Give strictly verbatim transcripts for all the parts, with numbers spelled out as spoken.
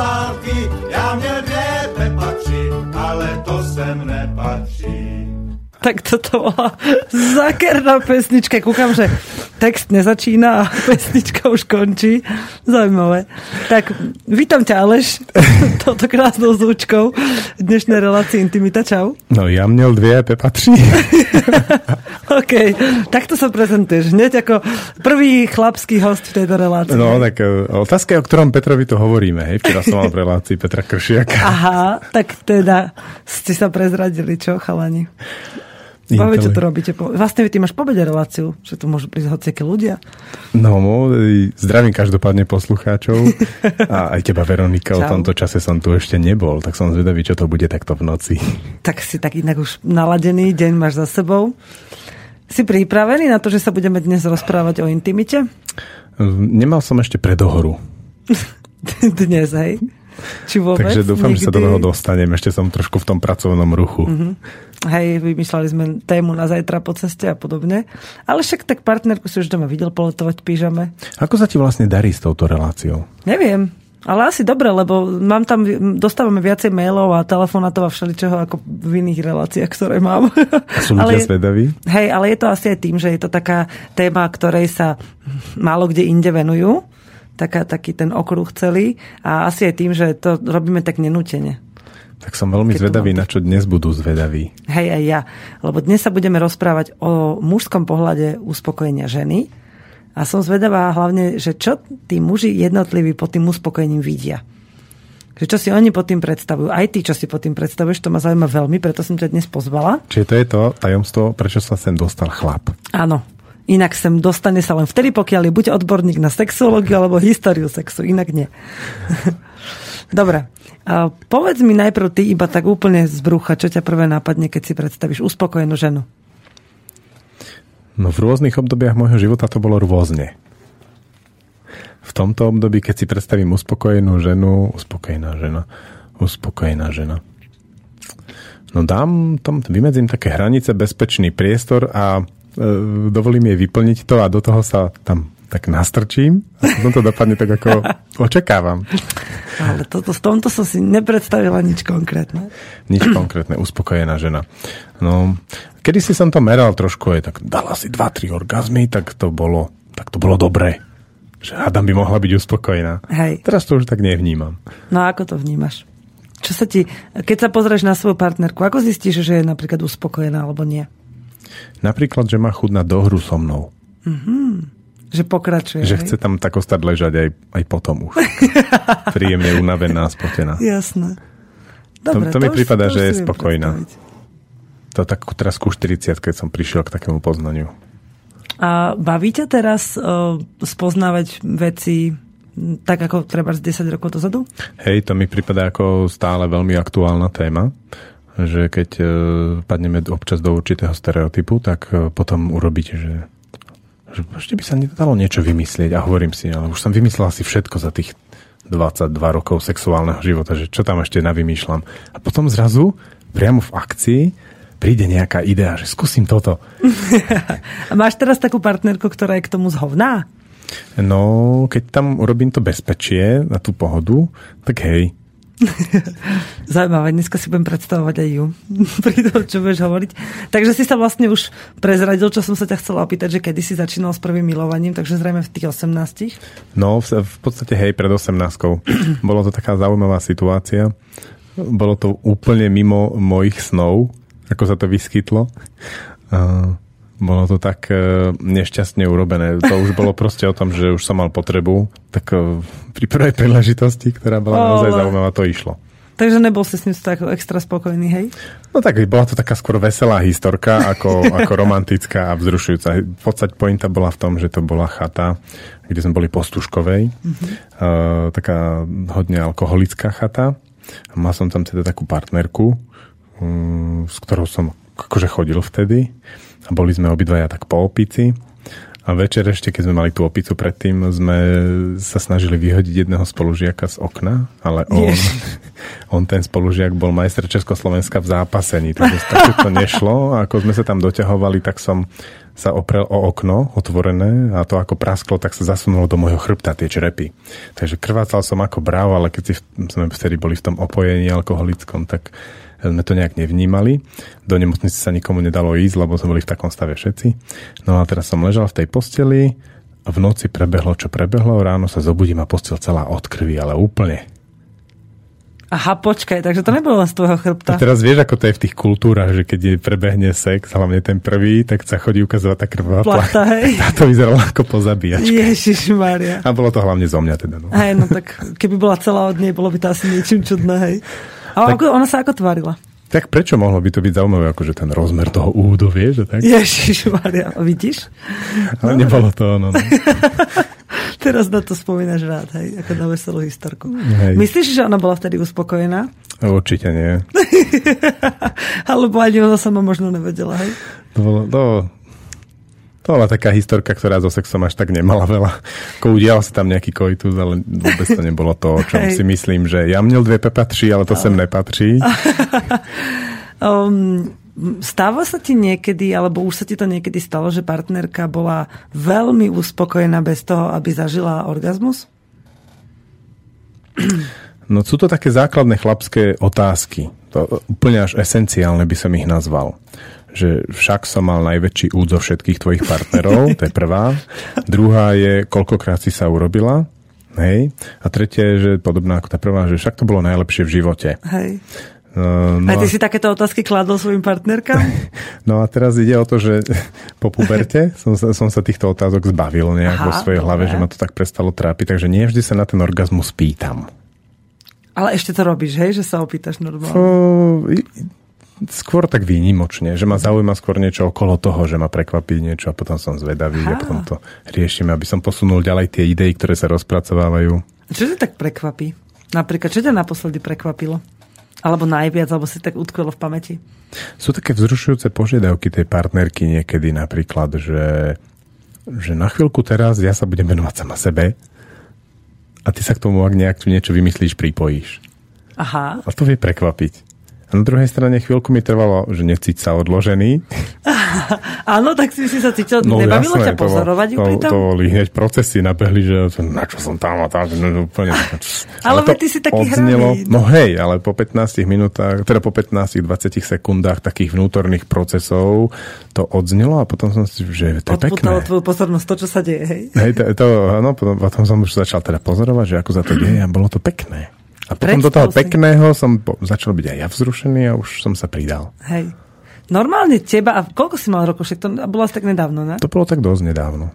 války, já měl dvě pepatři, ale to sem nepatří. Tak toto bola zákerná pesnička. Kúkam, že text nezačína a pesnička už končí. Zaujímavé. Tak vítam ťa, Aleš, touto krásnou zvučkou dnešnej relácie Intimita. Čau. No, ja mňel dvie, Pepa tri. OK, takto sa prezentuješ. Hneď ako prvý chlapský host v tejto relácii. No, tak otázka je, o ktorom Petrovi to hovoríme. Hej, včera som mal v relácii Petra Kršiaka. Aha, tak teda ste sa prezradili, čo, chalani? Povede, čo to robíte. Vlastne ty máš pobede reláciu, že tu môžu prísť hociaké ľudia. No, zdravím každopádne poslucháčov. A aj teba, Veronika, o tomto čase som tu ešte nebol, tak som zvedavý, čo to bude takto v noci. Tak si tak inak už naladený, deň máš za sebou. Si pripravený na to, že sa budeme dnes rozprávať o intimite? Nemal som ešte predohoru. Dnes, hej? Či vôbec? Takže dúfam, nikdy, že sa do toho dostanem. Ešte som trošku v tom pracovnom ruchu. Mm-hmm. Hej, vymýšľali sme tému na zajtra po ceste a podobne. Ale však tak partnerku si už doma videl poletovať v pyžame. Ako sa ti vlastne darí s touto reláciou? Neviem, ale asi dobre, lebo mám tam, dostávame viacej mailov a telefonátov a všeličoho ako v iných reláciách, ktoré mám. A sú ľudia zvedaví? Hej, ale je to asi aj tým, že je to taká téma, ktorej sa málo kde inde venujú. Taká, taký ten okruh celý. A asi aj tým, že to robíme tak nenútene. Tak som veľmi Keď zvedavý, na čo dnes budú zvedaví. Hej, aj ja. Lebo dnes sa budeme rozprávať o mužskom pohľade uspokojenia ženy. A som zvedavá hlavne, že čo tí muži jednotliví pod tým uspokojením vidia. Že čo si oni pod tým predstavujú. Aj ty, čo si pod tým predstavuješ, to ma zaujíma veľmi, preto som ťa dnes pozvala. Čiže to je to tajomstvo, prečo sa sem dostal chlap. Áno. Inak sem dostane sa len vtedy, pokiaľ je buď odborník na sexológiu alebo históriu sexu. Inak nie. Dobre. A povedz mi najprv ty iba tak úplne z brucha, čo ťa prvé nápadne, keď si predstavíš uspokojenú ženu. No v rôznych obdobiach môjho života to bolo rôzne. V tomto období, keď si predstavím uspokojenú ženu, uspokojená žena, uspokojená žena. No dám tom, vymedzím také hranice, bezpečný priestor a dovolím jej vyplniť to a do toho sa tam tak nastrčím a potom to dopadne tak, ako očakávam. Ale toto, v tomto som si nepredstavila nič konkrétne. Nič konkrétne, uspokojená žena. No, kedysi som to meral trošku, je tak dala si dva tri orgazmy, tak to bolo, tak to bolo dobré. Že Adam by mohla byť uspokojená. Hej. Teraz to už tak nevnímam. No a ako to vnímaš? Čo sa ti, keď sa pozrieš na svoju partnerku, ako zistíš, že je napríklad uspokojená alebo nie? Napríklad, že má chuť na dohru so mnou. Mm-hmm. Že pokračuje. Že chce tam tak ostať ležať aj, aj potom už. Príjemne unavená, spotená. Jasné. Dobre, to, to, to mi už, prípada, to že je spokojná. Predstaviť. To tak teraz ku štyridsiatke, keď som prišiel k takému poznaniu. A baví ťa teraz uh, spoznávať veci tak, ako treba z desať rokov dozadu? Hej, to mi prípada ako stále veľmi aktuálna téma. Že keď padneme občas do určitého stereotypu, tak potom urobíte, že, že ešte by sa nedalo niečo vymyslieť. A hovorím si, ale už som vymyslel asi všetko za tých dvadsaťdva rokov sexuálneho života, že čo tam ešte navymýšľam. A potom zrazu, priamo v akcii, príde nejaká idea, že skúsim toto. A máš teraz takú partnerku, ktorá je k tomu zhovná? No, keď tam urobím to bezpečie na tú pohodu, tak hej. Zaujímavé, dneska si budem predstavovať aj ju pri tom, čo budeš hovoriť. Takže si sa vlastne už prezradil, čo som sa ťa chcela opýtať, že kedy si začínal s prvým milovaním, takže zrejme v tých osemnástich. No, v podstate hej, pred osemnástkou. Bolo to taká zaujímavá situácia. Bolo to úplne mimo mojich snov, ako sa to vyskytlo. Bolo to tak nešťastne urobené. To už bolo proste o tom, že už som mal potrebu. Tak pri prvej príležitosti, ktorá bola oh, naozaj zaujímavá, to išlo. Takže nebol si s ním tak extra spokojný, hej? No tak, bola to taká skôr veselá historka, ako, ako romantická a vzrušujúca. V podstate pointa bola v tom, že to bola chata, kde sme boli po Stužkovej. Mm-hmm. Uh, taká hodne alkoholická chata. A mal som tam teda takú partnerku, um, s ktorou som akože chodil vtedy. A boli sme obidvaja tak po opici. A večer ešte, keď sme mali tú opicu predtým, sme sa snažili vyhodiť jedného spolužiaka z okna, ale on, on ten spolužiak bol majster Československa v zápasení, takže tak to nešlo. A ako sme sa tam doťahovali, tak som sa oprel o okno otvorené a to ako prasklo, tak sa zasunulo do môjho chrbta tie črepy. Takže krvácal som ako bráv, ale keď si v, sme vtedy boli v tom opojení alkoholickom, tak sme to nejak nevnímali. Do nemocnice sa nikomu nedalo ísť, lebo sme boli v takom stave všetci. No a teraz som ležal v tej posteli, v noci prebehlo, čo prebehlo, ráno sa zobudím a postel celá od krvi, ale úplne. Aha, počkaj, takže to nebolo len z tvojho chrbta. A teraz vieš, ako to je v tých kultúrach, že keď prebehne sex, hlavne ten prvý, tak sa chodí ukazovať tá krvavá plachta. Tá to vyzeralo ako pozabíjačka. Ježišmaria. A bolo to hlavne zo mňa teda. No. Hej, no tak keby bola celá od nej, bolo by to asi niečím čudné, hej. A tak, ona sa ako tvárila? Tak prečo mohlo by to byť zaujímavé, akože ten rozmer toho údu, vieš? Že tak? Ježišmaria, vidíš? Ale no, nebolo to ono, no. Teraz na to spomínaš rád, hej, ako na veselú historku. Hej. Myslíš, že ona bola vtedy uspokojená? Určite nie. Alebo ani ona sama možno nevedela, hej? To bola, to, to bola taká historka, ktorá zo sexom až tak nemala veľa. Ako udial sa tam nejaký koitus, ale vôbec to nebolo to, o čom hej. Si myslím, že ja mňel dve patrí, ale to ale. Sem nepatrí. um... Stáva sa ti niekedy, alebo už sa ti to niekedy stalo, že partnerka bola veľmi uspokojená bez toho, aby zažila orgazmus? No sú to také základné chlapské otázky. To, úplne až esenciálne by som ich nazval. Že však som mal najväčší úd zo všetkých tvojich partnerov, to je prvá. Druhá je, koľkokrát si sa urobila. Hej. A tretia je, že podobná ako tá prvá, že však to bolo najlepšie v živote. Hej. No, no a ty a... si takéto otázky kladol svojim partnerkám? No a teraz ide o to, že po puberte som, som sa týchto otázok zbavil nejak Aha, vo svojej hlave, že ma to tak prestalo trápiť, takže nie vždy sa na ten orgazmus pýtam. Ale ešte to robíš, hej? Že sa opýtaš normálne? To... Skôr tak výnimočne, že ma zaujíma skôr niečo okolo toho, že ma prekvapí niečo a potom som zvedavý Aha. a potom to riešime, aby som posunul ďalej tie idei, ktoré sa rozpracovávajú. A čo ťa tak prekvapí? Napríklad, čo ťa naposledy prekvapilo? Alebo najviac, alebo si tak utkvelo v pamäti? Sú také vzrušujúce požiadavky tej partnerky niekedy napríklad, že, že na chvíľku teraz ja sa budem venovať sama sebe a ty sa k tomu, ak nejak niečo vymyslíš, pripojíš. Aha. A to vie prekvapiť. A na druhej strane chvíľku mi trvalo, že necíť sa odložený. Áno, tak si si sa cítil, no, nebavilo jasné, ťa pozorovať ju pri tom? To boli hneď procesy, nabehli, že na čo som tam a tam. No, úplne, ale ale ty si taký odznelo, hraný. No hej, ale po pätnástich minútach, teda po pätnástich dvadsiatich sekundách takých vnútorných procesov to odznelo a potom som si, že to je pekné. Odputalo tvoju pozornosť, to čo sa deje, hej? Hej, to, to, no, potom, potom som už začal teda pozorovať, že ako sa to deje a bolo to pekné. A potom do toho pekného som po, začal byť aj ja vzrušený a už som sa pridal. Hej. Normálne teba, a koľko si mal rokov? Však to bolo asi tak nedávno, ne? To bolo tak dosť nedávno.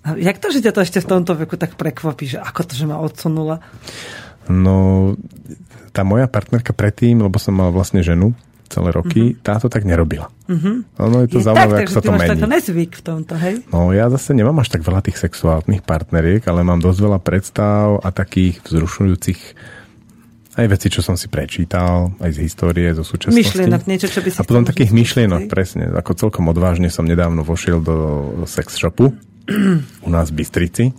A jak to, že ťa to ešte v tomto veku tak prekvapí, že ako to, že ma odsunula? No, tá moja partnerka predtým, lebo som mal vlastne ženu celé roky, mm-hmm. táto tak nerobila. Mm-hmm. Ono je to je zaujímavé, tak, ako sa to mení. Takže ty máš takto nezvyk v tomto, hej? No, ja zase nemám až tak veľa tých sexuálnych partneriek, ale mám dosť veľa predstav a takých vzrušujúcich aj veci, čo som si prečítal, aj z histórie, zo súčasnosti. Myšlienok, niečo, čo by si... A potom takých myšlienok, presne. Ako celkom odvážne som nedávno vošiel do sex shopu u nás v Bystrici.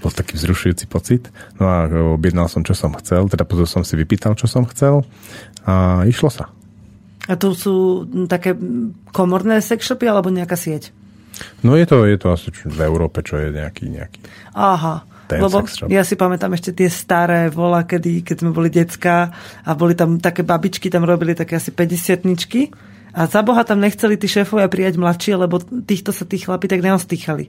Bol taký vzrušujúci pocit. No a objednal som, čo som chcel. Teda potom som si vypýtal, čo som chcel. A išlo sa. A to sú také komorné sex shopy, alebo nejaká sieť? No je to, je to asi v Európe, čo je nejaký, nejaký... Aha. Lebo ja si pamätám ešte tie staré vola, kedy, keď sme boli decká a boli tam také babičky, tam robili také asi päťdesiatničky a za boha tam nechceli tí šéfovia prijať mladšie, lebo týchto sa tí chlapi tak neostýchali.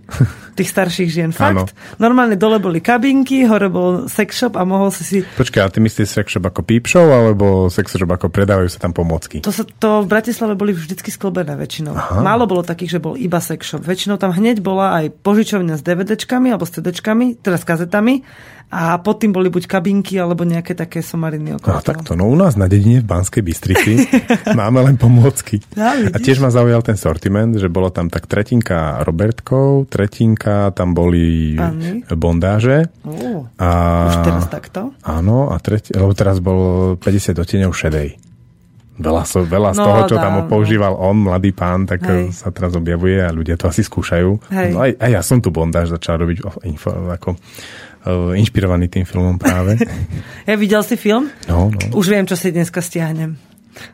Tých starších žien. Fakt. Ano. Normálne dole boli kabinky, hore bol sex shop a mohol si si... Počkaj, a ty myslíš sex shop ako peep show, alebo sex shop ako predávajú sa tam pomôcky? To, sa, to v Bratislave boli vždycky sklobené väčšinou. Aha. Málo bolo takých, že bol iba sex shop. Väčšinou tam hneď bola aj požičovňa s DVDčkami alebo s CDčkami, teda s kazetami a pod tým boli buď kabinky alebo nejaké také somariny okolo. No takto, no u nás na dedine v Banskej Bystrici máme len pomôcky. Ja, a tiež ma zaujal ten sortiment, že bolo tam tak tretinka Robertkov, tretinka tam boli Pani. Bondáže. Uh, a, už teraz takto? Áno, a treti, lebo teraz bolo päťdesiat odtieňov šedej. Veľa, so, veľa no, z toho, čo tam používal on, mladý pán, tak hej. sa teraz objavuje a ľudia to asi skúšajú. No, aj, aj ja som tu bondáž začal robiť info, ako inšpirovaný tým filmom práve. Ja videl si film? No, no. Už viem, čo si dneska stiahnem.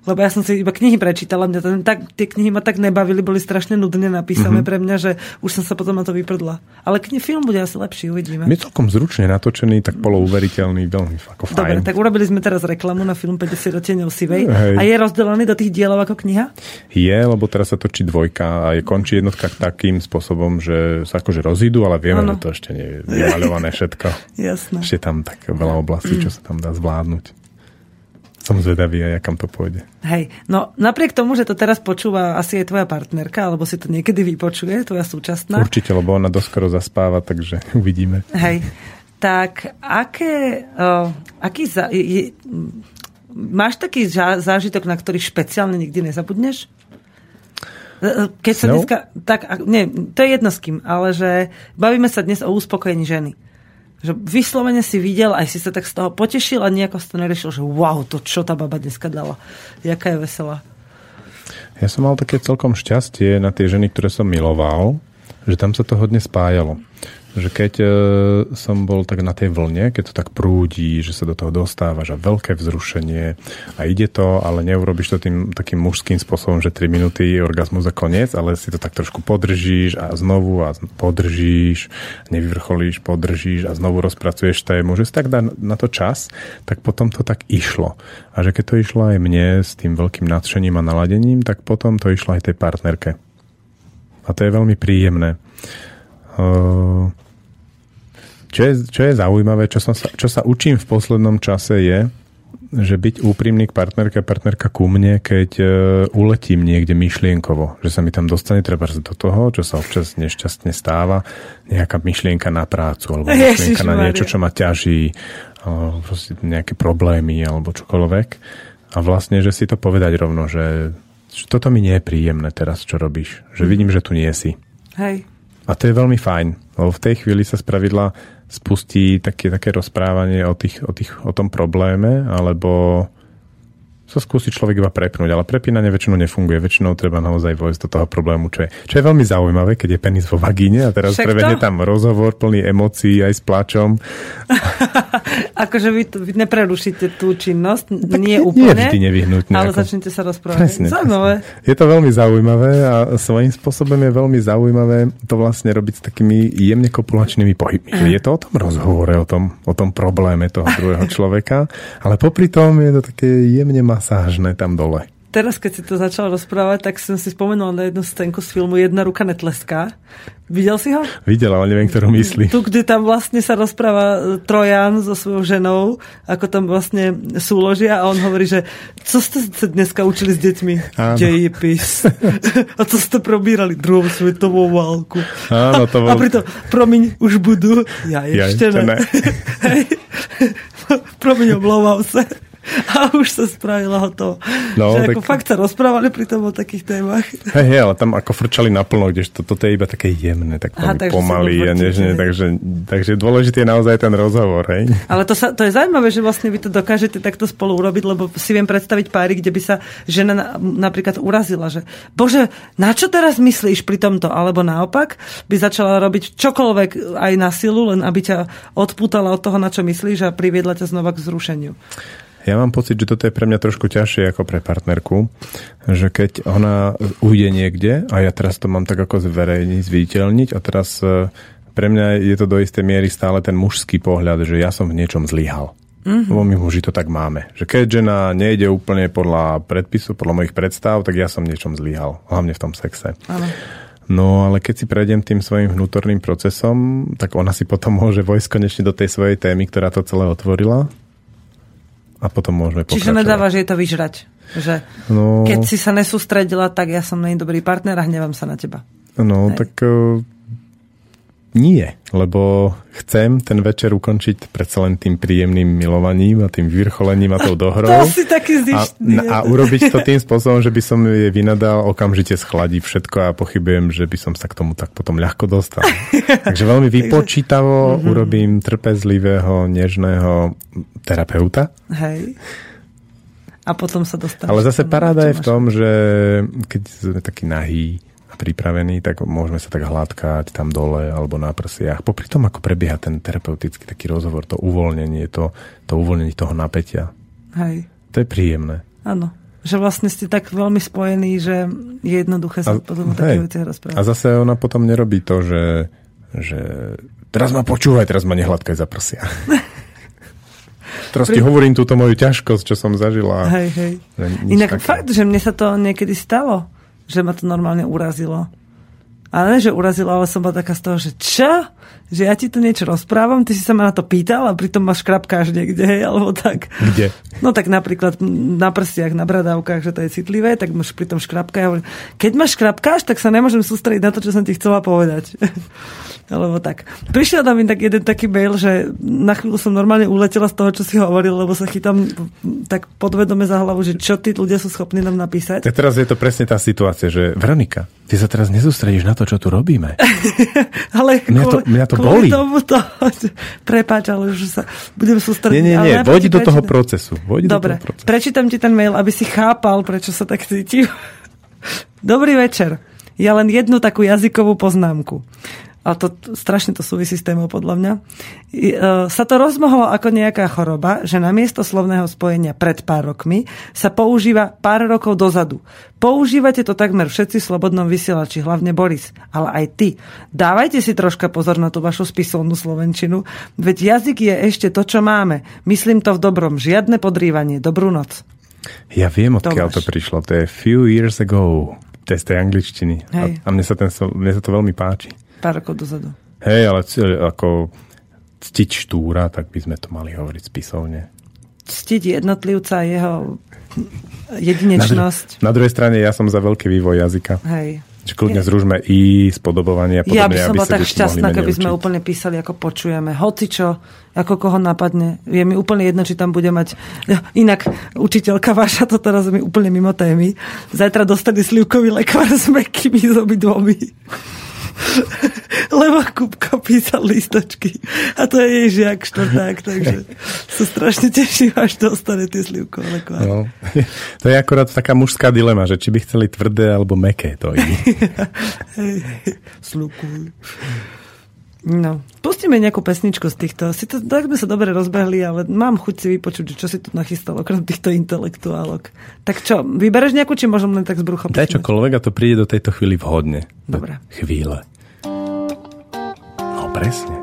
Lebo ja som si iba knihy prečítala, mňa tam tak, tie knihy ma tak nebavili, boli strašne nudne napísané mm-hmm. pre mňa, že už som sa potom na to vyprdla. Ale kni- film bude asi lepší, uvidíme. Je celkom zručne natočený, tak polouveriteľný, veľmi ako fajn. Dobre, tak urobili sme teraz reklamu na film päťdesiat odtieňov sivej. Hej. A je rozdelený do tých dielov ako kniha? Je, lebo teraz sa točí dvojka a je končí jednotka takým spôsobom, že sa akože rozídu, ale vieme, ano. Že to ešte nie je vymaľované všetko. Jasné. Ešte tam tak veľa oblastí, čo sa tam dá zvládnuť. Som zvedavý aj, kam to pôjde. Hej, no napriek tomu, že to teraz počúva asi aj tvoja partnerka, alebo si to niekedy vypočuje, tvoja súčasná. Určite, lebo ona doskoro zaspáva, takže uvidíme. Hej, tak aké, o, aký za, je, máš taký ža, zážitok, na ktorý špeciálne nikdy nezabudneš? Keď sa no. dneska, tak, nie, to je jedno s kým, ale že bavíme sa dnes o uspokojení ženy. Že vyslovene si videl, aj si sa tak z toho potešil a nejako si to neriešil, že wow, to čo tá baba dneska dala. Jaká je veselá. Ja som mal také celkom šťastie na tie ženy, ktoré som miloval, že tam sa to hodne spájalo. Že keď e, som bol tak na tej vlne, keď to tak prúdi, že sa do toho dostávaš a veľké vzrušenie a ide to, ale neurobiš to tým takým mužským spôsobom, že tri minúty orgazmus a koniec, ale si to tak trošku podržíš a znovu a podržíš, nevyvrcholíš, podržíš a znovu rozpracuješ tému, že si tak dá na to čas, tak potom to tak išlo. A že keď to išlo aj mne s tým veľkým nadšením a naladením, tak potom to išlo aj tej partnerke. A to je veľmi príjemné. Uh, čo, je, čo je zaujímavé, čo, som sa, čo sa učím v poslednom čase je, že byť úprimný k partnerke, partnerka ku mne, keď uh, uletím niekde myšlienkovo, že sa mi tam dostane treba do toho, čo sa občas nešťastne stáva, nejaká myšlienka na prácu alebo myšlienka na niečo, čo ma ťaží, alebo proste nejaké problémy alebo čokoľvek. A vlastne, že si to povedať rovno, že, že toto mi nie je príjemné teraz, čo robíš. Že vidím, že tu nie si. Hej. A to je veľmi fajn, lebo v tej chvíli sa spravidla spustí také, také rozprávanie o, tých, o, tých, o tom probléme, alebo sa skúsi človek iba prepnúť, ale prepínanie väčšinou nefunguje. Väčšinou treba naozaj vojsť do toho problému, čo je. Čo je veľmi zaujímavé, keď je penis vo vagíne a teraz prebehne tam rozhovor plný emócií aj s pláčom. Akože vy, vy neprerušíte tú činnosť, tak nie úplne, nie vždy nevyhnutne, ale ako... začnete sa rozprávať. Presne, presne. Je to veľmi zaujímavé a svojím spôsobom je veľmi zaujímavé to vlastne robiť s takými jemne kopulačnými pohybmi. Je to o tom rozhovore, o tom, o tom probléme toho druhého človeka, ale popri tom je to také jemne masážne tam dole. Teraz, keď si to začal rozprávať, tak som si spomenul na jednu scénku z filmu Jedna ruka netleská. Videl si ho? Videl, ale neviem, ktorú myslí. Tu, kde tam vlastne sa rozpráva Trojan so svojou ženou, ako tam vlastne súložia a on hovorí, že co ste sa dneska učili s deťmi? Dejepis. A co ste probírali? Druhú svetovú válku. Áno, to bol... A pritom, promiň, už budú. Ja ešte ja ne. ne. Promiň, obľovám sa. A už sa spravilo hotovo. No, že tak... ako fakt sa rozprávali pri tom o takých témach. Hej, hej, ale tam ako frčali naplno, kdežto toto je iba také jemné, tak Aha, pomaly a nežne, takže, takže dôležitý je naozaj ten rozhovor. Hej? Ale to, sa, to je zaujímavé, že vlastne vy to dokážete takto spolu urobiť, lebo si viem predstaviť páry, kde by sa žena na, napríklad urazila, že bože, na čo teraz myslíš pri tomto? Alebo naopak by začala robiť čokoľvek aj na silu, len aby ťa odpútala od toho, na čo myslíš a priviedla ťa znova k zrušeniu. Ja mám pocit, že toto je pre mňa trošku ťažšie ako pre partnerku, že keď ona ujde niekde a ja teraz to mám tak ako zverejniť, zviditeľniť a teraz pre mňa je to do istej miery stále ten mužský pohľad, že ja som v niečom zlyhal. Mm-hmm. Lebo my muži to tak máme. Že keď žena nejde úplne podľa predpisu, podľa mojich predstav, tak ja som v niečom zlyhal. Hlavne v tom sexe. Ale... No, ale keď si prejdem tým svojim vnútorným procesom, tak ona si potom môže vojsť konečne do tej svojej témy, ktorá to celé otvorila. A potom môžeme pokračovať. Čiže nedávaš jej to vyžrať. Že no, keď si sa nesústredila, tak ja som nej dobrý partner a hnevam sa na teba. No, hej. Tak uh, nie. Lebo chcem ten večer ukončiť predsa len tým príjemným milovaním a tým vyvrcholením a tou dohrou. To si taký zištný. A, a urobiť to tým spôsobom, že by som jej vynadal, okamžite schladí všetko a pochybujem, že by som sa k tomu tak potom ľahko dostal. Takže veľmi vypočítavo Takže... urobím trpezlivého, nežného terapeuta. Hej. A potom sa dostaneš. Ale zase paráda je v tom, že keď sme takí nahý a pripravený, tak môžeme sa tak hladkať tam dole alebo na prsiach. Popri tom, ako prebieha ten terapeutický taký rozhovor, to uvoľnenie, to, to uvoľnenie toho napätia. Hej. To je príjemné. Áno. Že vlastne ste tak veľmi spojení, že je jednoduché sa potom o takých veciach rozprávať. A zase ona potom nerobí to, že, že teraz ma počúvaj, teraz ma nehladkaj za prsia. Teraz Pri... ti hovorím túto moju ťažkosť, čo som zažila. Hej, hej. Inak také. Fakt, že mne sa to niekedy stalo, že ma to normálne urazilo. Ale ne, že urazilo, ale som bola taká z toho, že čo? Že ja ti tu niečo rozprávam, ty si sa ma na to pýtal a pritom ma škrapkáš niekde, hej, alebo tak. Kde? No tak napríklad na prstiach, na bradavkách, že to je citlivé, tak máš pritom škrapkáš. Keď ma škrapkáš, tak sa nemôžem sústrediť na to, čo som ti chcela povedať. Alebo tak. Prišiel tam tak jeden taký mail, že na chvíľu som normálne uletela z toho, čo si hovoril, lebo sa chytám tak podvedome za hlavu, že čo tí ľudia sú schopní nám napísať. A teraz je to presne tá situácia, že Veronika, ty sa teraz nezústredíš na to, čo tu robíme. Ale mňa to, mňa to kvôli boli. Tomu to prepáč, ale už sa budem sústrediť. Nie, nie, nie, voď do prečítam. toho procesu. Voď Dobre, do toho procesu. Prečítam ti ten mail, aby si chápal, prečo sa tak cítim. Dobrý večer. Ja len jednu takú jazykovú poznámku. A to strašne to súvisí s témou, podľa mňa. I, e, sa to rozmohlo ako nejaká choroba, že namiesto slovného spojenia pred pár rokmi sa používa pár rokov dozadu. Používate to takmer všetci v Slobodnom vysielači, hlavne Boris, ale aj ty. Dávajte si troška pozor na tú vašu spisovnú slovenčinu, veď jazyk je ešte to, čo máme. Myslím to v dobrom, žiadne podrývanie. Dobrú noc. Ja viem, odkiaľ to prišlo. To je few years ago. To je z tej angličtiny. Hej. A, a mne sa, ten, mne sa to veľmi páči. Pár rokov dozadu. Hej, ale ako ctiť štúra, tak by sme to mali hovoriť spisovne. Ctiť jednotlivca a jeho jedinečnosť. Na, dru- na druhej strane, ja som za veľký vývoj jazyka. Hej. Čiže kľudne zružme i spodobovanie a podobne. Ja by som bola tak šťastná, keby sme úplne písali, ako počujeme. Hocičo, ako koho napadne. Je mi úplne jedno, či tam bude mať... Inak učiteľka vaša, to teraz mi úplne mimo témy. Zajtra dostane slivkový lekvár s mäkkými z obidvomi. Lebo Kupka písal lístočky a to je jej žiak štvrták, takže sa strašne teším, až dostane tie slivkové lekvár. No, to je akorát taká mužská dilema, že či by chceli tvrdé alebo mäkké to ide. Slúkuj. No, pustíme nejakú pesničku z týchto. Si to, tak sme sa dobre rozbehli, ale mám chuť si vypočuť, čo si tu nachystal okrem týchto intelektuálok. Tak čo, vybereš nejakú, či môžem len tak z brucha? Daj čokoľvek a to príde do tejto chvíli vhodne. Dobre. Chvíle. No, presne.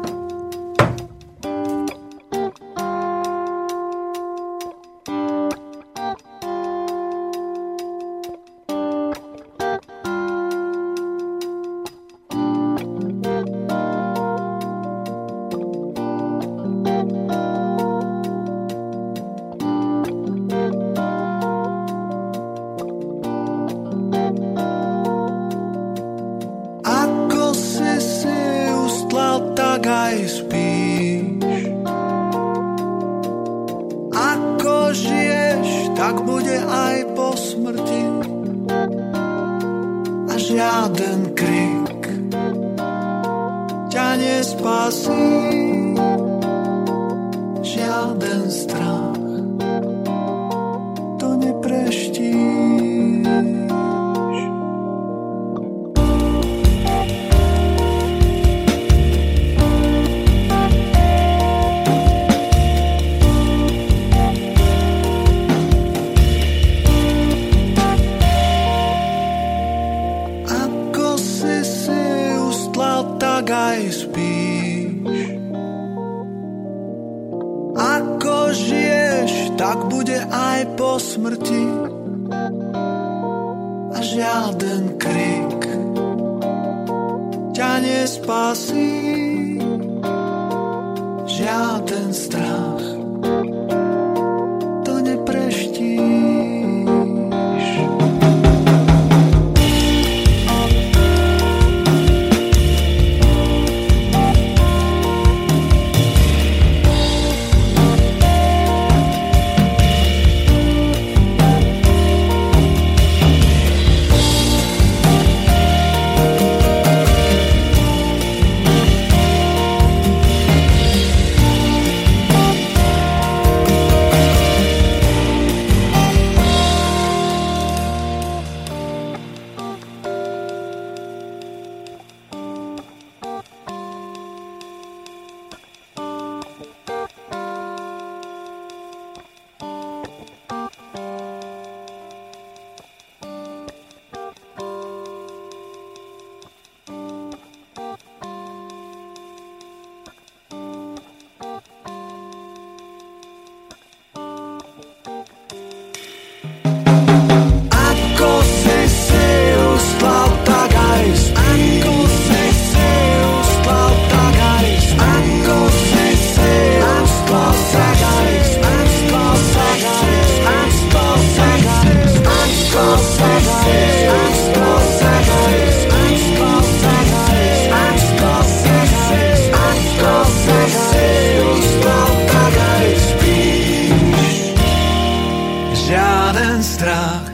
ten strach.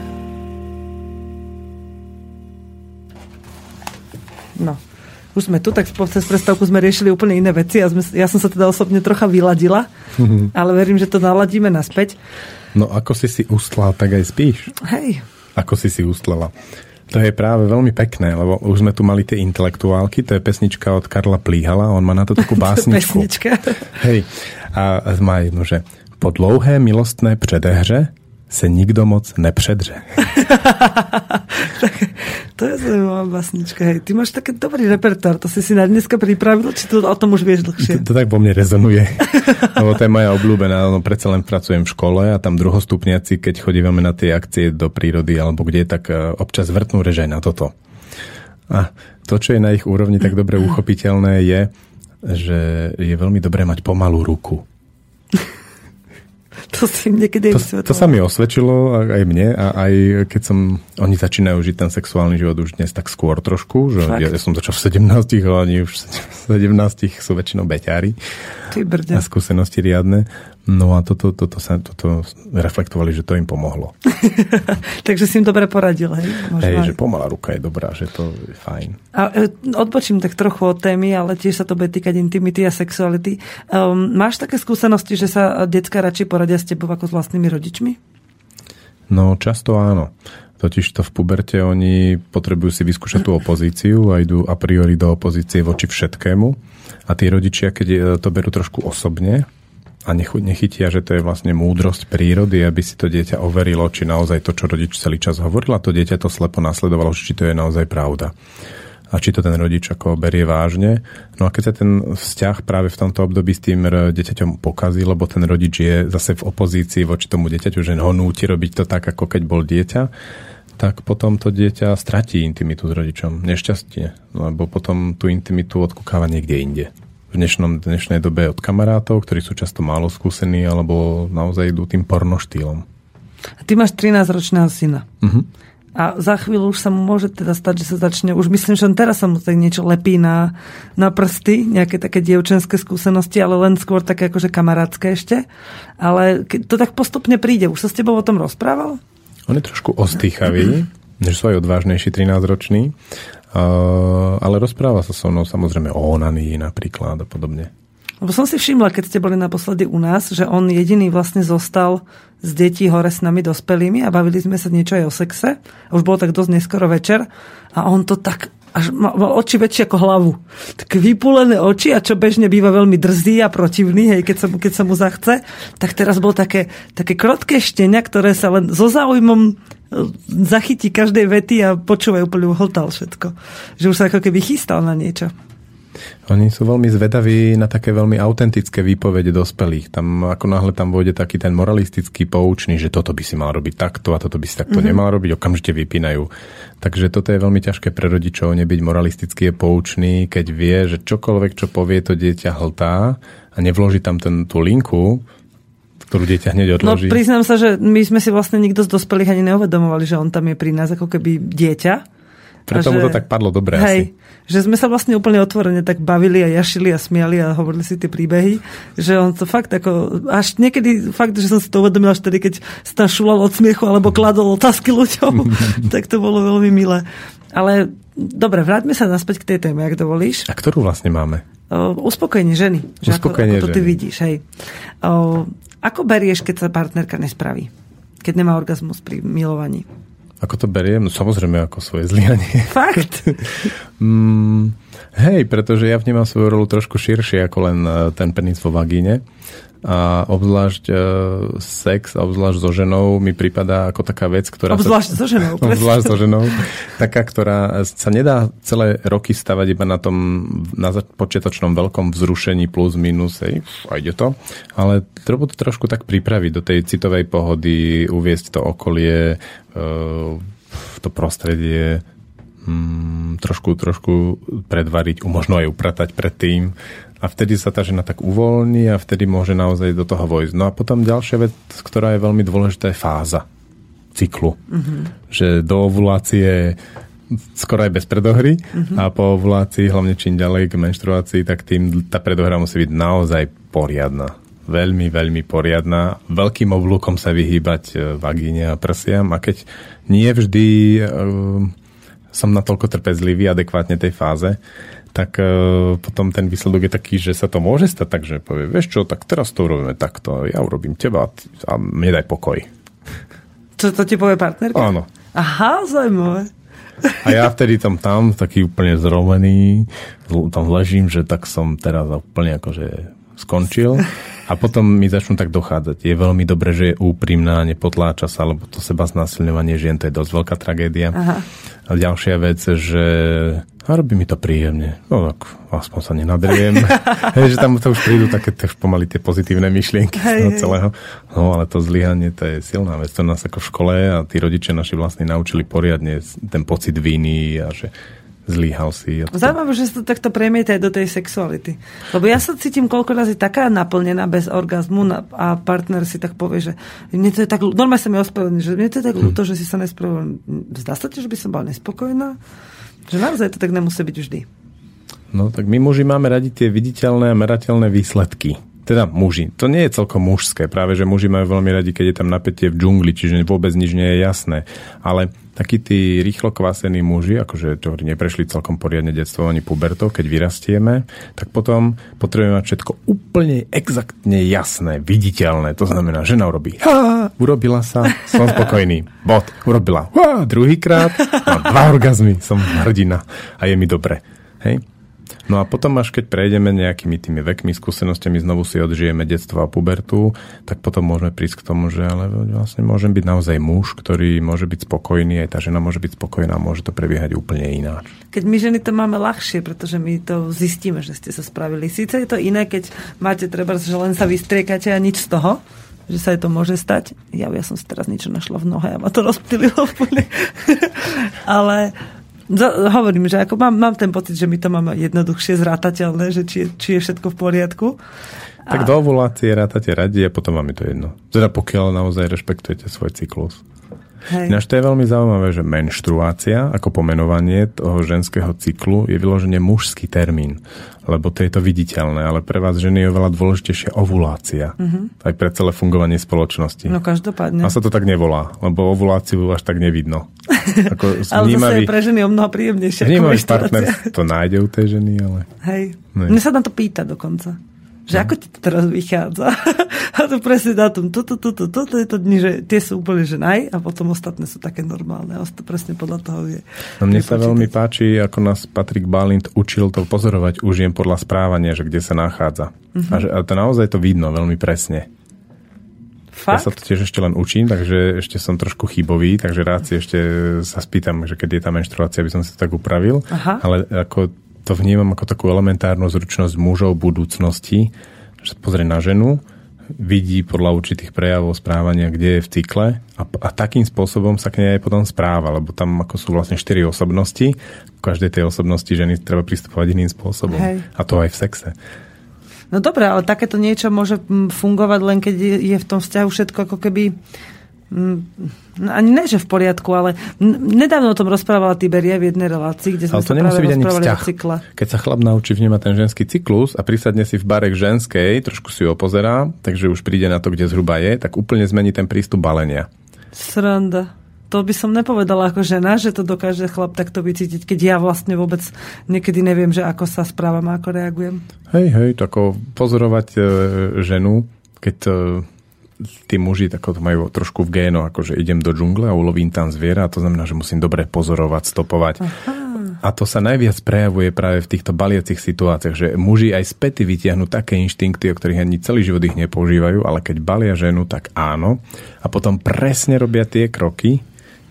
No, už sme tu, tak cez prestávku sme riešili úplne iné veci a sme, ja som sa teda osobne trocha vyladila, ale verím, že to naladíme naspäť. No, ako si si ustlá, tak aj spíš. Hej. Ako si si ustlela. To je práve veľmi pekné, lebo už sme tu mali tie intelektuálky, to je pesnička od Karla Plíhala, on má na to takú básničku. Pesnička. Hej, a má jednu, že po dlouhé milostné předehře se nikdo moc nepředře. Tak, to je zaujímavá básnička, hej. Ty máš taký dobrý repertoár, to si si na dneska pripravil, či to o tom už vieš dlhšie? To, to tak po mne rezonuje, lebo to je moja obľúbená, no predsa len pracujem v škole a tam druhostupniaci, keď chodívame na tie akcie do prírody alebo kde, tak občas vrtnú režaj na toto. A to, čo je na ich úrovni tak dobre uchopiteľné, je, že je veľmi dobré mať pomalú ruku. To, to, to sa mi osvedčilo aj mne a aj keď som, oni začínajú žiť ten sexuálny život už dnes tak skôr trošku, že ja, ja som začal v sedemnástich, ale oni už v sedemnástich sú väčšinou beťári a skúsenosti riadne. No a toto, toto, sa, toto reflektovali, že to im pomohlo. Takže si im dobre poradil, hej? Hej, že pomalá ruka je dobrá, že to je fajn. A odbočím tak trochu od témy, ale tiež sa to bude týkať intimity a sexuality. Um, máš také skúsenosti, že sa decká radšej poradia s tebou ako s vlastnými rodičmi? No, často áno. Totiž to v puberte oni potrebujú si vyskúšať tú opozíciu a idú a priori do opozície voči všetkému. A tí rodičia, keď to berú trošku osobne, a nechytia, že to je vlastne múdrosť prírody, aby si to dieťa overilo, či naozaj to, čo rodič celý čas hovorila, to dieťa to slepo nasledovalo, či to je naozaj pravda. A či to ten rodič ako berie vážne. No a keď sa ten vzťah práve v tomto období s tým dieťaťom pokazí, lebo ten rodič je zase v opozícii voči tomu dieťaťu, že ho núti robiť to tak, ako keď bol dieťa, tak potom to dieťa stratí intimitu s rodičom. Nešťastie, lebo potom tú intimitu odkúkáva niekde inde. V dnešnom, dnešnej dobe od kamarátov, ktorí sú často málo skúsení alebo naozaj idú tým pornoštýlom. Ty máš trinásťročného syna. Uh-huh. A za chvíľu už sa mu môže teda stať, že sa začne, už myslím, že teraz sa mu tak niečo lepí na, na prsty, nejaké také dievčenské skúsenosti, ale len skôr také akože kamarátske ešte. Ale to tak postupne príde. Už sa s tebou o tom rozprával? On je trošku ostýchavý, že sú aj odvážnejší trinásťroční. Uh, ale rozpráva sa so mnou samozrejme o onanii napríklad a podobne. Lebo som si všimla, keď ste boli naposledy u nás, že on jediný vlastne zostal z detí hore s nami dospelými a bavili sme sa niečo aj o sexe. A už bolo tak dosť neskoro večer a on to tak až mal oči väčšie ako hlavu. Tak vypúlené oči a čo bežne býva veľmi drzý a protivný, hej, keď sa, keď sa mu zachce, tak teraz bol také, také krotké štenia, ktoré sa len so záujmom zachytí každej vety a počúvajú úplne hltal všetko. Že už sa ako keby chystal na niečo. Oni sú veľmi zvedaví na také veľmi autentické výpovede dospelých. Tam ako náhle tam vôjde taký ten moralistický poučný, že toto by si mal robiť takto a toto by si takto mm-hmm. nemal robiť, okamžite vypínajú. Takže toto je veľmi ťažké pre rodičov, nebyť moralistický je poučný, keď vie, že čokoľvek, čo povie to dieťa hltá a nevloží tam ten, tú linku, ktorú dieťa hneď odloží. No priznám sa, že my sme si vlastne nikto z dospelých ani neuvedomovali, že on tam je pri nás ako keby dieťa. Preto mu to tak padlo dobre asi. Že sme sa vlastne úplne otvorene tak bavili a jašili a smiali a hovorili si tie príbehy, že on to fakt ako, až niekedy fakt, že som si to uvedomila až tedy, keď sa tam šulal od smiechu alebo kladol otázky ľuďom, tak to bolo veľmi milé. Ale dobre, vráťme sa naspäť k tej téme, ak dovolíš. A ktorú vlastne máme? Uh, uspokojenie ženy. Že uspokojenie ako, ako ženy. To ty vidíš, hej. Uh, ako berieš, keď sa partnerka nespraví? Keď nemá orgazmus pri milovaní? Ako to beriem? No samozrejme ako svoje zlyhanie. Fakt? mm, hej, pretože ja vnímam svoju rolu trošku širšie ako len ten penis vo vagíne. A obzvlášť e, sex, obzvlášť so ženou mi pripadá ako taká vec, ktorá... Obzvlášť so ženou. Obzvlášť so ženou. Taká, ktorá sa nedá celé roky stavať iba na tom na počiatočnom veľkom vzrušení plus, minus, hej, a ide to. Ale treba to trošku tak pripraviť do tej citovej pohody, uviesť to okolie, to prostredie mm, trošku, trošku predvariť, možno aj upratať predtým a vtedy sa tá žena tak uvoľní a vtedy môže naozaj do toho vojsť. No a potom ďalšia vec, ktorá je veľmi dôležitá, je fáza cyklu. Mm-hmm. Že do ovulácie skoro aj bez predohry mm-hmm. a po ovulácii, hlavne čím ďalej k menštruácii, tak tým tá predohra musí byť naozaj poriadna. veľmi, veľmi poriadna. Veľkým oblúkom sa vyhýbať vagíne a prsiam. A keď nie vždy e, som natoľko trpezlivý adekvátne tej fáze, tak e, potom ten výsledok je taký, že sa to môže stať, takže povie, vieš čo, tak teraz to urobíme takto, ja urobím teba a mne daj pokoj. Čo to ti povie partnerka? Áno. Aha, zaujímavé. A ja vtedy tam tam, taký úplne zrovený, tam ležím, že tak som teraz úplne akože skončil. A potom mi začnú tak dochádzať. Je veľmi dobré, že je úprimná, nepotláča sa, lebo to seba znásilňovanie žien, to je dosť veľká tragédia. Aha. A ďalšia vec, že a robí mi to príjemne. No tak, aspoň sa nenadriem. Hej, že tam to už prídu také už pomaly tie pozitívne myšlienky z toho celého. No ale to zlyhanie, to je silná vec. To nás ako v škole a tí rodičia naši vlastne naučili poriadne ten pocit viny a že zlíhal si. Zaujímavé, že sa to takto premieta aj do tej sexuality. Lebo ja sa cítim koľko razy taká naplnená bez orgazmu a partner si tak povie, že mne to je tak, normálne sa mi ospravedlní, že mne to je tak ľúto, hm. že si sa nespravedlní. Zdá sa ti, že by som bola nespokojná? Že naozaj to tak nemusí byť vždy. No tak my muži máme radi tie viditeľné a merateľné výsledky. Teda muži. To nie je celkom mužské. Práve, že muži majú veľmi radi, keď je tam napätie v džungli, čiže vôbec nič nie je jasné. Ale takí tí rýchlo kvasení muži, akože to neprešli celkom poriadne detstvo ani pubertou, keď vyrastieme, tak potom potrebujeme mať všetko úplne exaktne jasné, viditeľné. To znamená, žena urobí. Ha, urobila sa, som spokojný. Bod. Urobila. Ha, druhýkrát. Mám dva orgazmy. Som hrdina. A je mi dobre. Hej? No a potom až keď prejdeme nejakými tými vekmi, skúsenostiami, znovu si odžijeme detstvo a pubertu, tak potom môžeme prísť k tomu, že ale vlastne môžem byť naozaj muž, ktorý môže byť spokojný, aj tá žena môže byť spokojná, môže to prebiehať úplne ináč. Keď my ženy to máme ľahšie, pretože my to zistíme, že ste sa spravili. Síce je to iné, keď máte treba, že len sa vystriekate a nič z toho, že sa to môže stať. Ja, ja som si teraz niečo našla v nohe a ma to rozptýlilo úplne. Ale hovorím, že ako mám, mám ten pocit, že my to máme jednoduchšie zrátateľné, že či, či je všetko v poriadku. A tak do ovulácie rátate radi a potom máme to jedno. Teda pokiaľ naozaj rešpektujete svoj cyklus. Hej. Ináč to je veľmi zaujímavé, že menštruácia ako pomenovanie toho ženského cyklu je vyložene mužský termín, lebo to je to viditeľné, ale pre vás ženy je oveľa dôležitejšia ovulácia. Uh-huh. Aj pre celé fungovanie spoločnosti. No každopádne. A sa to tak nevolá, lebo ovuláciu až tak nevidno. Ako ale vnímavý, to sa je pre ženy o mnoho príjemnejšie. Vnímavý partner to nájde u tej ženy, ale hej. Ne. Mne sa tam to pýta dokonca. Že no. Ako ti to teraz vychádza? A to presne dátum, toto, toto, toto je to dni, že tie sú úplne že naj a potom ostatné sú také normálne. A to presne podľa toho je. No mne sa veľmi páči, ako nás Patrik Bálint učil to pozorovať u žien podľa správania, že kde sa nachádza. Uh-huh. A, že, a to naozaj to vidno veľmi presne. Fakt? Ja sa to tiež ešte len učím, takže ešte som trošku chybový, takže rád si ešte sa spýtam, že keď je tá menštruácia, by som si to tak upravil. Aha. Ale ako to vnímam ako takú elementárnu zručnosť mužov budúcnosti, že sa pozrie na ženu, vidí podľa určitých prejavov správania, kde je v cykle a, a takým spôsobom sa k nej aj potom správa, lebo tam ako sú vlastne štyri osobnosti, v každej tej osobnosti ženy treba pristupovať iným spôsobom. Hej. A to aj v sexe. No dobré, ale takéto niečo môže fungovať len keď je v tom vzťahu všetko ako keby no, ani ne, že v poriadku, ale nedávno o tom rozprávala Tiberia v jednej relácii, kde sme sa práve rozprávali o cykle. Keď sa chlap naučí vnímať ten ženský cyklus a prisadne si v bare k ženskej, trošku si ho pozerá, takže už príde na to, kde zhruba je, tak úplne zmení ten prístup balenia. Sranda. To by som nepovedala ako žena, že to dokáže chlap takto vycítiť, keď ja vlastne vôbec niekedy neviem, že ako sa správam a ako reagujem. Hej, hej, tako pozorovať e, ženu, keď E, tí muži tako to majú trošku v géno, akože idem do džungle a ulovím tam zviera a to znamená, že musím dobre pozorovať, stopovať. Aha. A to sa najviac prejavuje práve v týchto baliacich situáciách, že muži aj späty vytiahnu také inštinkty, o ktorých ani celý život ich nepoužívajú, ale keď balia ženu, tak áno. A potom presne robia tie kroky,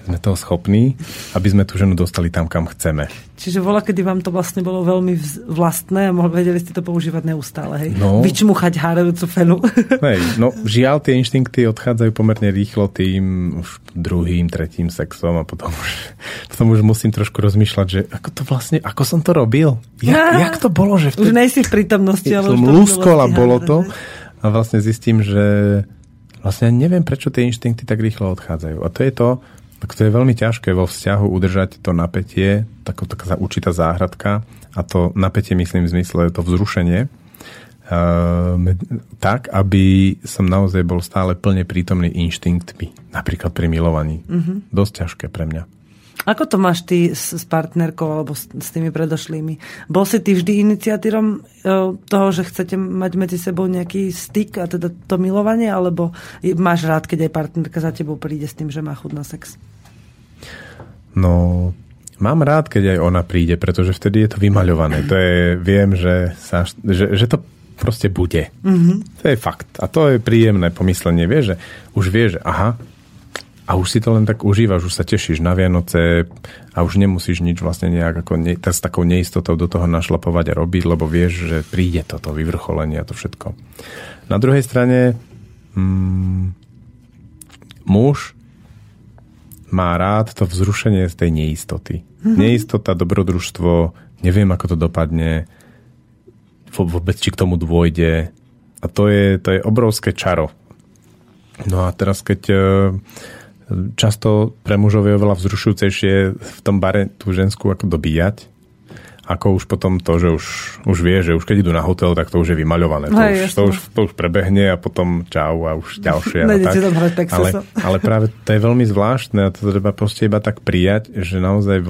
sme toho schopní, aby sme tú ženu dostali tam, kam chceme. Čiže voľa, kedy vám to vlastne bolo veľmi vlastné a mohli, vedeli ste to používať neustále, hej? No. Vyčmuchať hárajúcu fenu. Hej, no žiaľ, tie inštinkty odchádzajú pomerne rýchlo tým už druhým, tretím sexom a potom už, potom už musím trošku rozmýšľať, že ako to vlastne, ako som to robil? Jak, jak to bolo, že v Už nejsi v prítomnosti, ale už to lúskola bolo to a vlastne zistím, že vlastne neviem, prečo tie inštinkty tak rýchlo odchádzajú. A to je to, tak to je veľmi ťažké vo vzťahu udržať to napätie, taká určitá záhradka a to napätie, myslím v zmysle, to vzrušenie, tak, aby som naozaj bol stále plne prítomný inštinktmi. Napríklad pri milovaní. Mm-hmm. Dosť ťažké pre mňa. Ako to máš ty s partnerkou alebo s tými predošlými? Bol si ty vždy iniciatírom toho, že chcete mať medzi sebou nejaký styk a teda to milovanie, alebo máš rád, keď aj partnerka za tebou príde s tým, že má chuť na sex? No, mám rád, keď aj ona príde, pretože vtedy je to vymaľované. To je, viem, že, sa, že, že to proste bude. Mm-hmm. To je fakt. A to je príjemné pomyslenie. Vie, že už vie, že aha, a už si to len tak užívaš, už sa tešíš na Vianoce a už nemusíš nič vlastne nejak ako ne, s takou neistotou do toho našlapovať a robiť, lebo vieš, že príde toto vyvrcholenie a to všetko. Na druhej strane mm, muž má rád to vzrušenie z tej neistoty. Mm-hmm. Neistota, dobrodružstvo, neviem, ako to dopadne, vôbec či k tomu dôjde. A to je, to je obrovské čaro. No a teraz, keď často pre mužov je oveľa vzrušujúcejšie v tom bare tú ženskú ako dobíjať, ako už potom to, že už, už vie, že už keď idú na hotel, tak to už je vymaľované. To, Hej, už, to, už, to už prebehne a potom čau a už ďalšie. No tak. Tak ale, ale práve to je veľmi zvláštne a to treba proste iba tak prijať, že naozaj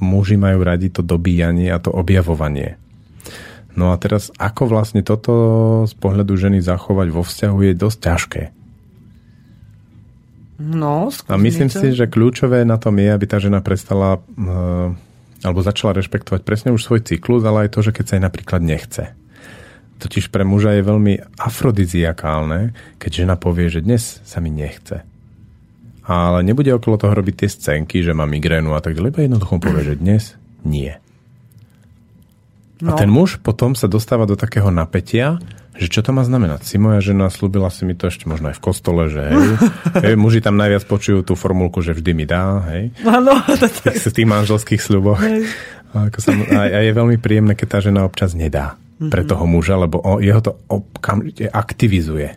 muži majú radi to dobíjanie a to objavovanie. No a teraz, ako vlastne toto z pohľadu ženy zachovať vo vzťahu je dosť ťažké. No, a myslím niečo. Si, že kľúčové na tom je, aby tá žena prestala uh, alebo začala rešpektovať presne už svoj cyklus, ale aj to, že keď sa jej napríklad nechce. Totiž pre muža je veľmi afrodiziakálne, keď žena povie, že dnes sa mi nechce. Ale nebude okolo toho robiť tie scénky, že má migrénu a tak ďalej, lebo jednoducho povie, že dnes nie. No. A ten muž potom sa dostáva do takého napätia, že čo to má znamenať? Si moja žena, slúbila si mi to ešte možno aj v kostole, že hej, hej muži tam najviac počujú tú formulku, že vždy mi dá, hej. Áno. V tých manželských sľuboch. A, a je veľmi príjemné, keď tá žena občas nedá pre toho muža, lebo jeho to okamžite aktivizuje.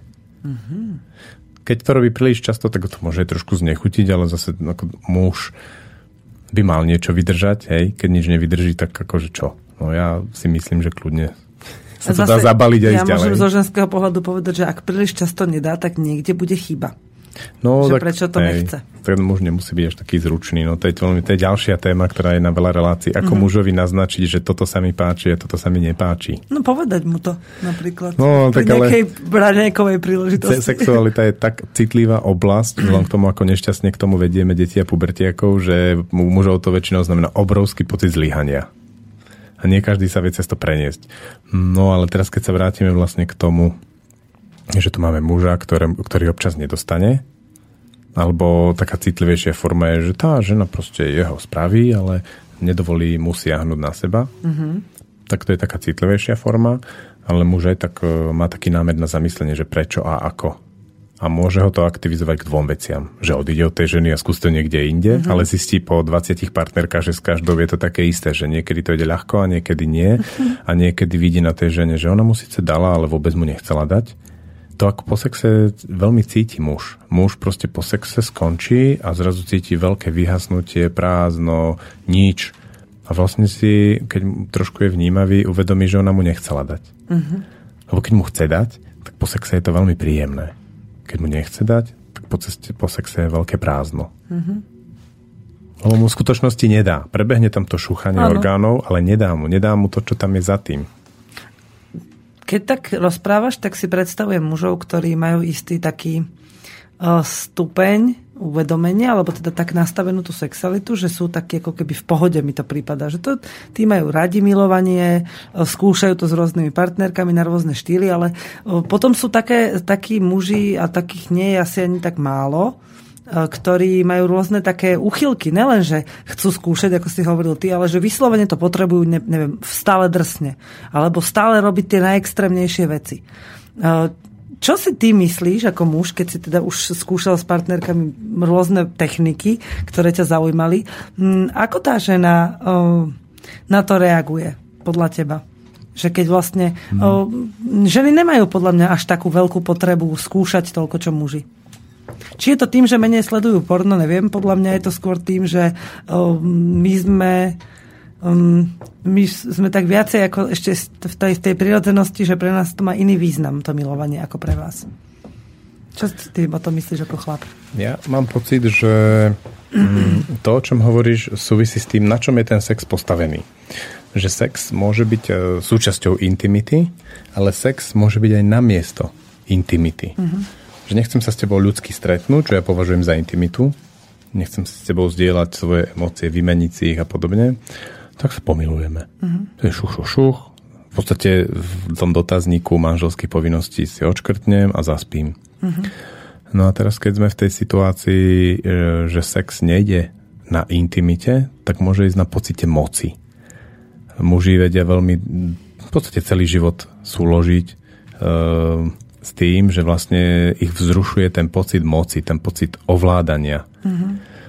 Keď to robí príliš často, tak to môže trošku znechutiť, ale zase ako muž by mal niečo vydržať, hej. Keď nič nevydrží, tak akože čo? No ja si myslím, že kľudne sa to dá zabaliť aj ja ďalej. Ja môžem zo ženského pohľadu povedať, že ak príliš často nedá, tak niekde bude chyba. No, že tak, prečo to hej, nechce? Ten muž nemusí byť až taký zručný. No, to, je, to je ďalšia téma, ktorá je na veľa relácií. Ako mm-hmm. mužovi naznačiť, že toto sa mi páči a toto sa mi nepáči? No povedať mu to napríklad. No, pri tak nejakej braňajkovej príležitosti. Sexualita je tak citlivá oblasť, vzhľadom k tomu, ako nešťastne k tomu vedieme deti a pubertiakov, že mužov to väčšinou znamená obrovský pocit zlyhania. A nie každý sa vie cez to preniesť. No ale teraz, keď sa vrátime vlastne k tomu, že tu máme muža, ktoré, ktorý občas nedostane, alebo taká citlivejšia forma je, že tá žena proste jeho spraví, ale nedovolí mu siahnuť na seba. Mm-hmm. Tak to je taká citlivejšia forma, ale muž aj tak má taký námer na zamyslenie, že prečo a ako. A môže ho to aktivizovať k dvom veciam. Že odíde od tej ženy a skúste niekde inde, mm-hmm. ale zistí po dvadsiatich partnerkách, že s každou je to také isté, že niekedy to ide ľahko a niekedy nie. A niekedy vidí na tej žene, že ona mu síce dala, ale vôbec mu nechcela dať. To ako po sexe veľmi cíti muž. Muž proste po sexe skončí a zrazu cíti veľké vyhasnutie, prázdno, nič. A vlastne si, keď trošku je vnímavý, uvedomí, že ona mu nechcela dať. Mm-hmm. Lebo keď mu chce dať, tak po sexe je to veľmi príjemné. Keď mu nechce dať, tak po, ceste, po sexe je veľké prázdno. Mm-hmm. Lebo mu v skutočnosti nedá. Prebehne tam to šúchanie Áno. orgánov, ale nedá mu. Nedá mu to, čo tam je za tým. Keď tak rozprávaš, tak si predstavujem mužov, ktorí majú istý taký stupeň uvedomenia, alebo teda tak nastavenú tú sexualitu, že sú takí ako keby v pohode, mi to prípada, že to, tí majú radi milovanie, skúšajú to s rôznymi partnerkami na rôzne štýly, ale potom sú také, takí muži a takých nie je asi ani tak málo, ktorí majú rôzne také úchylky. Nelen, že chcú skúšať, ako si hovoril ty, ale že vyslovene to potrebujú, neviem, stále drsne. Alebo stále robiť tie najextrémnejšie veci. Čo si ty myslíš ako muž, keď si teda už skúšal s partnerkami rôzne techniky, ktoré ťa zaujímali? Ako tá žena na to reaguje, podľa teba? Že keď vlastne... No. Ženy nemajú podľa mňa až takú veľkú potrebu skúšať toľko, čo muži. Či je to tým, že menej sledujú porno, neviem. Podľa mňa je to skôr tým, že my sme... Um, my sme tak viacej ako ešte v tej, v tej prirodzenosti, že pre nás to má iný význam, to milovanie, ako pre vás. Čo ty o tom myslíš ako chlap? Ja mám pocit, že to, o čom hovoríš, súvisí s tým, na čom je ten sex postavený. Že sex môže byť súčasťou intimity, ale sex môže byť aj namiesto intimity. Uh-huh. Že nechcem sa s tebou ľudsky stretnúť, čo ja považujem za intimitu. Nechcem sa s tebou zdieľať svoje emócie, vymeniť si ich a podobne. Tak sa pomilujeme. Uh-huh. To je šuch, šuch, šuch. V podstate v tom dotazníku manželských povinností si odškrtnem a zaspím. Uh-huh. No a teraz, keď sme v tej situácii, že sex nejde na intimite, tak môže ísť na pocite moci. Muži vedia veľmi v podstate celý život súložiť e, s tým, že vlastne ich vzrušuje ten pocit moci, ten pocit ovládania. Mm-hmm.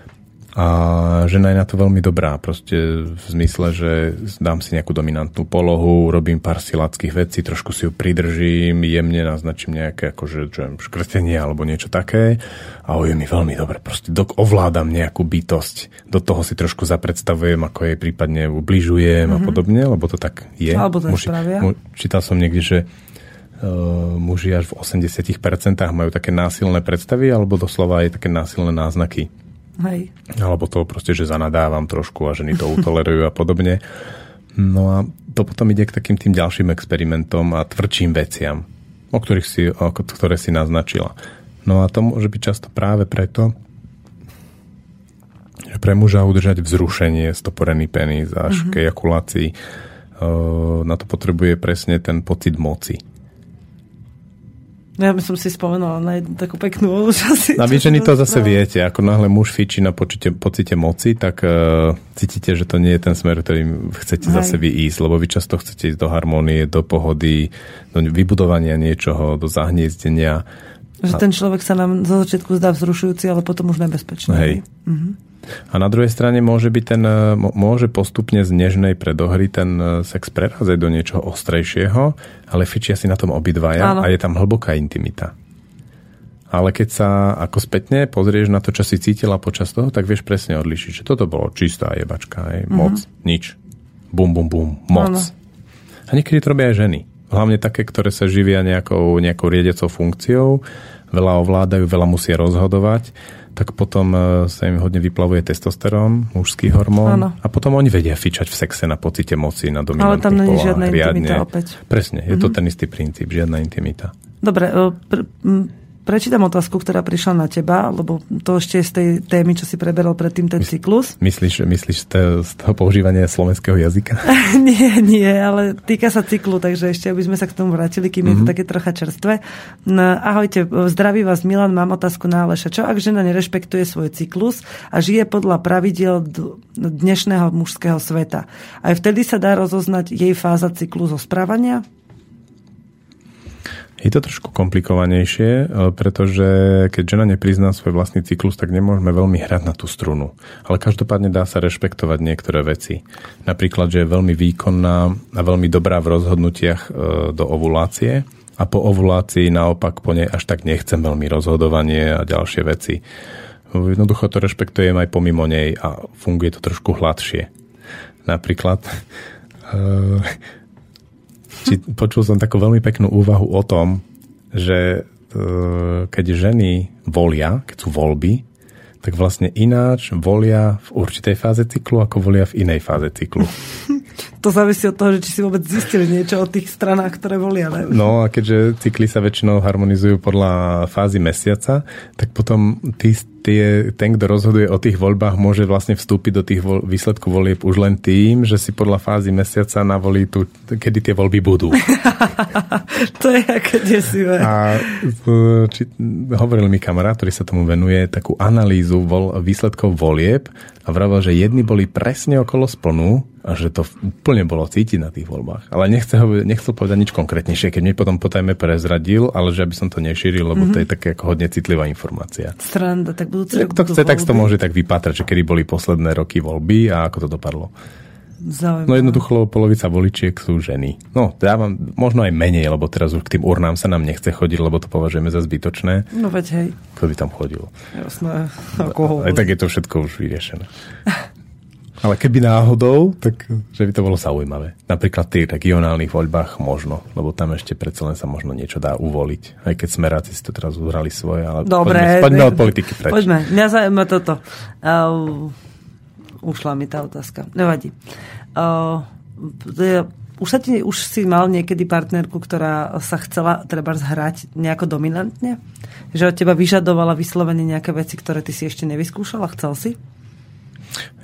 A žena je na to veľmi dobrá. Proste v zmysle, že dám si nejakú dominantnú polohu, robím pár siláckých vecí, trošku si ju pridržím, jemne naznačím nejaké akože, čo viem, škrtenie alebo niečo také. A je mi veľmi dobre. Proste dok ovládam nejakú bytosť. Do toho si trošku zapredstavujem, ako jej prípadne ubližujem mm-hmm. a podobne, lebo to tak je. Alebo to Muži, spravia. Mu, čítal som niekde, že Uh, muži až v osemdesiat percent majú také násilné predstavy, alebo doslova aj také násilné náznaky. Hej. Alebo to proste, že zanadávam trošku a ženy to utolerujú a podobne. No a to potom ide k takým tým ďalším experimentom a tvrdším veciam, o ktorých si, o ktoré si naznačila. No a to môže byť často práve preto, že pre muža udržať vzrušenie, stoporený penis až mm-hmm. k ejakulácii. Uh, na to potrebuje presne ten pocit moci. No ja by som si spomenula na jednu takú peknú úžasť. Na vyčení to zase no. viete. Ako náhle muž fičí na počite, pocite moci, tak uh, cítite, že to nie je ten smer, ktorým chcete Hej. zase vyísť. Lebo vy často chcete ísť do harmonie, do pohody, do vybudovania niečoho, do zahniezdenia. Že a... ten človek sa nám zo začiatku zdá vzrušujúci, ale potom už nebezpečný. Hej. Mhm. A na druhej strane môže byť ten, môže postupne z nežnej predohry ten sex prerazať do niečoho ostrejšieho, ale fičia si na tom obidvaja a je tam hlboká intimita. Ale keď sa ako spätne pozrieš na to, čo si cítila počas toho, tak vieš presne odlišiť, že toto bolo čistá jebačka, je, moc, uh-huh. nič, bum, bum, bum, moc. Ano. A niekedy to robia aj ženy. Hlavne také, ktoré sa živia nejakou, nejakou riedecou funkciou, veľa ovládajú, veľa musia rozhodovať, tak potom sa im hodne vyplavuje testosterón, mužský hormón. Áno. A potom oni vedia fičať v sexe na pocite moci, na dominantných polách. Ale tam nie je žiadna intimita opäť. Presne, je mm-hmm. to ten istý princíp, žiadna intimita. Dobre, pre, prečítam otázku, ktorá prišla na teba, lebo to ešte je z tej témy, čo si preberal predtým ten Mys- cyklus. Myslíš, myslíš z toho používania slovenského jazyka? nie, nie, ale týka sa cyklu, takže ešte aby sme sa k tomu vrátili, kým mm-hmm. je to také trocha čerstvé. No, ahojte, zdraví vás Milan, mám otázku na Aleša. Čo ak žena nerešpektuje svoj cyklus a žije podľa pravidiel dnešného mužského sveta? Aj vtedy sa dá rozoznať jej fáza cyklu zo správania? Je to trošku komplikovanejšie, pretože keď žena neprizná svoj vlastný cyklus, tak nemôžeme veľmi hrať na tú strunu. Ale každopádne dá sa rešpektovať niektoré veci. Napríklad, že je veľmi výkonná a veľmi dobrá v rozhodnutiach do ovulácie a po ovulácii naopak po nej až tak nechcem veľmi rozhodovanie a ďalšie veci. Jednoducho to rešpektujem aj pomimo nej a funguje to trošku hladšie. Napríklad... Či, počul som takú veľmi peknú úvahu o tom, že e, keď ženy volia, keď sú voľby, tak vlastne ináč volia v určitej fáze cyklu, ako volia v inej fáze cyklu. To závisí od toho, že či si vôbec zistili niečo o tých stranách, ktoré volia. Ne? No a keďže cykly sa väčšinou harmonizujú podľa fázy mesiaca, tak potom tí, tí, ten, kto rozhoduje o tých voľbách, môže vlastne vstúpiť do tých vo, výsledku volieb už len tým, že si podľa fázy mesiaca navolí tu, kedy tie voľby budú. To je ako desivé. A či, hovoril mi kamarát, ktorý sa tomu venuje, takú analýzu vol, výsledkov volieb a vravel, že jedni boli presne okolo splnu a že to úplne bolo cítiť na tých voľbách. Ale nechcel, nechcel povedať nič konkrétnejšie, keď mi potom potajme prezradil, ale že aby som to nešíril, lebo mm-hmm. to je také ako hodne citlivá informácia. Stranda, tak budú celé. Kto chce, tak to môže tak vypátrať, že kedy boli posledné roky voľby a ako to dopadlo. Zaujímavé. No jednoducho polovica voličiek sú ženy. No, dávam možno aj menej, lebo teraz už k tým urnám sa nám nechce chodiť, lebo to považujeme za zbytočné. No veď hej. Kto by tam chodil? Jasné. Aj tak je to všetko už vyriešené. A Ale keby náhodou, tak že by to bolo zaujímavé. Napríklad v tých regionálnych voľbách možno, lebo tam ešte predsa len sa možno niečo dá uvoliť. Aj keď smeráci si to teraz uhrali svoje, ale dobre, poďme, poďme od politiky preč. Poďme, mňa zaujíma toto. Uh, ušla mi tá otázka. Nevadí. Uh, už, sa ti, už si mal niekedy partnerku, ktorá sa chcela treba zhrať nejako dominantne? Že od teba vyžadovala vyslovene nejaké veci, ktoré ty si ešte nevyskúšala? Chcel si?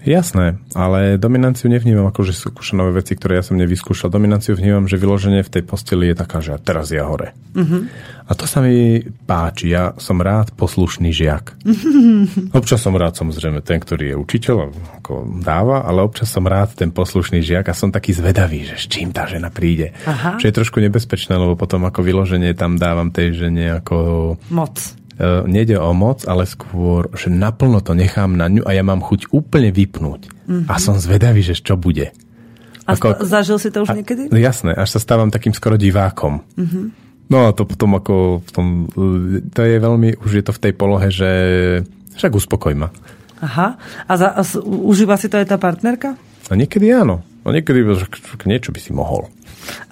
Jasné, ale dominanciu nevnímam ako, že skúša nové veci, ktoré ja som nevyskúšal. Dominanciu vnímam, že vyloženie v tej posteli je taká, že teraz ja hore. Uh-huh. A to sa mi páči. Ja som rád poslušný žiak. Uh-huh. Občas som rád samozrejme ten, ktorý je učiteľ, ako dáva, ale občas som rád ten poslušný žiak a som taký zvedavý, že s čím tá žena príde. Aha. Čo je trošku nebezpečné, lebo potom ako vyloženie tam dávam tej žene ako... Moc. Uh, nejde o moc, ale skôr, že naplno to nechám na ňu a ja mám chuť úplne vypnúť. Mm-hmm. A som zvedavý, že čo bude. A ako, sta- zažil si to už a, niekedy? Jasné, až sa stávam takým skoro divákom. Mm-hmm. No a to potom ako v tom, to je veľmi, už je to v tej polohe, že však uspokoj ma. Aha. A, za, a užíva si to aj tá partnerka? A niekedy áno. A niekedy niečo by si mohol.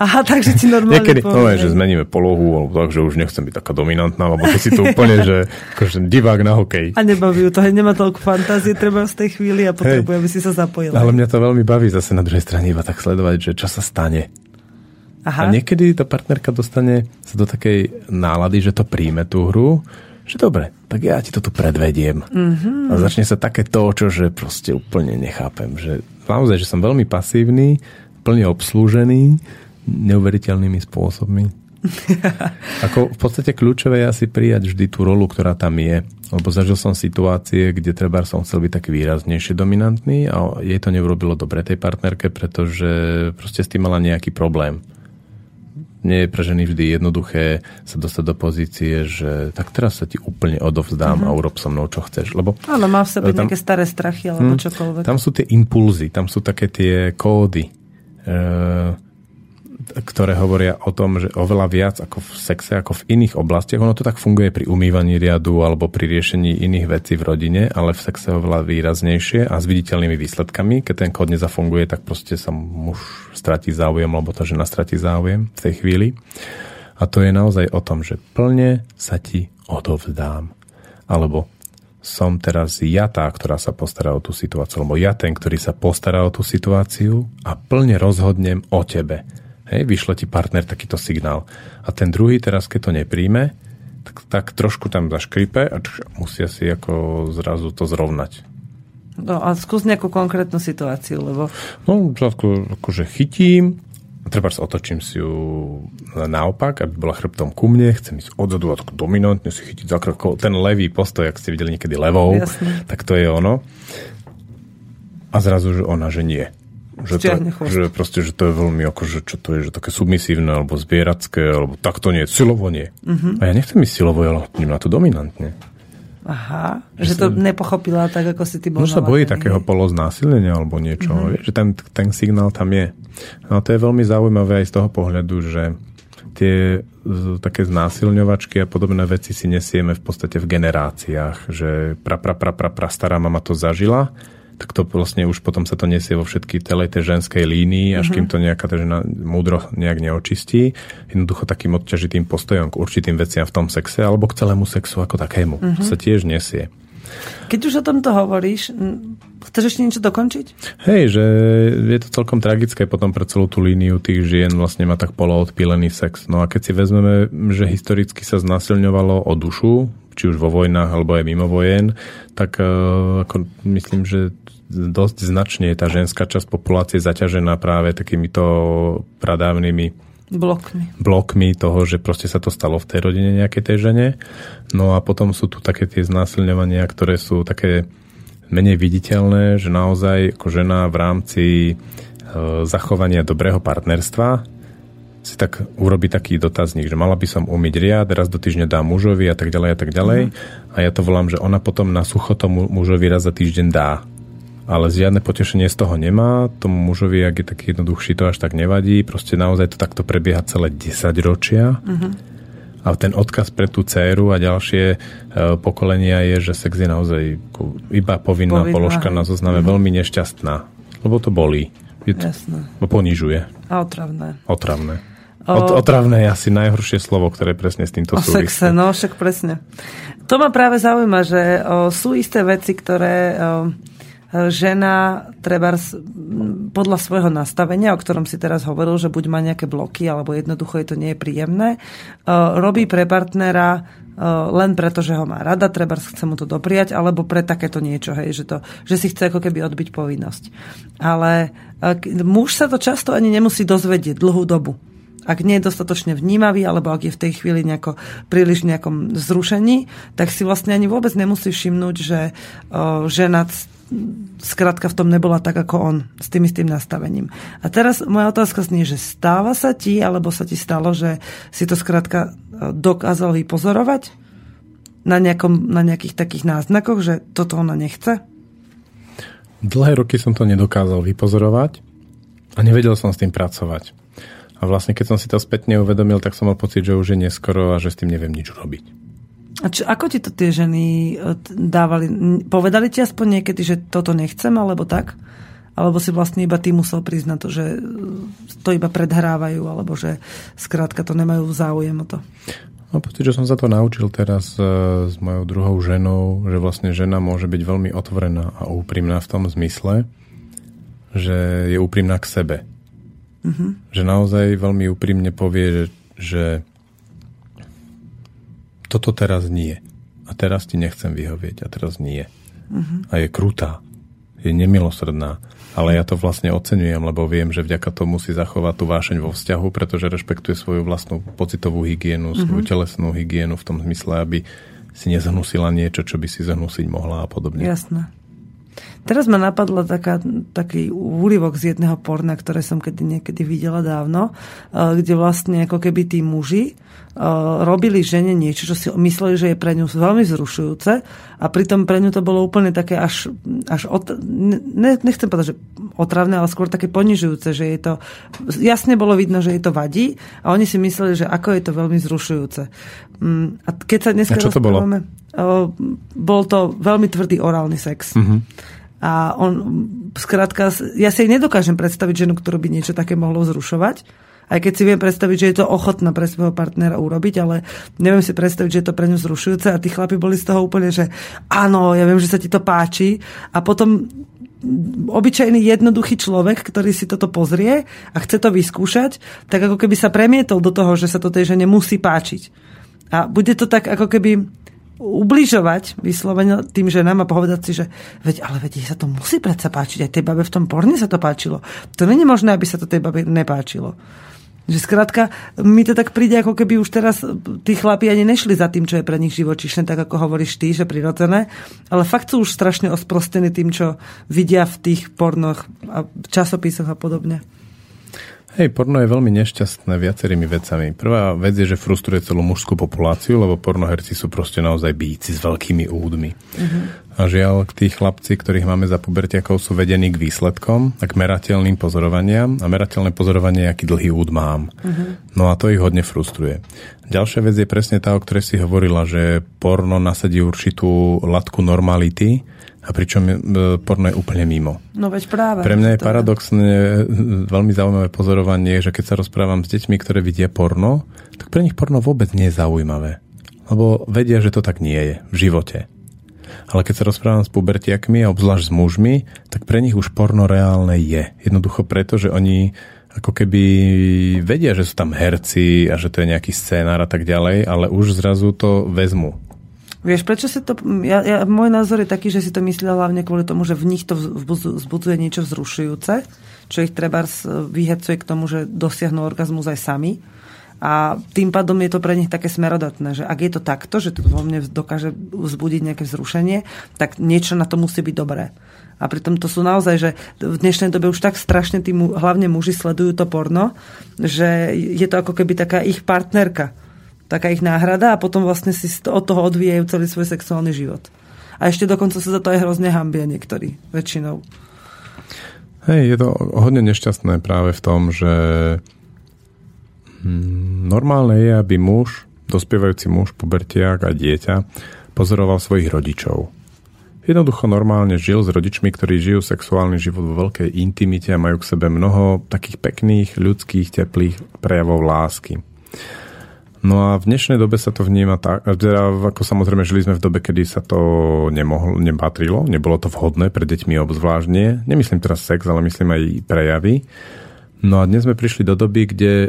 Aha, takže ti normálne niekedy, no je, že zmeníme polohu, alebo tak, že už nechcem byť taká dominantná, lebo ty si to úplne, že akože divák na hokej. A nebaví ju to, hej, nemá toľko fantázie, treba z tej chvíli a potrebuje, aby si sa zapojil. Ale mňa to veľmi baví zase na druhej strane iba tak sledovať, že čo sa stane. Aha. A niekedy tá partnerka dostane sa do takej nálady, že to príjme tú hru, že dobre, tak ja ti to tu predvediem. Mm-hmm. A začne sa také točo, že proste úplne nechápem, že naozaj, že som veľmi pasívny, plne obslúžený neuveriteľnými spôsobmi. Ako v podstate kľúčové je asi prijať vždy tú rolu, ktorá tam je. Lebo zažil som situácie, kde trebár som chcel byť taký výraznejšie dominantný a jej to neurobilo dobre tej partnerke, pretože proste s tým mala nejaký problém. Nie je pre ženy vždy jednoduché sa dostať do pozície, že tak teraz sa ti úplne odovzdám, uh-huh, a urob so mnou, čo chceš. Lebo ale má v sebe tam nejaké staré strachy alebo hm, čokoľvek. Tam sú tie impulzy, tam sú také tie kódy, ktoré hovoria o tom, že oveľa viac ako v sexe, ako v iných oblastiach. Ono to tak funguje pri umývaní riadu alebo pri riešení iných vecí v rodine, ale v sexe oveľa výraznejšie a s viditeľnými výsledkami. Keď ten kód nezafunguje, tak proste sa muž stratí záujem, alebo tá žena stratí záujem v tej chvíli. A to je naozaj o tom, že plne sa ti odovzdám. Alebo som teraz ja tá, ktorá sa postará o tú situáciu, alebo ja ten, ktorý sa postará o tú situáciu a plne rozhodnem o tebe. Hej, vyšle ti partner takýto signál. A ten druhý teraz, keď to nepríjme, tak, tak trošku tam zaškripe a čš, musia si ako zrazu to zrovnať. No a skús nejakú konkrétnu situáciu, lebo... No, akože chytím, treba sa otočím si ju naopak, aby bola chrbtom ku mne, chcem ísť odzadu a tak dominantne si chytiť za krok. Ten levý postoj, ak ste videli niekedy levou, jasne, tak to je ono. A zrazu, že ona, že nie. Že, to, že proste, že to je veľmi akože, čo to je, že také submisívne, alebo zbieracké, alebo takto nie, silovo nie. Uh-huh. A ja nechcem ísť silovo, ale ja na to dominantne. Aha, že, že to sa nepochopila tak, ako si ty bol. No sa bojí takého poloznásilnenia alebo niečo, mm-hmm, vieš, že ten, ten signál tam je. No to je veľmi zaujímavé aj z toho pohľadu, že tie také znásilňovačky a podobné veci si nesieme v podstate v generáciách, že pra, pra, pra, pra, pra stará mama to zažila, tak to vlastne už potom sa to nesie vo všetky telej tej ženskej línii, až mm-hmm, kým to nejaká tá žena múdro nejak neočistí. Jednoducho takým odťažitým postojom k určitým veciam v tom sexe alebo k celému sexu ako takému. Mm-hmm. To sa tiež nesie. Keď už o tomto hovoríš, chceš ešte niečo dokončiť? Hej, že je to celkom tragické potom pre celú tú líniu tých žien vlastne má tak poloodpílený sex. No a keď si vezmeme, že historicky sa znásilňovalo o dušu, či už vo vojnách alebo aj mimo vojen, tak uh, ako myslím, že dosť značne je tá ženská časť populácie zaťažená práve takýmito pradávnymi Blokmi. blokmi toho, že proste sa to stalo v tej rodine nejakej tej žene. No a potom sú tu také tie znásilňovania, ktoré sú také menej viditeľné, že naozaj ako žena v rámci e, zachovania dobrého partnerstva si tak urobí taký dotazník, že mala by som umyť riad, raz do týždňa dá mužovi a tak ďalej a tak ďalej. Mm. A ja to volám, že ona potom na sucho tomu mužovi raz za týždeň dá. Ale žiadne potešenie z toho nemá. Tomu mužovi, ak je taký jednoduchší, to až tak nevadí. Proste naozaj to takto prebieha celé desaťročia. Uh-huh. A ten odkaz pre tú dcéru a ďalšie e, pokolenia je, že sex je naozaj iba povinná, povinná položka na zozname, uh-huh, veľmi nešťastná. Lebo to bolí. Je to, ponižuje. A otravné. Otravné. Ot, otravné je asi najhoršie slovo, ktoré presne s týmto súvisí. O sexe, no však presne. To ma práve zaujíma, že o, sú isté veci, ktoré o, žena treba podľa svojho nastavenia, o ktorom si teraz hovoril, že buď má nejaké bloky, alebo jednoducho je to nie je príjemné, o, robí pre partnera len preto, že ho má rada, treba chce mu to dopriať, alebo pre takéto niečo, hej, že, to, že si chce ako keby odbiť povinnosť. Ale muž sa to často ani nemusí dozvedieť dlhú dobu. Ak nie je dostatočne vnímavý, alebo ak je v tej chvíli nejako, príliš nejakom zrušení, tak si vlastne ani vôbec nemusí všimnúť, že o, žena skrátka v tom nebola tak, ako on, s tým istým nastavením. A teraz moja otázka znie, že stáva sa ti, alebo sa ti stalo, že si to skrátka dokázal vypozorovať na, nejakom, na nejakých takých náznakoch, že toto ona nechce? Dlhé roky som to nedokázal vypozorovať a nevedel som s tým pracovať. A vlastne, keď som si to spätne uvedomil, tak som mal pocit, že už je neskoro a že s tým neviem nič robiť. A čo, ako ti to tie ženy dávali? Povedali ti aspoň niekedy, že toto nechcem, alebo tak? Alebo si vlastne iba ty musel priznať to, že to iba predhrávajú, alebo že skrátka to nemajú záujem o to? Mám pocit, že som sa to naučil teraz s mojou druhou ženou, že vlastne žena môže byť veľmi otvorená a úprimná v tom zmysle, že je úprimná k sebe. Uh-huh. Že naozaj veľmi úprimne povie, že, že toto teraz nie. A teraz ti nechcem vyhovieť. A teraz nie. Uh-huh. A je krutá. Je nemilosrdná. Ale ja to vlastne oceňujem, lebo viem, že vďaka tomu si zachová tú vášeň vo vzťahu, pretože rešpektuje svoju vlastnú pocitovú hygienu, uh-huh. svoju telesnú hygienu v tom zmysle, aby si nezhnusila niečo, čo by si zhnusiť mohla a podobne. Jasné. Teraz ma napadla taká, taký úryvok z jedného porna, ktoré som kedy niekedy videla dávno, kde vlastne ako keby tí muži robili žene niečo, čo si mysleli, že je pre ňu veľmi vzrušujúce a pritom pre ňu to bolo úplne také až, až od, ne, nechcem povedať, že otravné, ale skôr také ponižujúce, že je to, jasne bolo vidno, že jej to vadí a oni si mysleli, že ako je to veľmi vzrušujúce. A keď sa dneska rozprávame, bol to veľmi tvrdý orálny sex. Mm-hmm. A on, skrátka, ja si nedokážem predstaviť ženu, ktorú by niečo také mohlo vzrušovať. Aj keď si viem predstaviť, že je to ochotná pre svojho partnera urobiť, ale neviem si predstaviť, že je to pre ňu vzrušujúce a tí chlapi boli z toho úplne, že áno, ja viem, že sa ti to páči. A potom obyčajný jednoduchý človek, ktorý si toto pozrie a chce to vyskúšať, tak ako keby sa premietol do toho, že sa to tej žene musí páčiť. A bude to tak ako keby ubližovať vyslovene tým ženám a povedať si, že veď, ale veď, sa to musí predsa páčiť. Aj tej babe v tom porne sa to páčilo. To nie je možné, aby sa to tej babe nepáčilo. Že skrátka, mi to tak príde, ako keby už teraz tí chlapi ani nešli za tým, čo je pre nich živočíšne, tak ako hovoríš ty, že prirodzené, ale fakt sú už strašne osprostení tým, čo vidia v tých pornoch a časopisoch a podobne. Hej, porno je veľmi nešťastné viacerými vecami. Prvá vec je, že frustruje celú mužskú populáciu, lebo pornoherci sú proste naozaj bíci s veľkými údmi. Uh-huh. A žiaľ, tí chlapci, ktorých máme za pubertiakov, sú vedení k výsledkom a k merateľným pozorovaniam. A merateľné pozorovanie, aký dlhý úd mám. Uh-huh. No a to ich hodne frustruje. Ďalšia vec je presne tá, o ktorej si hovorila, že porno nasadí určitú latku normality, a pričom porno je úplne mimo. No veď práve. Pre mňa je paradoxne veľmi zaujímavé pozorovanie, že keď sa rozprávam s deťmi, ktoré vidia porno, tak pre nich porno vôbec nie je zaujímavé. Lebo vedia, že to tak nie je v živote. Ale keď sa rozprávam s pubertiakmi a obzvlášť s mužmi, tak pre nich už porno reálne je. Jednoducho preto, že oni ako keby vedia, že sú tam herci a že to je nejaký scénár a tak ďalej, ale už zrazu to vezmu. Vieš, prečo si to... Ja, ja, môj názor je taký, že si to myslia hlavne kvôli tomu, že v nich to vzbudzuje niečo vzrušujúce, čo ich treba vyhecuje k tomu, že dosiahnu orgazmus aj sami. A tým pádom je to pre nich také smerodatné, že ak je to takto, že to vo mne dokáže vzbudiť nejaké vzrušenie, tak niečo na to musí byť dobré. A pritom to sú naozaj, že v dnešnej dobe už tak strašne tí, hlavne muži sledujú to porno, že je to ako keby taká ich partnerka, taká ich náhrada a potom vlastne si od toho odvíjajú celý svoj sexuálny život. A ešte dokonca sa za to aj hrozne hambia niektorí, väčšinou. Hej, je to hodne nešťastné práve v tom, že normálne je, aby muž, dospievajúci muž, pubertiak a dieťa pozoroval svojich rodičov. Jednoducho normálne žil s rodičmi, ktorí žijú sexuálny život vo veľkej intimite a majú k sebe mnoho takých pekných, ľudských, teplých prejavov lásky. No a v dnešnej dobe sa to vníma tak, ako samozrejme žili sme v dobe, kedy sa to nemohlo, nepatrilo, nebolo to vhodné pre deťmi obzvláštne. Nemyslím teraz sex, ale myslím aj prejavy. No a dnes sme prišli do doby, kde e,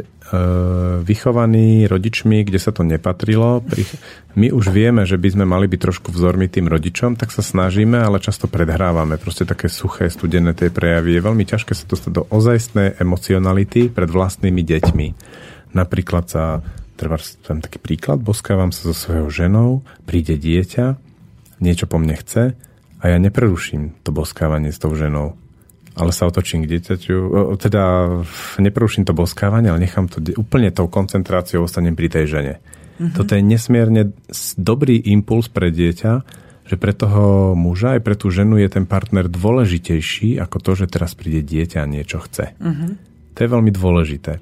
vychovaní rodičmi, kde sa to nepatrilo. Prich... My už vieme, že by sme mali byť trošku vzormi tým rodičom, tak sa snažíme, ale často predhrávame. Proste také suché, studené tie prejavy. Je veľmi ťažké sa dostať do ozajstnej emocionality pred vlastnými deťmi. Napríklad sa, treba tam taký príklad, boskávam sa so svojou ženou, príde dieťa, niečo po mne chce a ja nepreruším to boskávanie s tou ženou. Ale sa otočím k dieťaťu, teda nepreruším to boskávanie, ale nechám to de- úplne tou koncentráciou ostanem pri tej žene. Mm-hmm. Toto je nesmierne dobrý impuls pre dieťa, že pre toho muža aj pre tú ženu je ten partner dôležitejší ako to, že teraz príde dieťa a niečo chce. Mm-hmm. To je veľmi dôležité.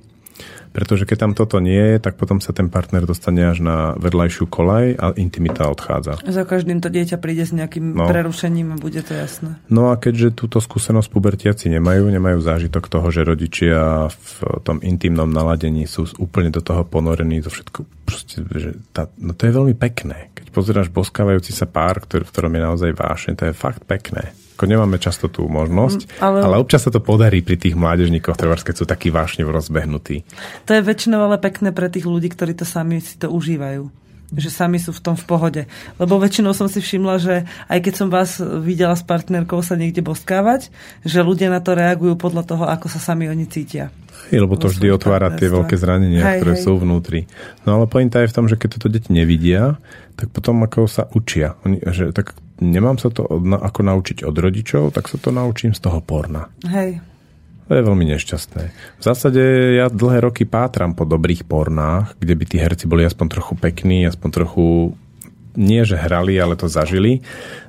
Pretože keď tam toto nie je, tak potom sa ten partner dostane až na vedľajšiu koľaj a intimita odchádza. Za každým to dieťa príde s nejakým no. prerušením a bude to jasné. No a keďže túto skúsenosť pubertiaci nemajú, nemajú zážitok toho, že rodičia v tom intimnom naladení sú úplne do toho ponorení, to všetko, proste, že tá, no to je veľmi pekné. Keď pozeráš boskávajúci sa pár, ktorý, v ktorom je naozaj vášeň, to je fakt pekné. Nemáme často tú možnosť, ale, ale občas sa to podarí pri tých mládežníkoch, trebárs, keď sú takí vášne rozbehnutí. To je väčšinou ale pekné pre tých ľudí, ktorí to sami si to užívajú. Že sami sú v tom v pohode. Lebo väčšinou som si všimla, že aj keď som vás videla s partnerkou sa niekde boskávať, že ľudia na to reagujú podľa toho, ako sa sami oni cítia. Hej, lebo to vždy otvára tie veľké zranenia, hej, ktoré hej. sú vnútri. No ale pointa je v tom, že keď toto deti nevidia, tak potom ako sa učia. Oni, že tak nemám sa to od, ako naučiť od rodičov, tak sa to naučím z toho porna. Hej. To je veľmi nešťastné. V zásade ja dlhé roky pátram po dobrých pornách, kde by tí herci boli aspoň trochu pekní, aspoň trochu nie, že hrali, ale to zažili.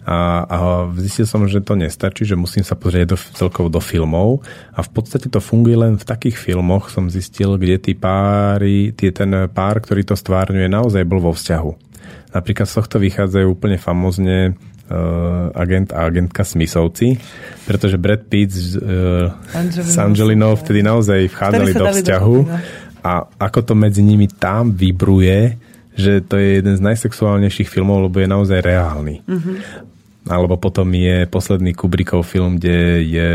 A, a zistil som, že to nestačí, že musím sa pozrieť do, celkovo do filmov. A v podstate to funguje len v takých filmoch, som zistil, kde tí páry, tí, ten pár, ktorý to stvárňuje, naozaj bol vo vzťahu. Napríklad z tohto vychádzajú úplne famózne agent a agentka Smithovci, pretože Brad Pitt uh, s Angelinou vtedy naozaj vchádzali do vzťahu do a ako to medzi nimi tam vibruje, že to je jeden z najsexuálnejších filmov, lebo je naozaj reálny. Mm-hmm. Alebo potom je posledný Kubrickov film, kde je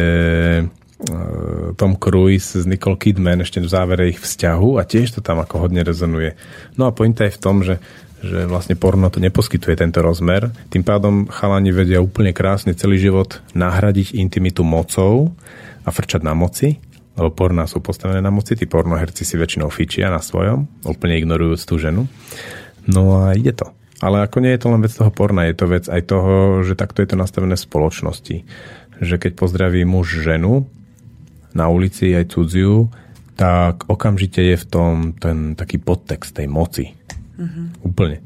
Tom Cruise s Nicole Kidman ešte v závere ich vzťahu a tiež to tam ako hodne rezonuje. No a pointa je v tom, že že vlastne porno to neposkytuje tento rozmer. Tým pádom chalani vedia úplne krásne celý život nahradiť intimitu mocou a frčať na moci, lebo porná sú postavené na moci, tí pornoherci si väčšinou fičia na svojom, úplne ignorujú tú ženu. No a ide to. Ale ako nie je to len vec toho porna, je to vec aj toho, že takto je to nastavené v spoločnosti. Že keď pozdraví muž ženu na ulici aj cudziu, tak okamžite je v tom ten taký podtext tej moci. Mm-hmm. Úplne.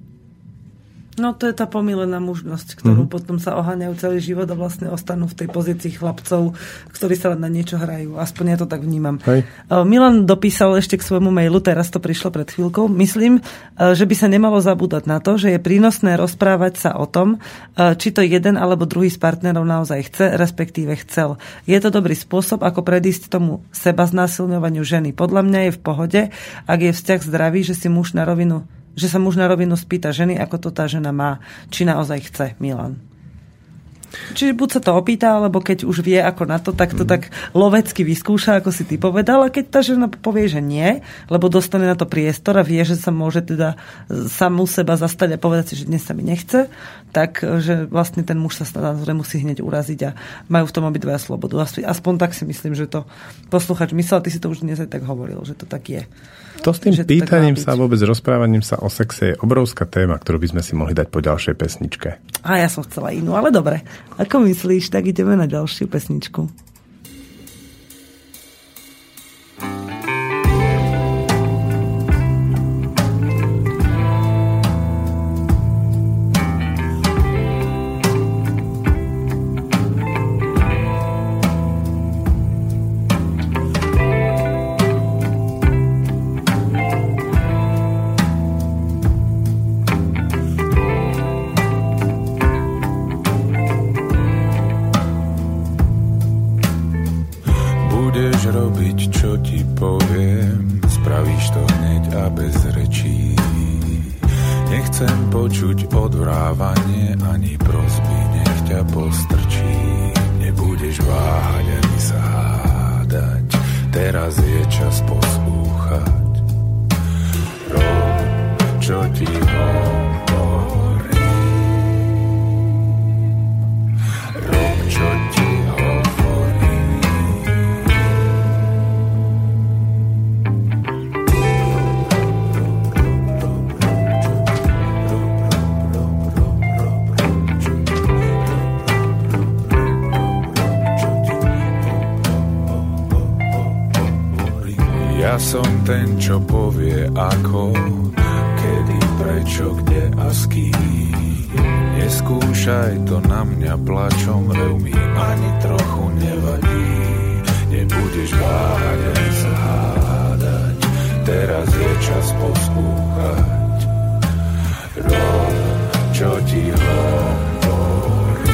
No to je tá pomílená mužnosť, ktorú mm-hmm. potom sa oháňajú celý život a vlastne ostanú v tej pozícii chlapcov, ktorí sa na niečo hrajú. Aspoň ja to tak vnímam. Hej. Milan dopísal ešte k svojmu mailu, teraz to prišlo pred chvíľkou. Myslím, že by sa nemalo zabúdať na to, že je prínosné rozprávať sa o tom, či to jeden alebo druhý z partnerov naozaj chce, respektíve chcel. Je to dobrý spôsob, ako predísť tomu seba znásilňovaniu ženy. Podľa mňa je v pohode, ak je vzťah zdravý, že si muž na rovinu že sa muž na rovinu spýta ženy, ako to tá žena má, či naozaj chce, Milan. Čiže buď sa to opýta, alebo keď už vie ako na to, tak to mm. tak lovecky vyskúša, ako si ty povedal, a keď tá žena povie, že nie, lebo dostane na to priestor a vie, že sa môže teda samú seba zastať a povedať si, že dnes sa mi nechce, tak že vlastne ten muž sa naozaj musí hneď uraziť a majú v tom obidvaja slobodu. Aspoň tak si myslím, že to posluchač myslel, ty si to už dnes aj tak hovoril, že to tak je. To s tým pýtaním sa vôbec rozprávaním sa o sexe je obrovská téma, ktorú by sme si mohli dať po ďalšej pesničke. A ja som chcela inú, ale dobre. Ako myslíš, tak ideme na ďalšiu pesničku. budeš robiť, čo ti poviem, spravíš to hneď a bez rečí. Nechcem počuť odvrávanie, ani prosby, nech ťa postrčí. Nebudeš váhať ani sa hádať, teraz je čas poslúchať. Rob, čo ti hovorí. Rob, čo ti Ja som ten, čo povie ako, kedy, prečo, kde a s kým. Neskúšaj to na mňa plačom, rev mi ani trochu nevadí. Nebudeš váhať ani sa hádať, teraz je čas poslúchať. Rob, čo ti hovorím.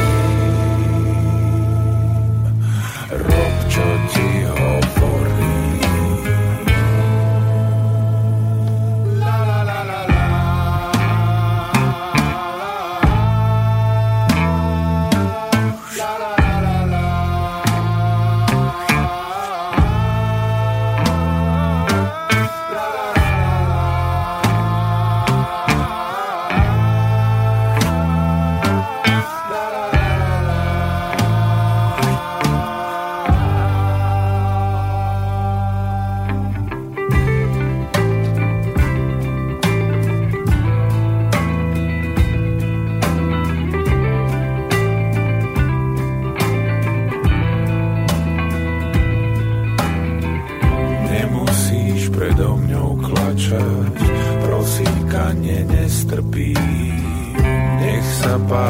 Rob, čo ti hovorím.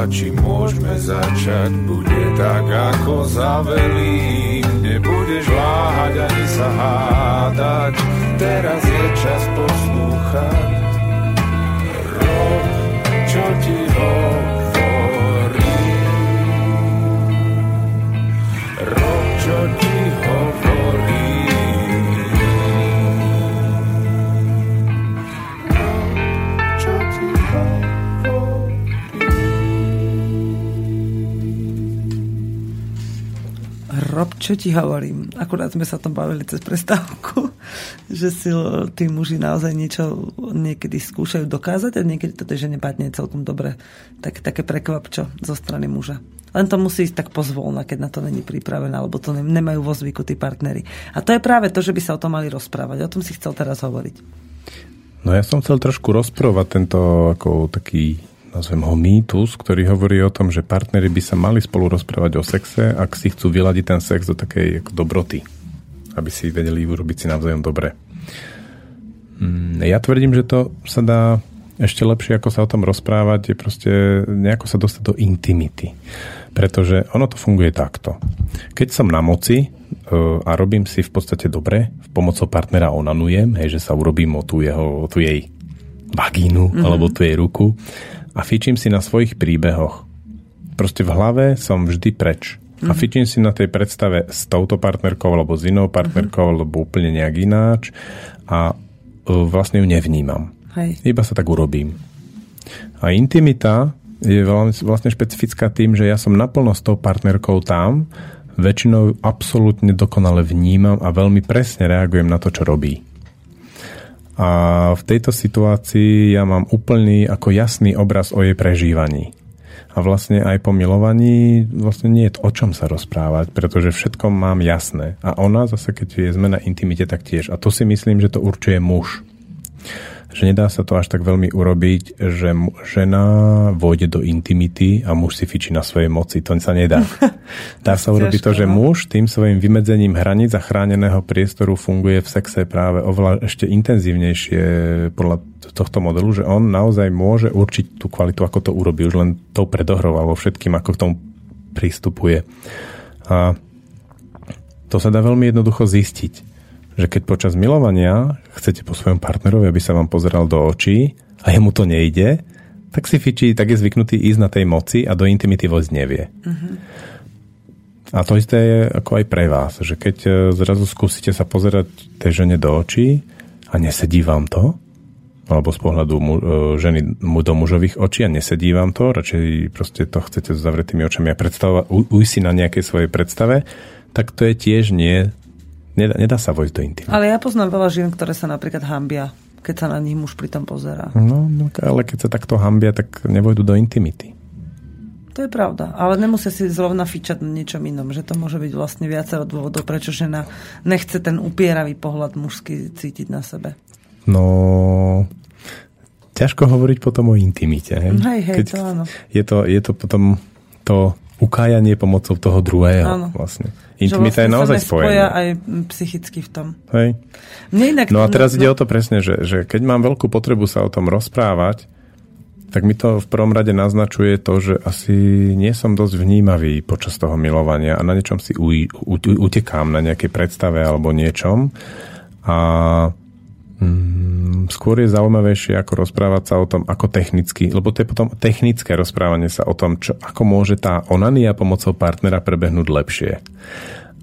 Či môžeme začať, bude tak, ako zavelím. Nebudeš váhať ani sa hádať, teraz je čas poslúchať. Rob, čo ti hovorím. Rob, čo ti hovorím. Rob, čo ti hovorím. Akurát sme sa tam bavili cez prestávku, že si tí muži naozaj niečo niekedy skúšajú dokázať a niekedy to tej žene padne celkom dobre. Tak, také prekvapčo zo strany muža. Len to musí ísť tak pozvolna, keď na to není pripravená, alebo to nemajú vo zvyku tí partneri. A to je práve to, že by sa o tom mali rozprávať. O tom si chcel teraz hovoriť. No ja som chcel trošku rozprávať tento ako taký nazvem ho mýtus, ktorý hovorí o tom, že partneri by sa mali spolu rozprávať o sexe, ak si chcú vyladiť ten sex do takej ako dobroty, aby si vedeli urobiť si navzájom dobre. Ja tvrdím, že to sa dá ešte lepšie, ako sa o tom rozprávať, je proste nejako sa dostať do intimity. Pretože ono to funguje takto. Keď som na moci a robím si v podstate dobre, pomocou partnera onanujem, hej, že sa urobím o tú, jeho, o tú jej vagínu, mm-hmm. alebo tú jej ruku, a fičím si na svojich príbehoch. Proste v hlave som vždy preč. Mm-hmm. A fičím si na tej predstave s touto partnerkou, alebo s inou partnerkou, mm-hmm. alebo úplne nejak ináč. A vlastne ju nevnímam. Hej. Iba sa tak urobím. A intimita je vlastne špecifická tým, že ja som naplno s tou partnerkou tam, väčšinou absolútne dokonale vnímam a veľmi presne reagujem na to, čo robí. A v tejto situácii ja mám úplný ako jasný obraz o jej prežívaní. A vlastne aj po milovaní vlastne nie je to, o čom sa rozprávať, pretože všetko mám jasné. A ona zase, keď je zmena intimite, tak tiež. A to si myslím, že to určuje muž. Že nedá sa to až tak veľmi urobiť, že žena vôjde do intimity a muž si fičí na svojej moci. To sa nedá. Dá sa urobiť to, že muž tým svojim vymedzením hraníc a chráneného priestoru funguje v sexe práve oveľa ešte intenzívnejšie podľa tohto modelu, že on naozaj môže určiť tú kvalitu, ako to urobí. Už len tou predohroval vo všetkým, ako k tomu pristupuje. A to sa dá veľmi jednoducho zistiť. Že keď počas milovania chcete po svojom partnerovi, aby sa vám pozeral do očí a jemu to nejde, tak si fičí, tak je zvyknutý ísť na tej moci a do intimity vojsť nevie. Uh-huh. A to isté je ako aj pre vás, že keď zrazu skúsite sa pozerať tej žene do očí a nesedí vám to, alebo z pohľadu mu, ženy mu do mužových očí a nesedí vám to, radšej proste to chcete s zavretými očami a predstava, uj si na nejakej svojej predstave, tak to je tiež nie, nedá, nedá sa vojsť do intimity. Ale ja poznám veľa žien, ktoré sa napríklad hanbia, keď sa na nich muž pritom pozerá. No, ale keď sa takto hanbia, tak nevojdu do intimity. To je pravda, ale nemusia si zrovna fičať na niečom inom, že to môže byť vlastne viacero dôvodov, prečo žena nechce ten upieravý pohľad mužský cítiť na sebe. No, ťažko hovoriť potom o intimite. Hej, hej, hej to áno. Je to, je to potom to ukájanie pomocou toho druhého. Áno. Vlastne. Intimita vlastne je naozaj spojená. Aj psychicky v tom. Hej. Inak, no a teraz no, ide o to presne, že, že keď mám veľkú potrebu sa o tom rozprávať, tak mi to v prvom rade naznačuje to, že asi nie som dosť vnímavý počas toho milovania a na niečom si uj, u, utekám, na nejakej predstave alebo niečom. A mm, skôr je zaujímavejšie, ako rozprávať sa o tom, ako technicky, lebo to je potom technické rozprávanie sa o tom, čo, ako môže tá onania pomocou partnera prebehnúť lepšie.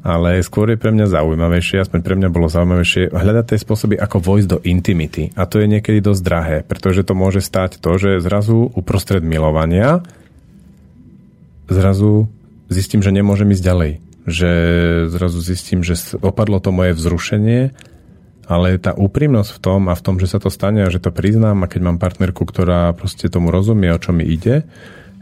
Ale skôr je pre mňa zaujímavejšie, aspoň pre mňa bolo zaujímavejšie hľadať tie spôsoby, ako vojsť do intimity. A to je niekedy dosť drahé, pretože to môže stať to, že zrazu uprostred milovania zrazu zistím, že nemôžem ísť ďalej. Že zrazu zistím, že opadlo to moje vzrušenie, ale tá úprimnosť v tom a v tom, že sa to stane a že to priznám a keď mám partnerku, ktorá proste tomu rozumie, o čo mi ide,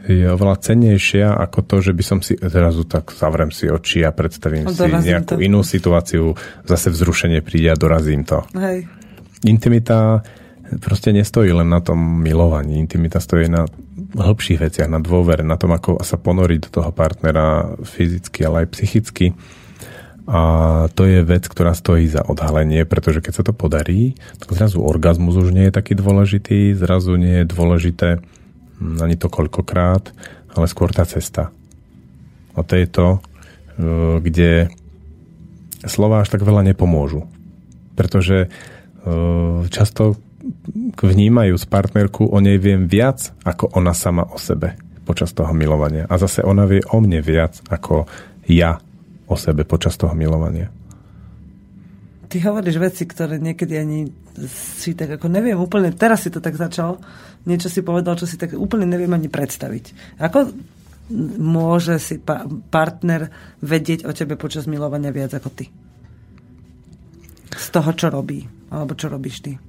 je oveľa cennejšia ako to, že by som si zrazu tak zavrem si oči a predstavím si nejakú to. Inú situáciu, zase vzrušenie príde a dorazím to. Hej. Intimita proste nestojí len na tom milovaní. Intimita stojí na hĺbších veciach, na dôvere, na tom, ako sa ponoriť do toho partnera fyzicky, ale aj psychicky. A to je vec, ktorá stojí za odhalenie, pretože keď sa to podarí, tak zrazu orgazmus už nie je taký dôležitý, zrazu nie je dôležité ani to koľkokrát, ale skôr tá cesta. A to je to, kde slová až tak veľa nepomôžu. Pretože často vnímajú z partnerku, o nej viem viac, ako ona sama o sebe počas toho milovania. A zase ona vie o mne viac, ako ja o sebe počas toho milovania. Ty hovoríš veci, ktoré niekedy ani si tak ako neviem úplne, teraz si to tak začal, niečo si povedal, čo si tak úplne neviem ani predstaviť. Ako môže si pa- partner vedieť o tebe počas milovania viac ako ty? Z toho, čo robí, alebo čo robíš ty?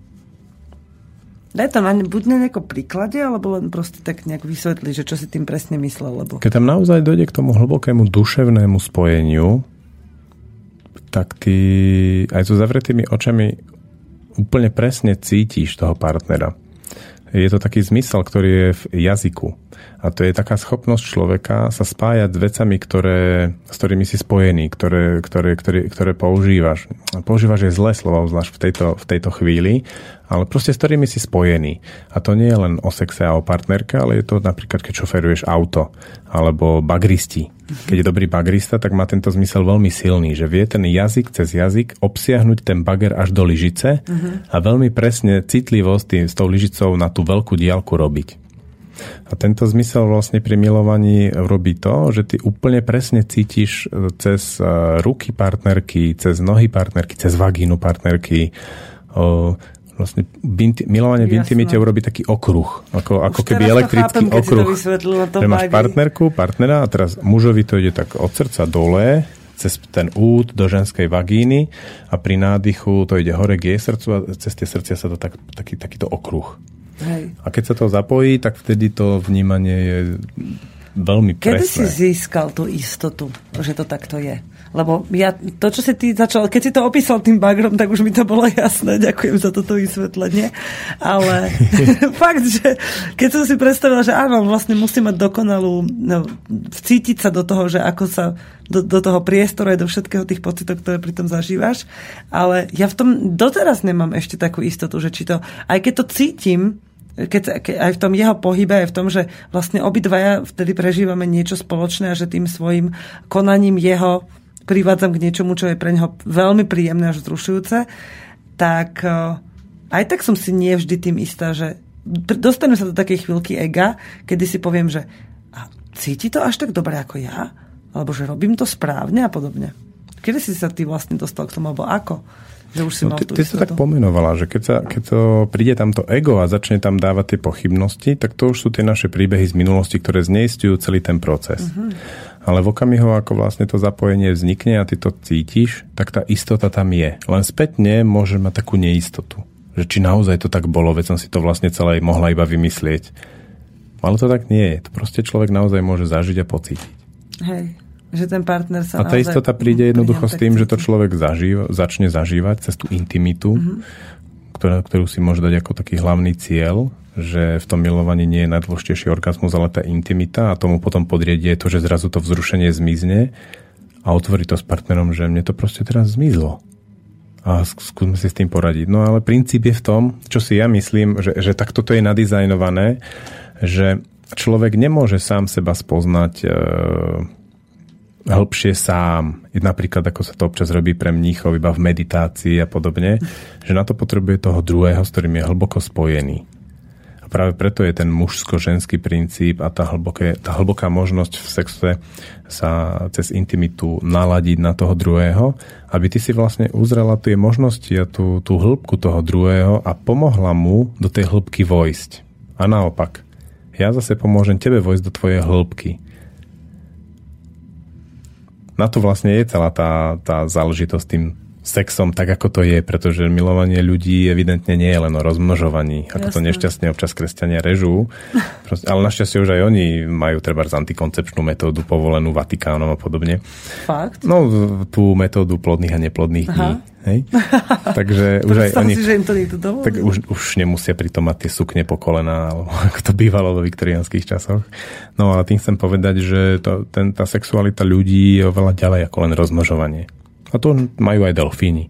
Daj to na ne, buď na nejakom príklade, alebo len proste tak nejak vysvetli, že čo si tým presne myslel. Lebo... Keď tam naozaj dojde k tomu hlbokému duševnému spojeniu, tak ty aj so zavretými očami úplne presne cítiš toho partnera. Je to taký zmysel, ktorý je v jazyku. A to je taká schopnosť človeka sa spájať s vecami, ktoré, s ktorými si spojený, ktoré, ktoré, ktoré, ktoré používaš. Používaš je zlé slovo, zvlášť v tejto, v tejto chvíli, ale proste s ktorými si spojený. A to nie je len o sexe a o partnerke, ale je to napríklad, keď šoferuješ auto alebo bagristi. Keď je dobrý bagrista, tak má tento zmysel veľmi silný, že vie ten jazyk cez jazyk obsiahnuť ten bager až do lyžice uh-huh. a veľmi presne citlivosť tým, s tou lyžicou na tú veľkú diaľku robiť. A tento zmysel vlastne pri milovaní robí to, že ty úplne presne cítiš cez ruky partnerky, cez nohy partnerky, cez vagínu partnerky. Vlastne milovanie v intimite urobí taký okruh, ako, ako keby elektrický chápem, okruh. Že máš partnerku, partnera a teraz mužovi to ide tak od srdca dole, cez ten út do ženskej vagíny a pri nádychu to ide hore k jej srdcu a cez tie srdcia sa to tak, taký, takýto okruh. Hej. A keď sa to zapojí, tak vtedy to vnímanie je veľmi presné. Kedy si získal tú istotu, že to takto je? Lebo ja, to, čo si ty začal, keď si to opísal tým bagrom, tak už mi to bolo jasné. Ďakujem za toto vysvetlenie. Ale fakt, že keď som si predstavila, že áno, vlastne musím mať dokonalú, no, vcítiť sa do toho, že ako sa do, do toho priestoru aj do všetkého tých pocitov, ktoré pri tom zažívaš. Ale ja v tom doteraz nemám ešte takú istotu, že či to, aj keď to cítim, Keď, ke, aj v tom jeho pohybe, aj v tom, že vlastne obidvaja vtedy prežívame niečo spoločné a že tým svojim konaním jeho privádzam k niečomu, čo je pre neho veľmi príjemné až vzrušujúce, tak aj tak som si nie vždy tým istá, že dostanem sa do takej chvíľky ega, kedy si poviem, že a cíti to až tak dobre ako ja? alebo že robím to správne a podobne. Kedy si sa ty vlastne dostal k tomu, alebo ako? Že už si no, mal ty, ty sa tak pomenovala, že keď, sa, keď to príde tam to ego a začne tam dávať tie pochybnosti, tak to už sú tie naše príbehy z minulosti, ktoré zneistujú celý ten proces. Uh-huh. Ale v okamihu, ako vlastne to zapojenie vznikne a ty to cítiš, tak tá istota tam je. Len spätne môže mať takú neistotu. Že či naozaj to tak bolo, veď som si to vlastne celé mohla iba vymyslieť. Ale to tak nie je. To proste človek naozaj môže zažiť a pocítiť. Hej. Že ten partner sa a tá istota príde jednoducho s tým, že to človek zažíva, začne zažívať cez tú intimitu, mm-hmm. ktorá, ktorú si môže dať ako taký hlavný cieľ, že v tom milovaní nie je najdôležitejší orgazmus, ale tá intimita, a tomu potom podriedie to, že zrazu to vzrušenie zmizne a otvorí to s partnerom, že mne to proste teraz zmizlo. A skúsme si s tým poradiť. No ale princíp je v tom, čo si ja myslím, že, že takto to je nadizajnované, že človek nemôže sám seba spoznať e, hĺbšie sám. Napríklad, ako sa to občas robí pre mníchov, iba v meditácii a podobne, že na to potrebuje toho druhého, s ktorým je hlboko spojený. A práve preto je ten mužsko-ženský princíp a tá, hlboké, tá hlboká možnosť v sexe sa cez intimitu naladiť na toho druhého, aby ty si vlastne uzrela tie možnosti a tú, tú hĺbku toho druhého a pomohla mu do tej hĺbky vojsť. A naopak, ja zase pomôžem tebe vojsť do tvojej hĺbky. Na to vlastne je celá tá, tá záležitosť s tým sexom, tak ako to je, pretože milovanie ľudí evidentne nie je len o rozmnožovaní, ako Jasne. To nešťastne občas kresťania režú. Proste, ale našťastie už aj oni majú treba antikoncepčnú metódu povolenú Vatikánom a podobne. Fakt? No, tú metódu plodných a neplodných Aha. dní. Hej? Takže už aj oni si, že im to nie je to tak už, už nemusia pritom mať tie sukne po kolená, alebo ako to bývalo do viktoriánskych časoch. No ale tým chcem povedať, že to, ten, tá sexualita ľudí je oveľa ďalej ako len rozmnožovanie. A to majú aj delfíni.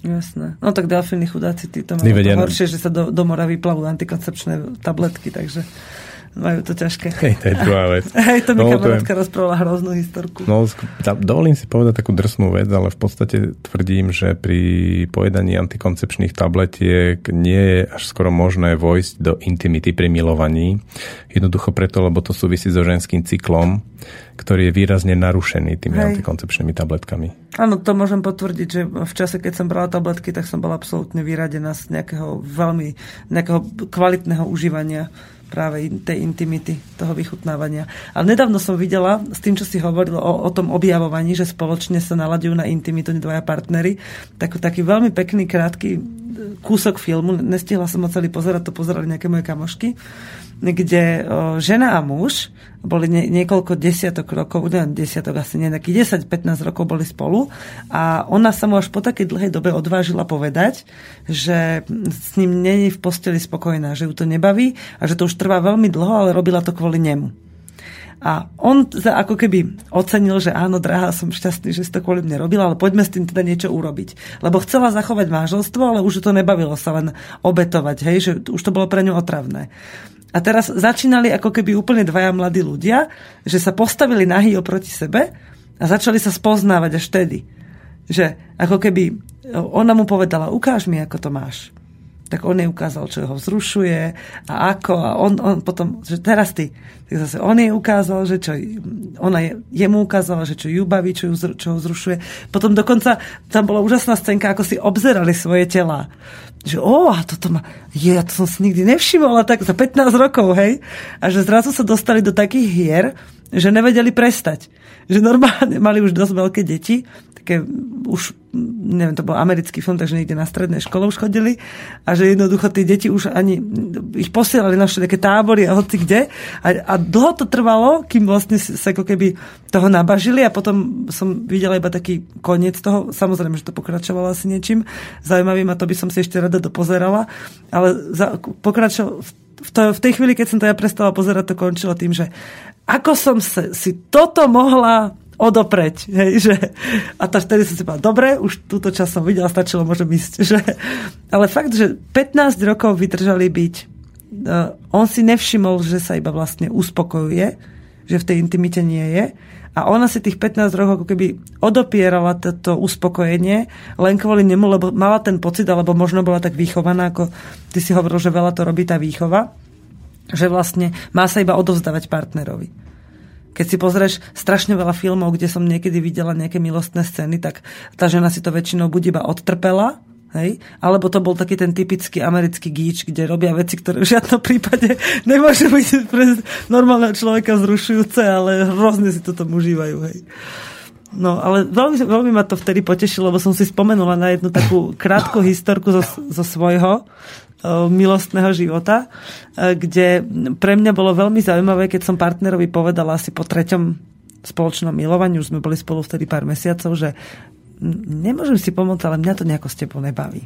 Jasné. No tak delfíni chudáci, tí to majú Nevedia, to horšie, že sa do, do mora vyplavú antikoncepčné tabletky, takže majú to ťažké. Hej, to je druhá vec. Hej, to mi no, kamarátka je... rozprávala hroznú historku. No, dovolím si povedať takú drsnú vec, ale v podstate tvrdím, že pri pojedaní antikoncepčných tabletiek nie je až skoro možné vojsť do intimity pri milovaní. Jednoducho preto, lebo to súvisí so ženským cyklom, ktorý je výrazne narušený tými Hej. antikoncepčnými tabletkami. Áno, to môžem potvrdiť, že v čase, keď som brala tabletky, tak som bola absolútne vyradená z nejakého veľmi nejakého kvalitného užívania práve tej intimity, toho vychutnávania. Ale nedávno som videla s tým, čo si hovoril o, o tom objavovaní, že spoločne sa nalaďujú na intimitu dvaja partnery, tak, taký veľmi pekný, krátky kúsok filmu, nestihla som ho celý pozerať, to pozerali nejaké moje kamošky, kde o, žena a muž boli nie, niekoľko desiatok rokov, neviem, desiatok asi nie, nejakých desať pätnásť rokov boli spolu a ona sa mu až po takej dlhej dobe odvážila povedať, že s ním nie je v posteli spokojná, že ju to nebaví a že to už trvá veľmi dlho, ale robila to kvôli nemu. A on za ako keby ocenil, že áno, drahá, som šťastný, že si to kvôli mne robila, ale poďme s tým teda niečo urobiť. Lebo chcela zachovať manželstvo, ale už to nebavilo sa len obetovať, hej, že už to bolo pre ňu otravné. A teraz začínali ako keby úplne dvaja mladí ľudia, že sa postavili nahý oproti sebe a začali sa spoznávať až vtedy. Že ako keby ona mu povedala, ukáž mi, ako to máš. Tak on jej ukázal, čo ho vzrušuje a ako. A on, on potom, že teraz ty. Tak zase on jej ukázal, že čo, ona je, jemu ukázala, že čo ju baví, čo, ju, čo ho vzrušuje. Potom dokonca tam bola úžasná scénka, ako si obzerali svoje tela. Že ó, a toto ma, je, ja to som si nikdy nevšimla, tak za pätnásť rokov, hej. A že zrazu sa dostali do takých hier, že nevedeli prestať. Že normálne mali už dosť veľké deti, také už, neviem, to bol americký film, takže niekde na strednej škole už chodili a že jednoducho tie deti už ani ich posielali na všetké tábory a hoci kde a, a dlho to trvalo, kým vlastne sa ako keby toho nabažili a potom som videla iba taký koniec toho, samozrejme, že to pokračovalo asi niečím zaujímavým a to by som si ešte rada dopozerala, ale za, pokračoval v, to, v tej chvíli, keď som to ja prestala pozerať, to končilo tým, že ako som si toto mohla odopreť, hej, že a to vtedy som si povedala, dobre, už túto čas som videla, stačilo, môžem ísť, že ale fakt, že pätnásť rokov vydržali byť, on si nevšimol, že sa iba vlastne uspokojuje, že v tej intimite nie je a ona si tých pätnásť rokov ako keby odopierala toto uspokojenie len kvôli nemu, lebo mala ten pocit, alebo možno bola tak vychovaná, ako ty si hovoril, že veľa to robí tá výchova, že vlastne má sa iba odovzdávať partnerovi. Keď si pozrieš strašne veľa filmov, kde som niekedy videla nejaké milostné scény, tak tá žena si to väčšinou buď iba odtrpela, hej? Alebo to bol taký ten typický americký gíč, kde robia veci, ktoré v žiadnom prípade nemôžu byť pre normálneho človeka zrušujúce, ale hrozne si to tam užívajú. Hej. No, ale veľmi, veľmi ma to vtedy potešilo, lebo som si spomenula na jednu takú krátku historku zo, zo svojho milostného života, kde pre mňa bolo veľmi zaujímavé, keď som partnerovi povedala asi po treťom spoločnom milovaniu, už sme boli spolu vtedy pár mesiacov, že nemôžem si pomôcť, ale mňa to nejako s tebou nebaví.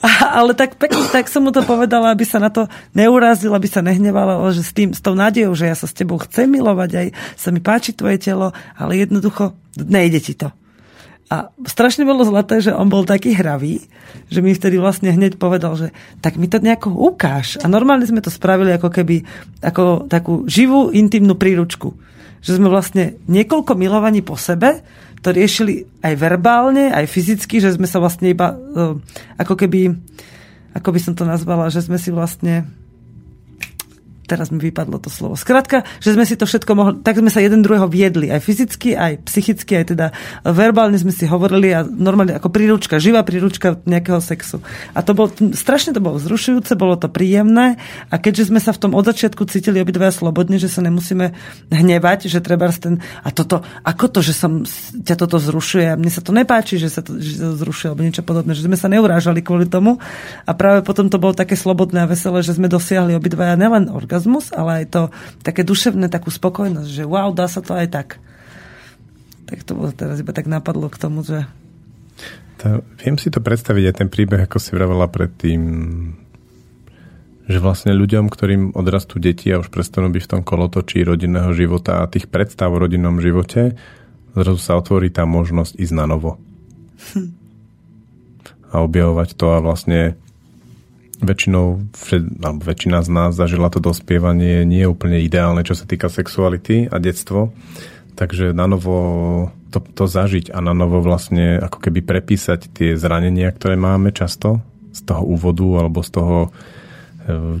A, ale tak pekne, tak som mu to povedala, aby sa na to neurazil, aby sa nehnevala, ale že s tým, s tou nádejou, že ja sa s tebou chcem milovať, aj sa mi páči tvoje telo, ale jednoducho nejde ti to. A strašne bolo zlaté, že on bol taký hravý, že mi vtedy vlastne hneď povedal, že tak mi to nejako ukáž. A normálne sme to spravili ako keby ako takú živú, intimnú príručku. Že sme vlastne niekoľko milovaní po sebe to riešili aj verbálne, aj fyzicky, že sme sa vlastne iba, ako keby, ako by som to nazvala, že sme si vlastne, teraz mi vypadlo to slovo, skrátka, že sme si to všetko mohli, tak sme sa jeden druhého viedli, aj fyzicky, aj psychicky, aj teda verbálne sme si hovorili a normálne ako príručka, živá príručka nejakého sexu. A to bolo, strašne to bolo vzrušujúce, bolo to príjemné a keďže sme sa v tom od začiatku cítili obidva slobodne, že sa nemusíme hnevať, že treba ten, a toto, ako to, že som, ťa toto zrušuje a mne sa to nepáči, že sa to, že to zrušuje alebo niečo podobné, že sme sa neurážali kvôli tomu a práve potom to bolo také slobodné a veselé, že sme dosiahli obidva nielen orgazmus, ale aj to také duševné, takú spokojnosť, že wow, dá sa to aj tak. Tak to bolo teraz iba tak napadlo k tomu, že... To, viem si to predstaviť aj ten príbeh, ako si vravela predtým, že vlastne ľuďom, ktorým odrastú deti a už prestanú byť v tom kolotočí rodinného života a tých predstav o rodinnom živote, zrazu sa otvorí tá možnosť ísť na novo. Hm. A objavovať to a vlastne väčšinou, alebo väčšina z nás zažila to dospievanie nie je úplne ideálne, čo sa týka sexuality a detstvo. Takže na novo to, to zažiť a na novo vlastne ako keby prepísať tie zranenia, ktoré máme často z toho úvodu alebo z toho,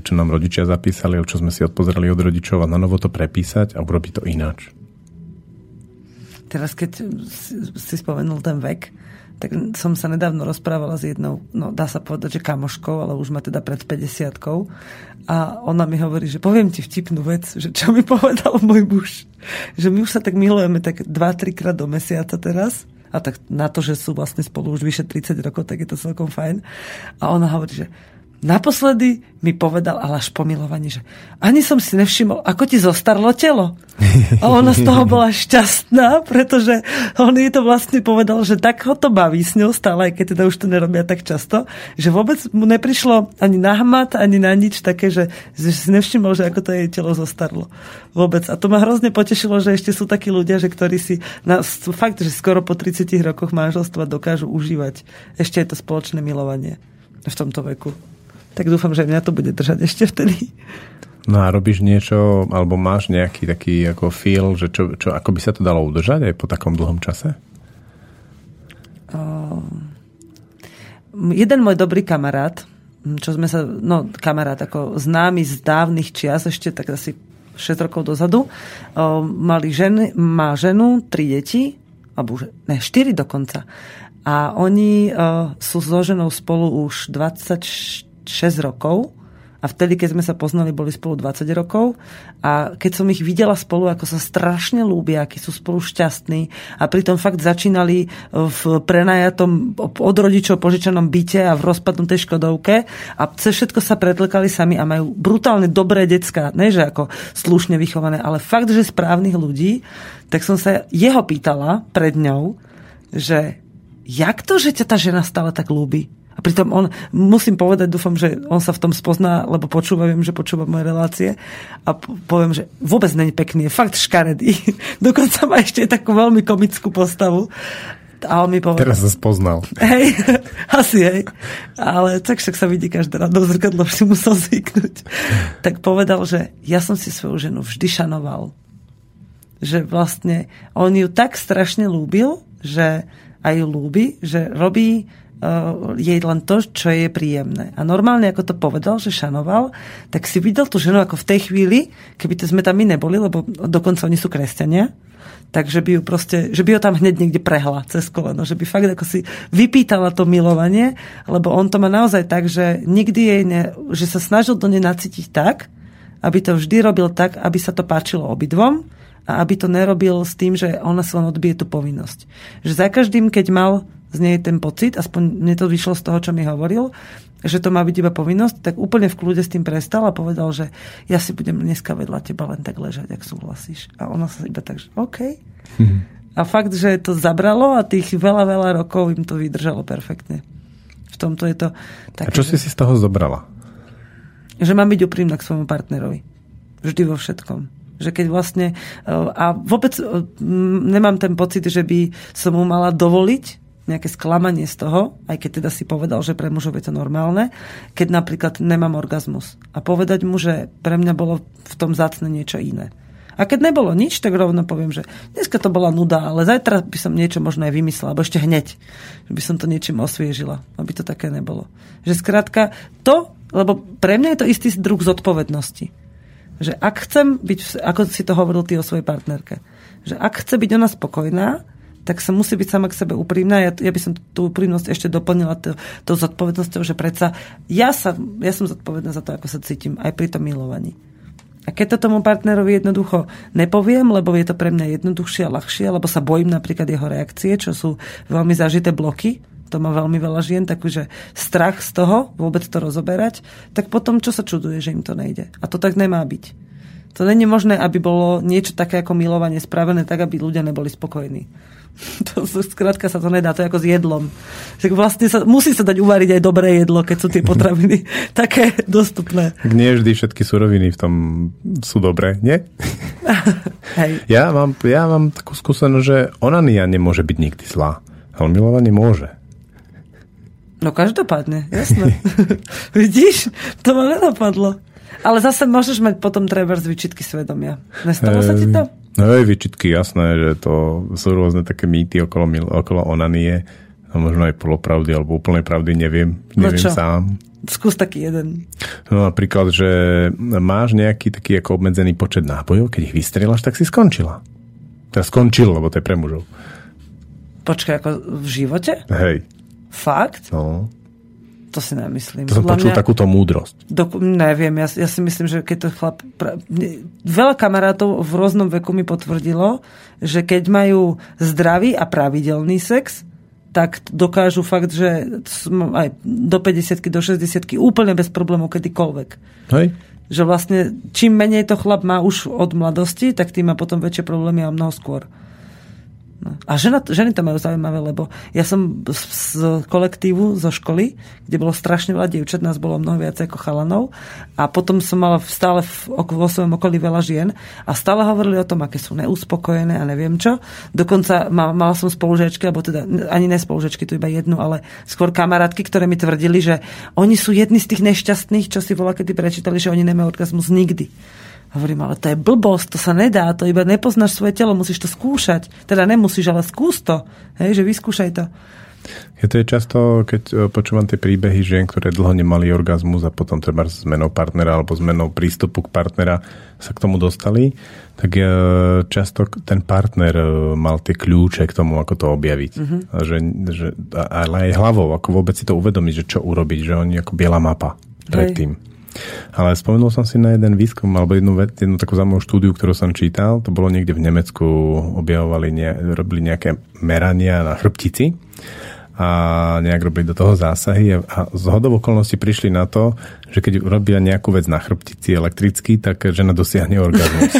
čo nám rodičia zapísali, čo sme si odpozerali od rodičov a na novo to prepísať a urobiť to ináč. Teraz keď si spomenul ten vek, tak som sa nedávno rozprávala s jednou, no dá sa povedať, že kamoškou, ale už ma teda pred päťdesiatkou a ona mi hovorí, že poviem ti vtipnú vec, že čo mi povedal môj muž, že my už sa tak milujeme tak dva tri krát do mesiaca teraz a tak na to, že sú vlastne spolu už vyše tridsať rokov, tak je to celkom fajn a ona hovorí, že naposledy mi povedal Aleš po milovaní, že ani som si nevšimol, ako ti zostarlo telo. A ona z toho bola šťastná, pretože on jej to vlastne povedal, že tak ho to baví s ňou stále, aj keď teda už to nerobia tak často, že vôbec mu neprišlo ani na hmat, ani na nič také, že, že si nevšimol, že ako to jej telo zostarlo. Vôbec. A to ma hrozne potešilo, že ešte sú takí ľudia, že ktorí si na, fakt, že skoro po tridsiatich rokoch manželstva dokážu užívať ešte to spoločné milovanie v tomto veku. Tak dúfam, že mňa to bude držať ešte vtedy. No a robíš niečo, alebo máš nejaký taký ako feel, že čo, čo, ako by sa to dalo udržať aj po takom dlhom čase? Uh, jeden môj dobrý kamarát, čo sme sa, no kamarát ako známy z dávnych čias, ešte tak asi šesť rokov dozadu, uh, mali ženy, má ženu, tri deti, alebo už, ne, štyri dokonca. A oni uh, sú so ženou spolu už dvadsaťštyri šesť rokov a vtedy, keď sme sa poznali, boli spolu dvadsať rokov a keď som ich videla spolu, ako sa strašne ľúbia, akí sú spolu šťastní a pritom fakt začínali v prenajatom od rodičov požičanom byte a v rozpadnutej škodovke a cez všetko sa pretlkali sami a majú brutálne dobré decká, ne že ako slušne vychované, ale fakt, že správnych ľudí, tak som sa jeho pýtala pred ňou, že jak to, že ťa tá žena stále tak ľúbi? A pritom on, musím povedať, dúfam, že on sa v tom spozná, lebo počúva, viem, že počúva moje relácie a poviem, že vôbec není pekný, je fakt škaredý. Dokonca má ešte takú veľmi komickú postavu. A on mi povedal. Teraz sa spoznal. Hej, asi hej. Ale tak však sa vidí každý rád do zrkadla, už si musel zvyknúť. Tak povedal, že ja som si svoju ženu vždy šanoval. Že vlastne on ju tak strašne ľúbil, že a ju ľúbi, že robí uh, jej len to, čo je príjemné. A normálne, ako to povedal, že šanoval, tak si videl tú ženu ako v tej chvíli, keby to sme tam my neboli, lebo dokonca oni sú kresťania, takže by ju proste, že by ho tam hneď niekde prehla cez koleno, že by fakt ako si vypýtala to milovanie, lebo on to má naozaj tak, že nikdy jej ne, že sa snažil do nej nacítiť tak, aby to vždy robil tak, aby sa to páčilo obidvom a aby to nerobil s tým, že ona sa len odbije tú povinnosť. Že za každým, keď mal z nej ten pocit, aspoň mne to vyšlo z toho, čo mi hovoril, že to má byť iba povinnosť, tak úplne v kľude s tým prestal a povedal, že ja si budem dneska vedľa teba len tak ležať, ak súhlasíš. A ona sa iba tak, že OK. Mm-hmm. A fakt, že to zabralo a tých veľa, veľa rokov im to vydržalo perfektne. V tomto je to také. A čo si že... si z toho zobrala? Že mám byť úprimná k svojmu partnerovi. Vždy vo všetkom. Že keď vlastne... A vôbec nemám ten pocit, že by som mu mala dovoliť nejaké sklamanie z toho, aj keď teda si povedal, že pre mužov je to normálne, keď napríklad nemám orgazmus. A povedať mu, že pre mňa bolo v tom zácne niečo iné. A keď nebolo nič, tak rovno poviem, že dneska to bola nuda, ale zajtra by som niečo možno aj vymyslela, alebo ešte hneď, že by som to niečím osviežila, aby to také nebolo. Že skrátka to, lebo pre mňa je to istý druh zodpovednosti. Že ak chcem byť, ako si to hovoril ty o svojej partnerke, že ak chce byť ona spokojná, tak sa musí byť sama k sebe úprimná. Ja, ja by som tú úprimnosť ešte doplnila tou to zodpovednosťou, že predsa ja, sa, ja som zodpovedná za to, ako sa cítim, aj pri tom milovaní. A keď to tomu partnerovi jednoducho nepoviem, lebo je to pre mňa jednoduchšie a ľahšie, lebo sa bojím napríklad jeho reakcie, čo sú veľmi zažité bloky, to má veľmi veľa žien, takže strach z toho, vôbec to rozoberať, tak potom čo sa čuduje, že im to nejde. A to tak nemá byť. To není možné, aby bolo niečo také ako milovanie spravené tak, aby ľudia neboli spokojní. To skrátka sa to nedá, to je ako s jedlom. Tak vlastne sa, musí sa dať uvariť aj dobré jedlo, keď sú tie potraviny také dostupné. Nie vždy všetky suroviny v tom sú dobré, nie? Hej. Ja, mám, ja mám takú skúsenosť, že onania nemôže byť nikdy zlá, ale milovanie môže. No každopádne, jasné. Vidíš, to ma nenapadlo. Ale zase môžeš mať potom trebárs výčitky svedomia. Nestalo sa ti to? No, výčitky, jasné, že to sú rôzne také mýty okolo, okolo onanie. A možno aj polopravdy, alebo úplnej pravdy, neviem. Neviem no sám. Skús taký jeden. No napríklad, že máš nejaký taký ako obmedzený počet nábojov, keď ich vystrieľaš, tak si skončila. Teda skončil, lebo to je pre mužov. Počkaj, ako v živote? Hej. Fakt? No. To si nemyslím. To som Dla počul mňa... takúto múdrosť. Doku... Neviem, ja, ja si myslím, že keď to chlap... Veľa kamarátov v rôznom veku mi potvrdilo, že keď majú zdravý a pravidelný sex, tak dokážu fakt, že aj do päťdesiatky, do šesťdesiatky úplne bez problémov kedykoľvek. Hej. Že vlastne čím menej to chlap má už od mladosti, tak tým má potom väčšie problémy a mnoho skôr. No. A žena, ženy to majú zaujímavé, lebo ja som z, z kolektívu zo školy, kde bolo strašne veľa dievčat, nás bolo mnoho viac ako chalanov a potom som mala stále v, vo svojom okolí veľa žien a stále hovorili o tom, aké sú neuspokojené a neviem čo. Dokonca ma, mala som spolužiačky, alebo teda ani ne spolužiačky, tu iba jednu, ale skôr kamarátky, ktoré mi tvrdili, že oni sú jedni z tých nešťastných, čo si volá, kedy prečítali, že oni nemajú orgazmus nikdy. Hovorím, ale to je blbosť, to sa nedá, to iba nepoznáš svoje telo, musíš to skúšať. Teda nemusíš, ale skús to, hej, že vyskúšaj to. Je to je často, keď počúvam tie príbehy žien, ktoré dlho nemali orgazmus a potom treba s zmenou partnera alebo zmenou prístupu k partnera sa k tomu dostali, tak často ten partner mal tie kľúče k tomu, ako to objaviť. Mm-hmm. Že, že, ale aj hlavou, ako vôbec si to uvedomiť, že čo urobiť, že oni ako biela mapa predtým. Hej. Ale spomenul som si na jeden výskum alebo jednu, jednu takú zaujímavú štúdiu, ktorú som čítal. To bolo niekde v Nemecku, objavovali, ne, robili nejaké merania na chrbtici a nejak robili do toho zásahy a zhodou okolností prišli na to, že keď robia nejakú vec na chrbtici elektricky, tak žena dosiahne orgazmus.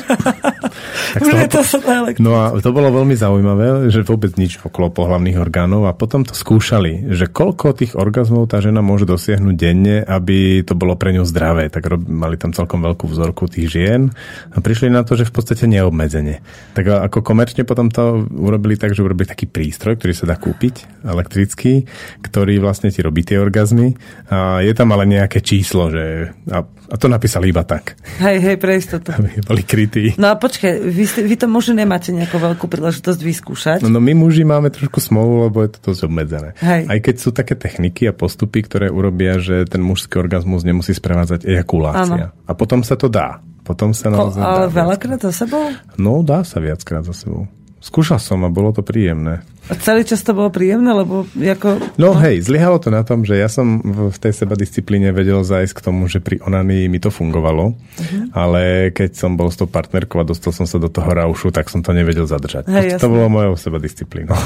to po... No a to bolo veľmi zaujímavé, že vôbec nič okolo pohlavných orgánov a potom to skúšali, že koľko tých orgazmov tá žena môže dosiahnuť denne, aby to bolo pre ňu zdravé. Tak rob... mali tam celkom veľkú vzorku tých žien a prišli na to, že v podstate neobmedzenie. Tak ako komerčne potom to urobili tak, že urobili taký prístroj, ktorý sa dá kúpiť, elektrický, ktorý vlastne ti robí tie orgazmy a je tam ale nejaké číslo, že a, a to napísali iba tak. Hej, hej, pre istotu. Aby boli krytí. No a počkaj, vy Vy, vy to muži nemáte nejakú veľkú príležitosť vyskúšať. No, no my muži máme trošku smolu, lebo je to dosť obmedzené. Hej. Aj keď sú také techniky a postupy, ktoré urobia, že ten mužský orgazmus nemusí sprevádzať ejakulácia. Áno. A potom sa to dá. Potom sa naozaj dá. Ale veľakrát za sebou? No, dá sa viackrát za sebou. Skúšal som a bolo to príjemné. A celý čas to bolo príjemné, lebo ako... No hej, zlyhalo to na tom, že ja som v tej sebadisciplíne vedel zájsť k tomu, že pri onanii mi to fungovalo, uh-huh. ale keď som bol s tou partnerkou a dostal som sa do toho raušu, tak som to nevedel zadržať. Hej, to, to bolo mojou sebadisciplínou.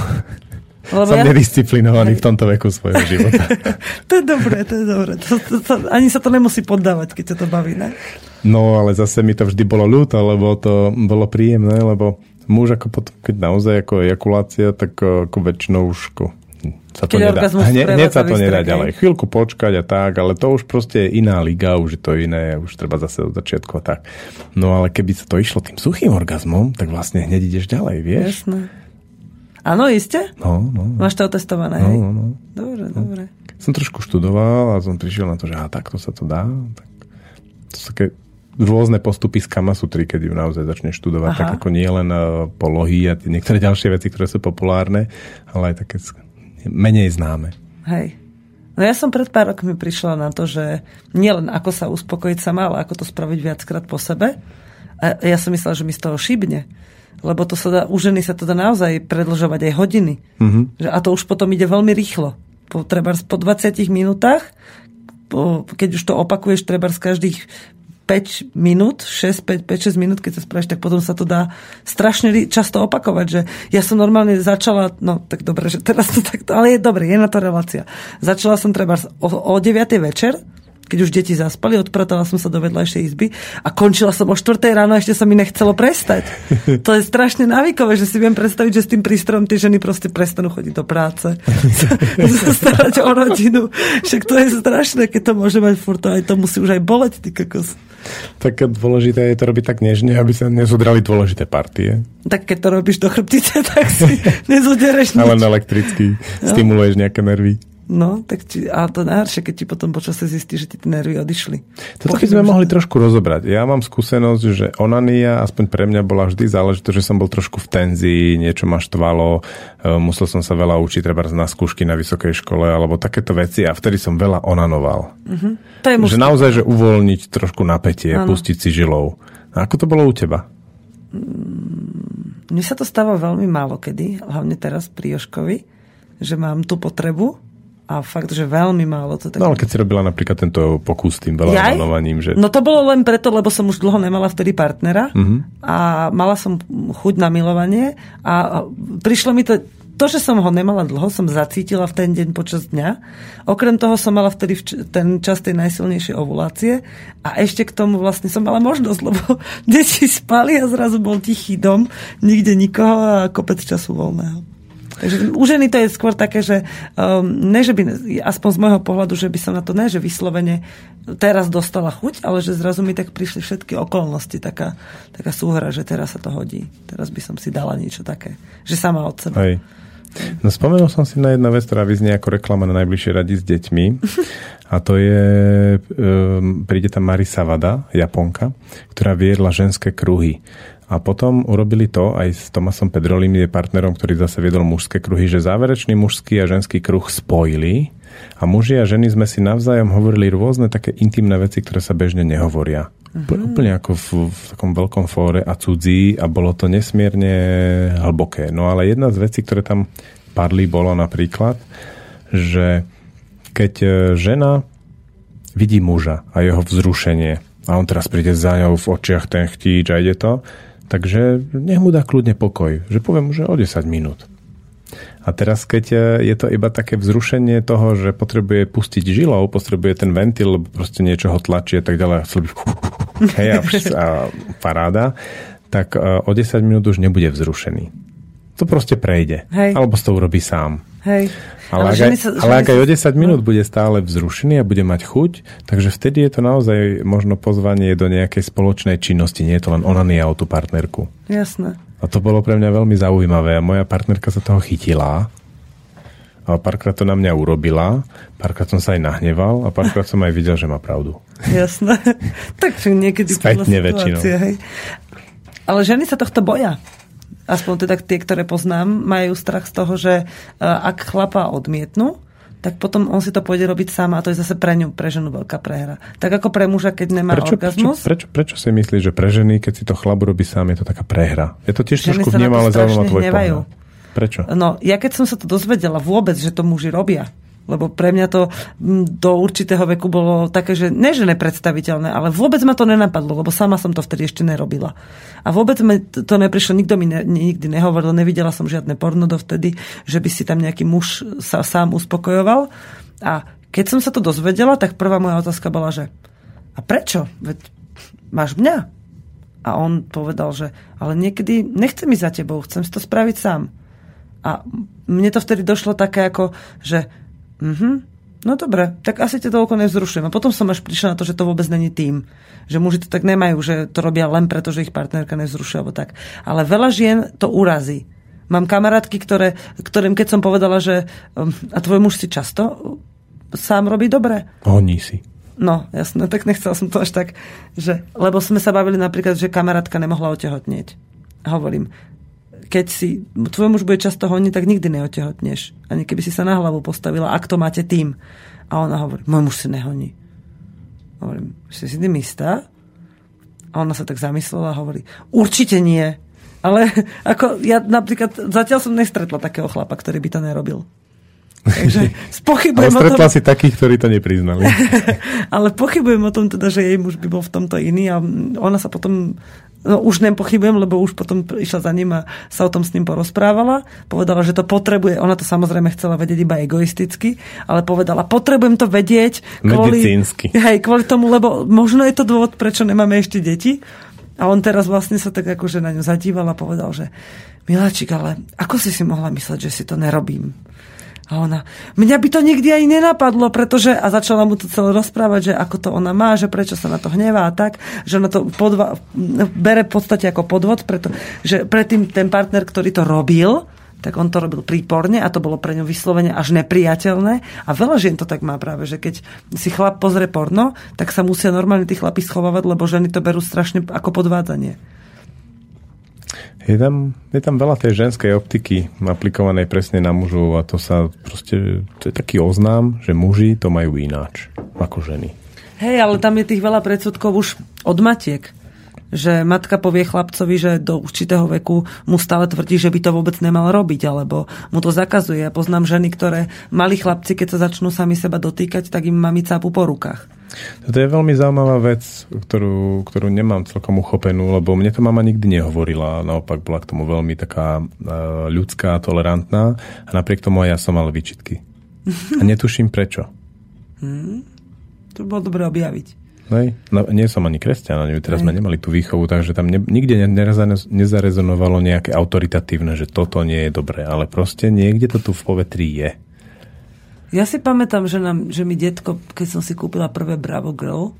Lebo som ja... nedisciplinovaný Hej. v tomto veku svojho života. To je dobré, to je dobré. To, to, to, ani sa to nemusí poddávať, keď sa to baví, ne? No, ale zase mi to vždy bolo ľúto, lebo to bolo príjemné, lebo muž ako potom, keď naozaj ako ejakulácia, tak ako väčšinou už ako sa to keď nedá. Hneď ne, sa to nedá ďalej. Chvíľku počkať a tak, ale to už proste je iná liga, už je to iné, už treba zase od začiatku a tak. No ale keby sa to išlo tým suchým orgazmom, tak vlastne hneď ideš ďalej, vieš? Jasné. Áno, iste? No, no, no. Máš to otestované, hej? No, no. Dobre, no. dobre. Som trošku študoval a som prišiel na to, že aha, takto sa to dá. Tak... To sú také rôzne postupy z kamasutry, keď ju naozaj začne študovať. Aha. Tak ako nie len polohy a niektoré ďalšie veci, ktoré sú populárne, ale aj také menej známe. Hej. No ja som pred pár rokmi prišla na to, že nielen ako sa uspokojiť sama, ale ako to spraviť viackrát po sebe. A ja som myslela, že mi z toho šibne. Lebo to sa dá, u ženy sa to dá naozaj predĺžovať aj hodiny. Mm-hmm. A to už potom ide veľmi rýchlo. Po, trebárs, po dvadsiatich minútach, po, keď už to opakuješ, trebárs každých päť minút, šesť, päť, päť, šesť minút, keď sa spravíš, tak potom sa to dá strašne často opakovať, že ja som normálne začala, no tak dobre, že teraz to takto, ale je dobre, je na to relácia. Začala som treba o, o deviatej večer, keď už deti zaspali, odpratala som sa do vedľajšej izby a končila som o štvrtej ráno a ešte sa mi nechcelo prestať. To je strašne návykové, že si viem predstaviť, že s tým prístrojom tie ženy proste prestanú chodiť do práce, starať o rodinu. Však to je strašné, keď to môže mať furt, aj to musí už aj boleť, ty kokos. Tak dôležité je to robiť tak nežne, aby sa nezodrali dôležité partie. Tak keď to robíš do chrbtice, tak si nezodereš nič. Ale na elektrický stimuluješ nejaké nervy. No, tak ti, ale to najhoršie, keď ti potom počasie zistí, že ti tie nervy odišli. Toto by sme mohli trošku rozobrať. Ja mám skúsenosť, že onania, aspoň pre mňa bola vždy záležitosť, že som bol trošku v tenzii, niečo ma štvalo, musel som sa veľa učiť, treba na skúšky na vysokej škole, alebo takéto veci a vtedy som veľa onanoval. Uh-huh. To je že naozaj, že uvoľniť trošku napätie, ano. Pustiť si žilou. A ako to bolo u teba? Mne sa to stáva veľmi málo kedy, hlavne teraz pri Jožkovi, že mám tú potrebu. A fakt, že veľmi málo to tak. No ale keď si robila napríklad tento pokus tým veľa onanovaním, že... No to bolo len preto, lebo som už dlho nemala vtedy partnera mm-hmm. a mala som chuť na milovanie a prišlo mi to... To, že som ho nemala dlho, som zacítila v ten deň počas dňa. Okrem toho som mala vtedy vč- ten čas tej najsilnejšej ovulácie a ešte k tomu vlastne som mala možnosť, lebo deti spali a zrazu bol tichý dom, nikde nikoho a kopec času voľného. Takže u ženy to je skôr také, že um, ne, že by, aspoň z môjho pohľadu, že by som na to ne, že vyslovene teraz dostala chuť, ale že zrazu mi tak prišli všetky okolnosti, taká, taká súhra, že teraz sa to hodí. Teraz by som si dala niečo také, že sama od seba. Hej. No spomenul som si na jednu vec, ktorá vyznie ako reklama na najbližšie radi s deťmi a to je um, príde tam Marisa Vada, Japonka, ktorá viedla ženské kruhy. A potom urobili to aj s Tomasom Pedrolim, je partnerom, ktorý zase viedol mužské kruhy, že záverečný mužský a ženský kruh spojili a muži a ženy sme si navzájom hovorili rôzne také intimné veci, ktoré sa bežne nehovoria. Uh-huh. Úplne ako v, v takom veľkom fóre a cudzí a bolo to nesmierne hlboké. No ale jedna z vecí, ktoré tam padli, bolo napríklad, že keď žena vidí muža a jeho vzrušenie a on teraz príde za ňou v očiach ten chtíč a ide to, takže nech mu dá kľudne pokoj. Že poviem mu, že o desať minút. A teraz, keď je to iba také vzrušenie toho, že potrebuje pustiť žilou, potrebuje ten ventil, lebo proste niečo ho tlačí a tak ďalej. Hej, a, a paráda. Tak o desať minút už nebude vzrušený. To proste prejde. Hej. Alebo to urobí sám. Hej. Ale, ale, ak, sa, ale ak aj o desať minút bude stále vzrušený a bude mať chuť, takže vtedy je to naozaj možno pozvanie do nejakej spoločnej činnosti. Nie je to len onania o tú partnerku. Jasné. A to bolo pre mňa veľmi zaujímavé. Moja partnerka sa toho chytila a párkrát to na mňa urobila, párkrát som sa aj nahneval a párkrát som aj videl, že má pravdu. Jasné. Takže niekedy podľa situácie. Spätne väčšinou. Hej. Ale ženy sa tohto boja. Aspoň teda tie, ktoré poznám, majú strach z toho, že ak chlapa odmietnú, tak potom on si to pôjde robiť sám a to je zase pre ňu, pre ženu veľká prehra. Tak ako pre muža, keď nemá prečo, orgazmus. Prečo, prečo, prečo si myslíš, že pre ženy, keď si to chlap robí sám, je to taká prehra? Je to tiež trošku vnímam, ale zaujímavá tvoj pohľad. Prečo? No, ja keď som sa to dozvedela vôbec, že to muži robia, lebo pre mňa to do určitého veku bolo také, že ne, že nepredstaviteľné, ale vôbec ma to nenapadlo, lebo sama som to vtedy ešte nerobila. A vôbec mi to neprišlo, nikto mi ne, nikdy nehovoril, nevidela som žiadne porno dovtedy, že by si tam nejaký muž sa sám uspokojoval. A keď som sa to dozvedela, tak prvá moja otázka bola, že a prečo? Veď máš mňa? A on povedal, že ale niekedy nechcem ísť za tebou, chcem si to spraviť sám. A mne to vtedy došlo také ako, že Uh-huh. no dobre, tak asi ťa toľko nevzrušujem. A potom som až prišla na to, že to vôbec není tým. Že muži to tak nemajú, že to robia len preto, že ich partnerka nevzrušuje alebo tak. Ale veľa žien to urazí. Mám kamarátky, ktoré, ktorým keď som povedala, že a tvoj muž si často sám robí dobre. Honí si. No, jasné, tak nechcela som to až tak, že, lebo sme sa bavili napríklad, že kamarátka nemohla otehotnieť. Hovorím, keď si tvoj muž bude často honiť, tak nikdy neotehotneš. Ani keby si sa na hlavu postavila, ak to máte tým. A ona hovorí, môj muž si nehoní. Hovorím, si si tým istá? A ona sa tak zamyslela a hovorí, určite nie. Ale ako ja napríklad, zatiaľ som nestretla takého chlapa, ktorý by to nerobil. Takže pochybujem o tom... Stretla si takých, ktorí to nepriznali. Ale pochybujem o tom teda, že jej muž by bol v tomto iný a ona sa potom... No, už nepochybujem, lebo už potom išla za ním a sa o tom s ním porozprávala. Povedala, že to potrebuje. Ona to samozrejme chcela vedieť iba egoisticky, ale povedala, potrebujem to vedieť kvôli, medicínsky. Hej, kvôli tomu, lebo možno je to dôvod, prečo nemáme ešte deti. A on teraz vlastne sa tak akože na ňu zadíval a povedal, že miláčik, ale ako si si mohla mysleť, že si to nerobím? A ona, mňa by to nikdy aj nenapadlo, pretože, a začala mu to celé rozprávať, že ako to ona má, že prečo sa na to hnevá a tak, že ona to podva, bere v podstate ako podvod, pretože predtým ten partner, ktorý to robil, tak on to robil príporne a to bolo pre ňu vyslovene až nepriateľné. A veľa žien to tak má práve, že keď si chlap pozrie porno, tak sa musia normálne tí chlapi schovávať, lebo ženy to berú strašne ako podvádzanie. Je tam, je tam veľa tej ženskej optiky aplikovanej presne na mužov a to sa proste, to je taký oznám, že muži to majú ináč ako ženy. Hej, ale tam je tých veľa predsudkov už od matiek. Že matka povie chlapcovi, že do určitého veku mu stále tvrdí, že by to vôbec nemal robiť, alebo mu to zakazuje. Ja poznám ženy, ktoré mali chlapci, keď sa začnú sami seba dotýkať, tak im mami cápu po rukách. To je veľmi zaujímavá vec, ktorú, ktorú nemám celkom uchopenú, lebo mne to mama nikdy nehovorila, naopak bola k tomu veľmi taká ľudská, tolerantná a napriek tomu aj ja som mal výčitky. A netuším prečo. Hmm. To bolo dobre objaviť. Hej, no, nie som ani kresťan, ani teraz sme nemali tú výchovu, takže tam ne, nikde nezarezonovalo nejaké autoritatívne, že toto nie je dobré, ale proste niekde to tu v povetrí je. Ja si pamätám, že, nám, že mi detko, keď som si kúpila prvé Bravo Girl,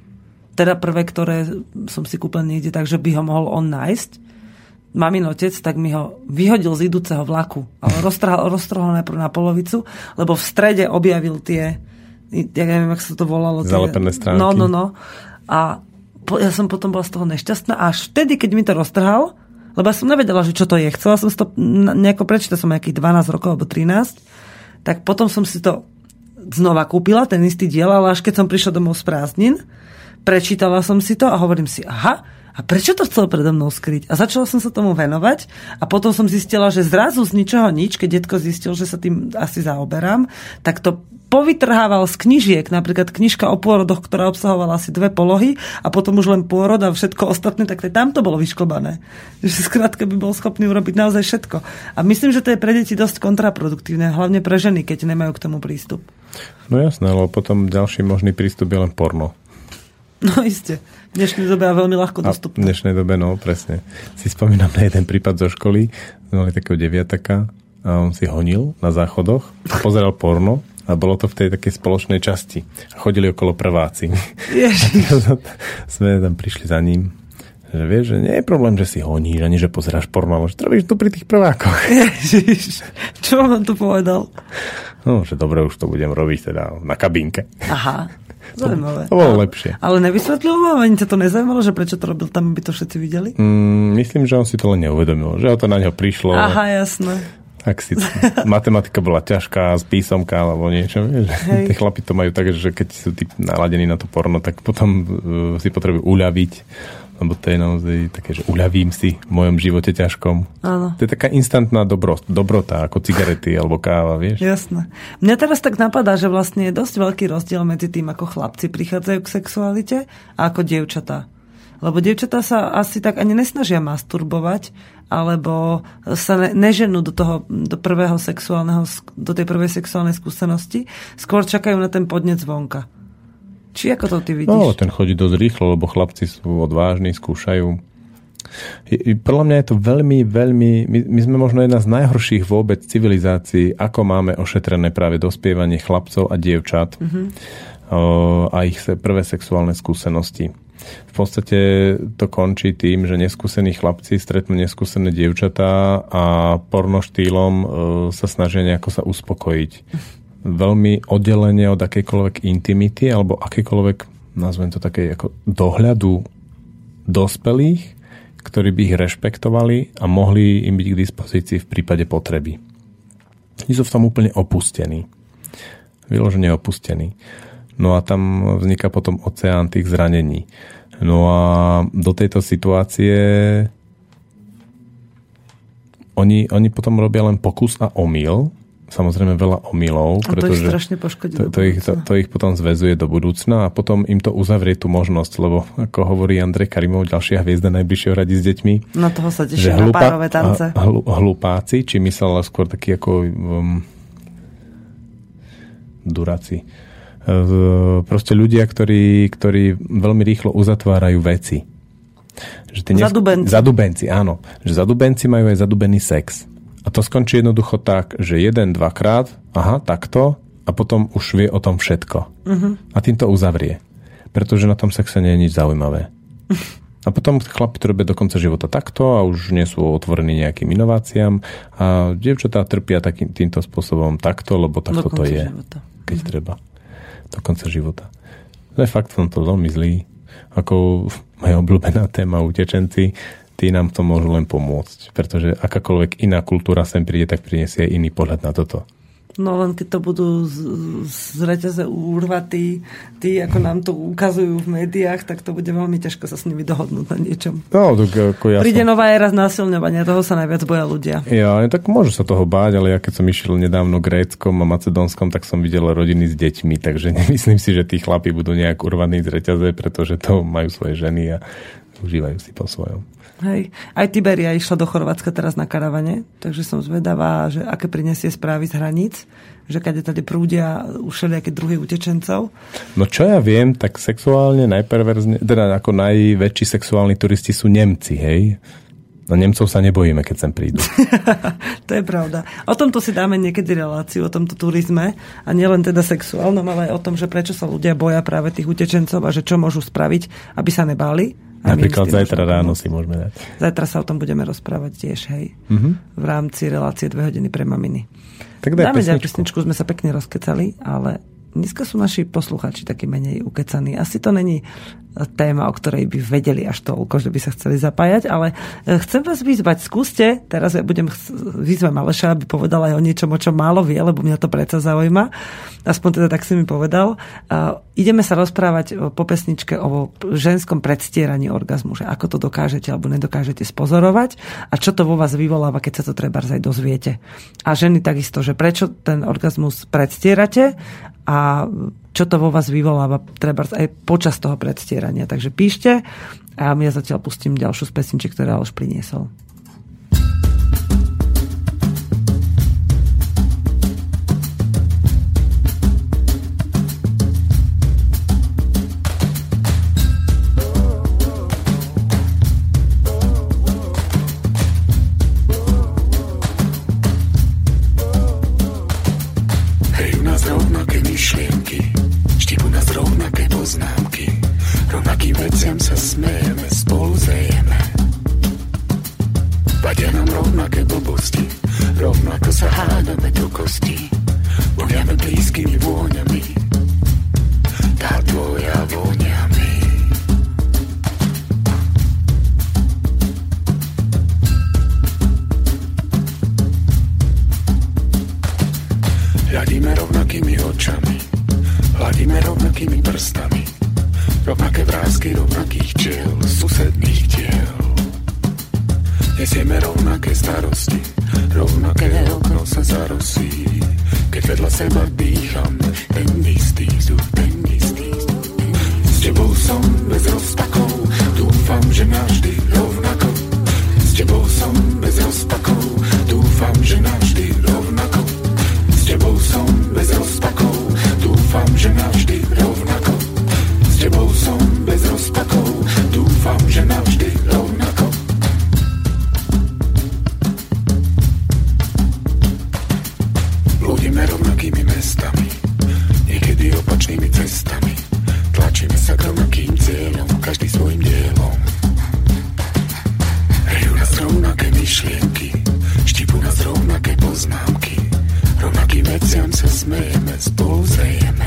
teda prvé, ktoré som si kúpila niekde tak, že by ho mohol on nájsť, mamin otec, tak mi ho vyhodil z idúceho vlaku, ale roztrhal, roztrhal najprv na polovicu, lebo v strede objavil tie, ja neviem, jak sa to volalo. Zalepené stránky. No, no, no. A po, ja som potom bola z toho nešťastná a až vtedy, keď mi to roztrhal, lebo ja som nevedela, že čo to je, chcela som si to nejako prečítať, som nejakých dvanásť rokov alebo trinásť, tak potom som si to znova kúpila, ten istý diel, ale až keď som prišla domov z prázdnin, prečítala som si to a hovorím si, aha, a prečo to chcel predo mnou skryť? A začala som sa tomu venovať a potom som zistila, že zrazu z ničoho nič, keď detko zistil, že sa tým asi zaoberám, tak to povytrhával z knižiek, napríklad knižka o pôrodoch, ktorá obsahovala asi dve polohy a potom už len pôrod a všetko ostatné, tak tam to bolo vyškobané. Že skrátka by bol schopný urobiť naozaj všetko. A myslím, že to je pre deti dosť kontraproduktívne, hlavne pre ženy, keď nemajú k tomu prístup. No jasné, lebo potom ďalší možný prístup je len porno. No iste. V dnešnej dobe je veľmi ľahko dostupné. V dnešnej dobe, no, presne. Si spomínam na jeden prípad zo školy, mali takého deviataka a on si honil na záchodoch, pozeral porno a bolo to v tej takej spoločnej časti. A chodili okolo prváci. Ježiš. Sme tam prišli za ním, že vieš, že nie je problém, že si honíš, ani že pozeráš porno, ale že to robíš tu pri tých prvákoch. Ježiš, čo vám to povedal? No, že dobre, už to budem robiť teda na kabínke. Aha. Zaujímavé. To bolo lepšie. Ale nevysvetlil, ani sa to nezaujímalo, že prečo to robil tam, aby to všetci videli? Mm, myslím, že on si to len neuvedomil, že to na neho prišlo. Aha, jasné. Ak si matematika bola ťažká s písomka alebo niečo, vieš. Tie chlapi to majú tak, že keď sú tí naladení na to porno, tak potom uh, si potrebujú uľaviť, lebo to je naozaj také, že uľavím si v mojom živote ťažkom. Áno. To je taká instantná dobro, dobrota, ako cigarety alebo káva, vieš. Jasné. Mňa teraz tak napadá, že vlastne je dosť veľký rozdiel medzi tým, ako chlapci prichádzajú k sexualite a ako dievčatá. Lebo dievčatá sa asi tak ani nesnažia masturbovať, alebo sa ne, neženú do toho, do prvého sexuálneho, do tej prvej sexuálnej skúsenosti. Skôr čakajú na ten podnec vonka. Či ako to ty vidíš? No, ten chodí dosť rýchlo, lebo chlapci sú odvážni, skúšajú. Podľa mňa je to veľmi, veľmi... My, my sme možno jedna z najhorších vôbec civilizácií, ako máme ošetrené práve dospievanie chlapcov a dievčat mm-hmm. a ich prvé sexuálne skúsenosti. V podstate to končí tým, že neskúsení chlapci stretnú neskúsené dievčatá a porno štýlom e, sa snažia nejako sa uspokojiť. Veľmi oddelenie od akejkoľvek intimity alebo akejkoľvek, nazvem to také ako dohľadu dospelých, ktorí by ich rešpektovali a mohli im byť k dispozícii v prípade potreby. Oni sú v tom úplne opustení. Vyložene opustení. No a tam vzniká potom oceán tých zranení. No a do tejto situácie oni, oni potom robia len pokus a omyl. Samozrejme veľa omylov. A to ich strašne poškodí. To, to, ich, to, to ich potom zväzuje do budúcna a potom im to uzavrie tú možnosť, lebo ako hovorí André Karimov, ďalšia hviezda najbližšieho radi s deťmi. No toho sa teším na párové tance. Hl, hlupáci, či myslela skôr taký ako um, duráci. Proste ľudia, ktorí, ktorí veľmi rýchlo uzatvárajú veci. Že tie nesk- zadubenci. Zadubenci, áno. Že zadubenci majú aj zadubený sex. A to skončí jednoducho tak, že jeden, dvakrát, aha, takto, a potom už vie o tom všetko. Uh-huh. A tým to uzavrie. Pretože na tom sexe nie je nič zaujímavé. A potom chlapi to robia do konca života takto a už nie sú otvorení nejakým inováciám a dievčatá trpia takým, týmto spôsobom takto, lebo takto to je. Života. Keď uh-huh. treba. Do konca života. Ale fakt som to veľmi zlý. Ako moja obľúbená téma utečenci, tí nám to môžu len pomôcť. Pretože akákoľvek iná kultúra sem príde, tak prinesie iný pohľad na toto. No len keď to budú z, z reťaze urvatí, tí ako nám to ukazujú v médiách, tak to bude veľmi ťažko sa s nimi dohodnúť na niečom. No, tak ako ja príde som... nová éra znásilňovania, toho sa najviac boja ľudia. Ja, tak môžu sa toho báť, ale ja keď som išiel nedávno Gréckom a Macedónskom, tak som videl rodiny s deťmi, takže nemyslím si, že tí chlapi budú nejak urvaní z reťaze, pretože to majú svoje ženy a užívajú si po svojom. Hej. Aj Tiberia išla do Chorvátska teraz na karavane, takže som zvedavá, že aké prinesie správy z hraníc, že kade tady prúdia všelijaké druhy utečencov. No čo ja viem, tak sexuálne najperverzne, teda ako najväčší sexuálni turisti sú Nemci, hej? No Nemcov sa nebojíme, keď sem prídu. To je pravda. O tomto si dáme niekedy reláciu, o tomto turizme a nielen teda sexuálnom, ale aj o tom, že prečo sa ľudia boja práve tých utečencov a že čo môžu spraviť, aby sa nebáli. Napríklad zajtra ráno si môžeme dať. Zajtra sa o tom budeme rozprávať tiež, hej. Uh-huh. V rámci relácie dve hodiny pre maminy. Tak daj dáme pesničku. Dáme pesničku, sme sa pekne rozkecali, ale dneska sú naši poslucháči takí menej ukecaní. Asi to není téma, o ktorej by vedeli až toľko, že by sa chceli zapájať, ale chcem vás vyzvať, skúste, teraz ja budem vyzvať Aleša, aby povedal aj o niečom, o čom málo vie, lebo mňa to predsa zaujíma. Aspoň teda tak si mi povedal. Ideme sa rozprávať po pesničke o ženskom predstieraní orgazmu, že ako to dokážete alebo nedokážete spozorovať a čo to vo vás vyvoláva, keď sa to trebárs aj dozviete. A ženy takisto, že prečo ten orgazmus predstierate a čo to vo vás vyvoláva trebárs aj počas toho predstierania. Takže píšte a ja zatiaľ pustím ďalšiu z pesniček, ktorá už priniesol. Táto Hľadíme rovnakými očami, hľadíme rovnakými prstami, rovnaké vrásky rovnakých čiel, susedných tiel. Nesieme rovnaké starosti, rovnaké okno sa zarosí, keď vedľa seba dýchame ten istý vzduch, ten istý vzduch. S tebou som bez rozpakov, dúfam, že navždy rovnako. S tebou som bez rozpakov, dúfam, že navždy rovnako. S tebou som bez rozpakov, dúfam, že navždy rovnako. S tebou som bez rozpakov, dúfam, že navždy rovnako. Blúdime rovnakými mestami, niekedy opačnými cestami, tlačíme sa k rovnakým cieľom, každý svojim dielom. Hrejú nás rovnaké myšlienky, štipu nás rovnaké poznámky, rovnakým veciam sa smejeme, spolu zrejeme.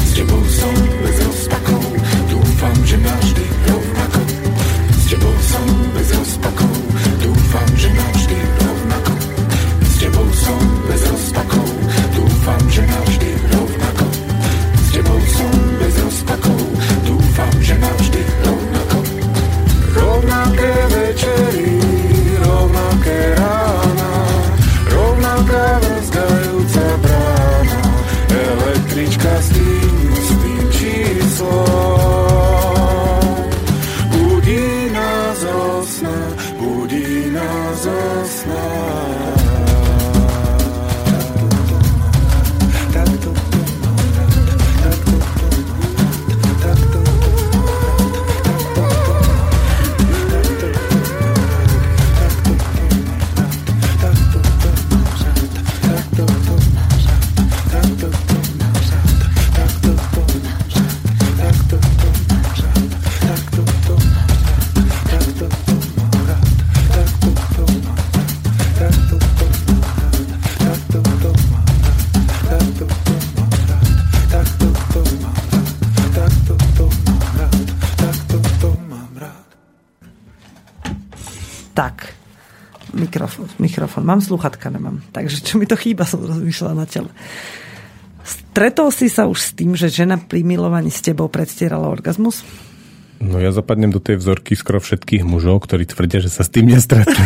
S tebou som bez rozpakov, dúfam, že navždy rovnako. S tebou som bez rozpakov, dúfam, že navždy rovnako. S tebou som bez rozpakov, dúfam, že navždy rovnako. S tebou som bez rozpakov, dúfam, že navždy rovnako. Rovnaké večery, rovnaké rána, rovnaká vrskajúca brána, električka s tým, s tým číslom. Budí nás zo sna, budí nás zo sna. Mikrofón. Mám slúchatka, nemám. Takže čo mi to chýba, som rozmýšľala na tele. Stretol si sa už s tým, že žena pri milovaní s tebou predstierala orgazmus? No ja zapadnem do tej vzorky skoro všetkých mužov, ktorí tvrdia, že sa s tým nestretli.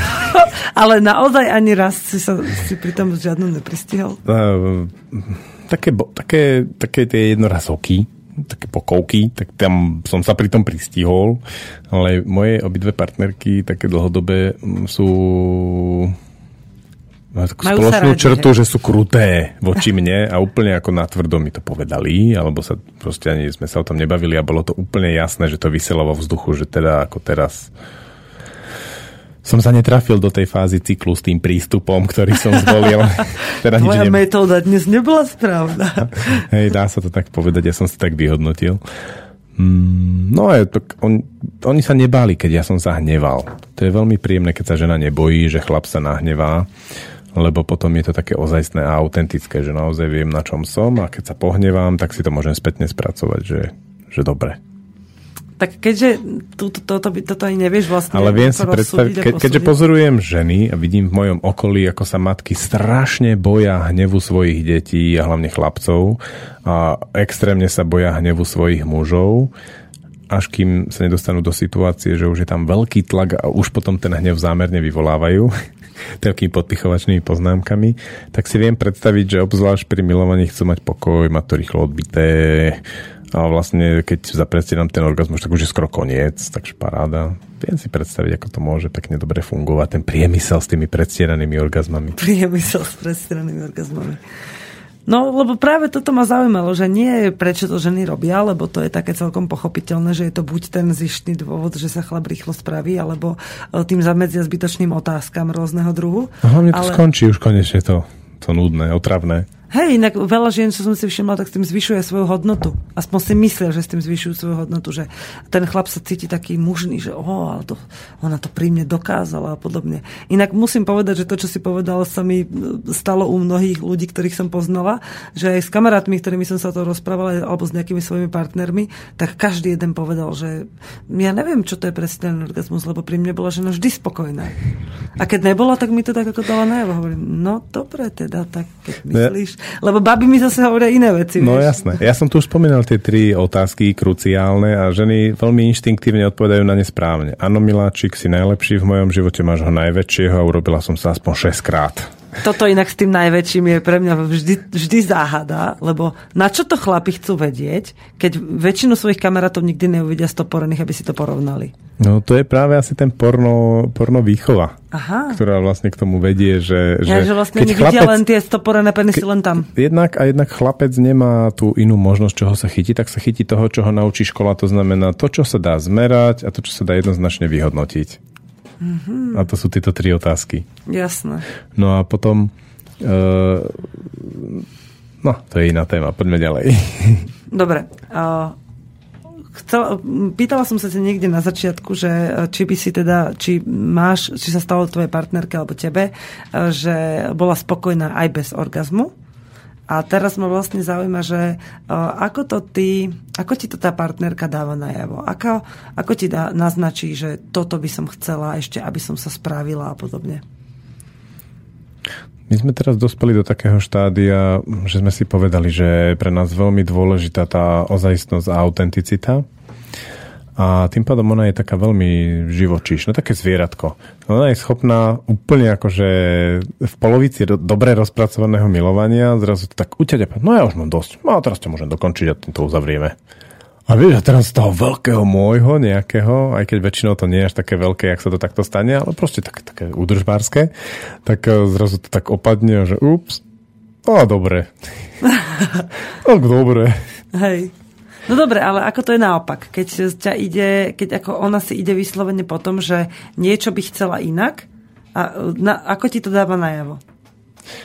Ale naozaj ani raz si sa si pri tom žiadnu nepristihol? Uh, také, také, také tie jednorazovky, také pokovky, tak tam som sa pri tom pristihol, ale moje obidve partnerky také dlhodobé sú spoločnú črtu, že? že sú kruté voči mne a úplne ako natvrdo mi to povedali, alebo sa proste ani sme sa o tom nebavili a bolo to úplne jasné, že to viselo vo vzduchu, že teda ako teraz som sa netrafil do tej fázy cyklu s tým prístupom, ktorý som zvolil. Teda Tvoja ne... metóda dnes nebola správna. Hej, dá sa to tak povedať, ja som si tak vyhodnotil. Mm, no a tak on, oni sa nebáli, keď ja som sa hneval. To je veľmi príjemné, keď sa žena nebojí, že chlap sa nahnevá, lebo potom je to také ozajstné a autentické, že naozaj viem, na čom som a keď sa pohnevám, tak si to môžem spätne spracovať, že, že dobre. Tak keďže toto to, to, to, to aj nevieš vlastne... Ale viem si predstaviť, ke, keďže pozorujem ženy a vidím v mojom okolí, ako sa matky strašne boja hnevu svojich detí a hlavne chlapcov a extrémne sa boja hnevu svojich mužov, až kým sa nedostanú do situácie, že už je tam veľký tlak a už potom ten hnev zámerne vyvolávajú takými podpichovačnými poznámkami, tak si viem predstaviť, že obzvlášť pri milovaní chcú mať pokoj, mať to rýchlo odbité... A vlastne, keď zapredstieram ten orgazmus, tak už je skoro koniec, takže paráda. Viem si predstaviť, ako to môže pekne dobre fungovať, ten priemysel s tými predstieranými orgazmami. Priemysel s predstieranými orgazmami. No, lebo práve toto ma zaujímalo, že nie je prečo to ženy robia, lebo to je také celkom pochopiteľné, že je to buď ten zištný dôvod, že sa chlap rýchlo spraví, alebo tým zamedzia zbytočným otázkam rôzneho druhu. A hlavne to Ale... skončí už konečne to, to nudné, otravné. Hej, inak veľa žien, čo som si všimla, tak s tým zvyšuje svoju hodnotu. Aspoň si myslia, že s tým zvyšujú svoju hodnotu, že ten chlap sa cíti taký mužný, že oh, ale to, ona to pri mne dokázala a podobne. Inak musím povedať, že to, čo si povedala, sa mi stalo u mnohých ľudí, ktorých som poznala, že aj s kamarátmi, ktorými som sa to rozprávala, alebo s nejakými svojimi partnermi, tak každý jeden povedal, že ja neviem, čo to je presne orgazmus, lebo pri mne bola žena vždy spokojná. A keď nebola, tak mi to tak ako dala najavo. Hovorím, no dobre, teda tak keď myslíš. Lebo babi mi zase hovoria iné veci. No vieš? Jasné. Ja som tu už spomínal tie tri otázky kruciálne a ženy veľmi inštinktívne odpovedajú na ne správne. Áno, miláčik, si najlepší v mojom živote, máš ho najväčšieho a urobila som sa aspoň šesťkrát. Toto inak s tým najväčším je pre mňa vždy, vždy záhada, lebo na čo to chlapi chcú vedieť, keď väčšinu svojich kamarátov nikdy neuvidia z toporených, aby si to porovnali. No to je práve asi ten porno, porno výchova. Aha. Ktorá vlastne k tomu vedie, že... Ja, že, že vlastne nevidia len tie stoporené penisy len tam. Jednak a jednak chlapec nemá tú inú možnosť, čoho sa chytí, tak sa chytí toho, čo ho naučí škola. To znamená to, čo sa dá zmerať a to, čo sa dá jednoznačne vyhodnotiť. Mm-hmm. A to sú tieto tri otázky. Jasné. No a potom... Uh, no, to je iná téma. Poďme ďalej. Dobre. Uh, chcel, pýtala som sa ti niekde na začiatku, že či by si teda, či máš, či sa stalo tvojej partnerke alebo tebe, že bola spokojná aj bez orgazmu. A teraz ma vlastne zaujíma, že uh, ako to ty, ako ti to tá partnerka dáva najavo? Ako, ako ti dá, naznačí, že toto by som chcela ešte, aby som sa spravila a podobne? My sme teraz dospeli do takého štádia, že sme si povedali, že je pre nás veľmi dôležitá tá ozajstnosť a autenticita. A tým pádom ona je taká veľmi živočíšna, také zvieratko. Ona je schopná úplne akože v polovici do, dobre rozpracovaného milovania zrazu to tak uťať a povedať, no ja už mám dosť, no a teraz to môžem dokončiť a to uzavrieme. A vieš, a teraz z toho veľkého môjho nejakého, aj keď väčšinou to nie je až také veľké, jak sa to takto stane, ale proste také, také údržbárske, tak zrazu to tak opadne, že ups, no a dobre. Tak dobre. Hej. No dobre, ale ako to je naopak? Keď ťa ide, keď ako ona si ide vyslovene po tom, že niečo by chcela inak, a na, ako ti to dáva najavo?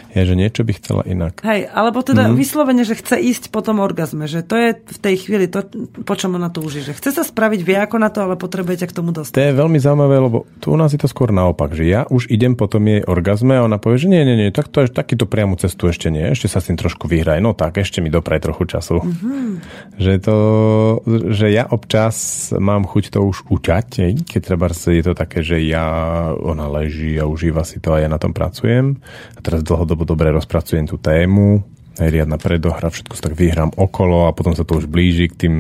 Je, že niečo by chcela inak. Hej, alebo teda mm. vyslovene, že chce ísť po tom orgazme, že to je v tej chvíli to, po čom ona túži, že chce sa spraviť, vie ako na to, ale potrebuje ťa k tomu dostať. To je veľmi zaujímavé, lebo tu u nás je to skôr naopak, že ja už idem po tom jej orgazme a ona povie, že nie, nie, nie, tak to, takýto priamu cestu ešte nie, ešte sa s tým trošku vyhraj, no tak ešte mi dopraj trochu času. Mm-hmm. Že to, že ja občas mám chuť to už uťať, keď treba je to také, že ja, ona leží a užíva si to a ja na tom pracujem. A teraz dlhodobo dobre rozpracujem tú tému, aj riadna predohra, všetko sa tak vyhrám okolo a potom sa to už blíži k tým,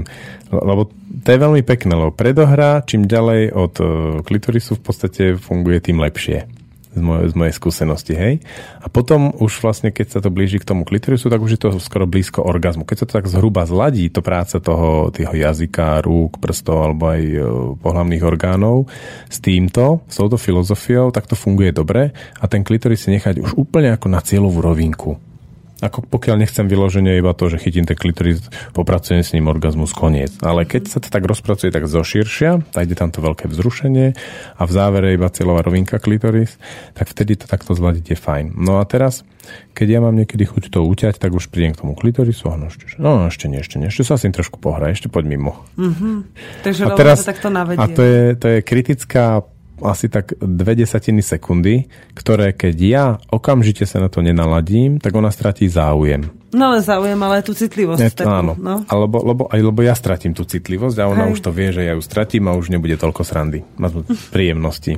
lebo to je veľmi pekné, lebo predohra, čím ďalej od klitorisu v podstate funguje tým lepšie z, moj- z mojej skúsenosti, hej. A potom už vlastne, keď sa to blíži k tomu klitorisu, tak už je to skoro blízko orgazmu. Keď sa to tak zhruba zladí, to práca toho, toho jazyka, rúk, prstov alebo aj pohlavných orgánov s týmto, s touto filozofiou, tak to funguje dobre a ten klitoris si nechať už úplne ako na cieľovú rovinku. Ako pokiaľ nechcem vyloženie iba to, že chytím ten klitoris, popracujem s ním orgazmus, koniec. Ale keď sa to tak rozpracuje tak zoširšia, tak ide tam to veľké vzrušenie a v závere iba cieľová rovinka klitoris, tak vtedy to takto zladiť je fajn. No a teraz, keď ja mám niekedy chuť to uťať, tak už prídem k tomu klitorisu a no ešte, no ešte nie, ešte nie, ešte sa s tým trošku pohraj, ešte poď mimo. Mm-hmm. Takže a teraz, to takto navedie. A to je, to je kritická asi tak dve desatiny sekundy, ktoré keď ja okamžite sa na to nenaladím, tak ona stratí záujem. No ale záujem, ale aj tú citlivosť. Ne, takú, áno, no. Alebo, lebo, aj, lebo ja stratím tú citlivosť a ona aj už to vie, že ja ju stratím a už nebude toľko srandy, príjemnosti.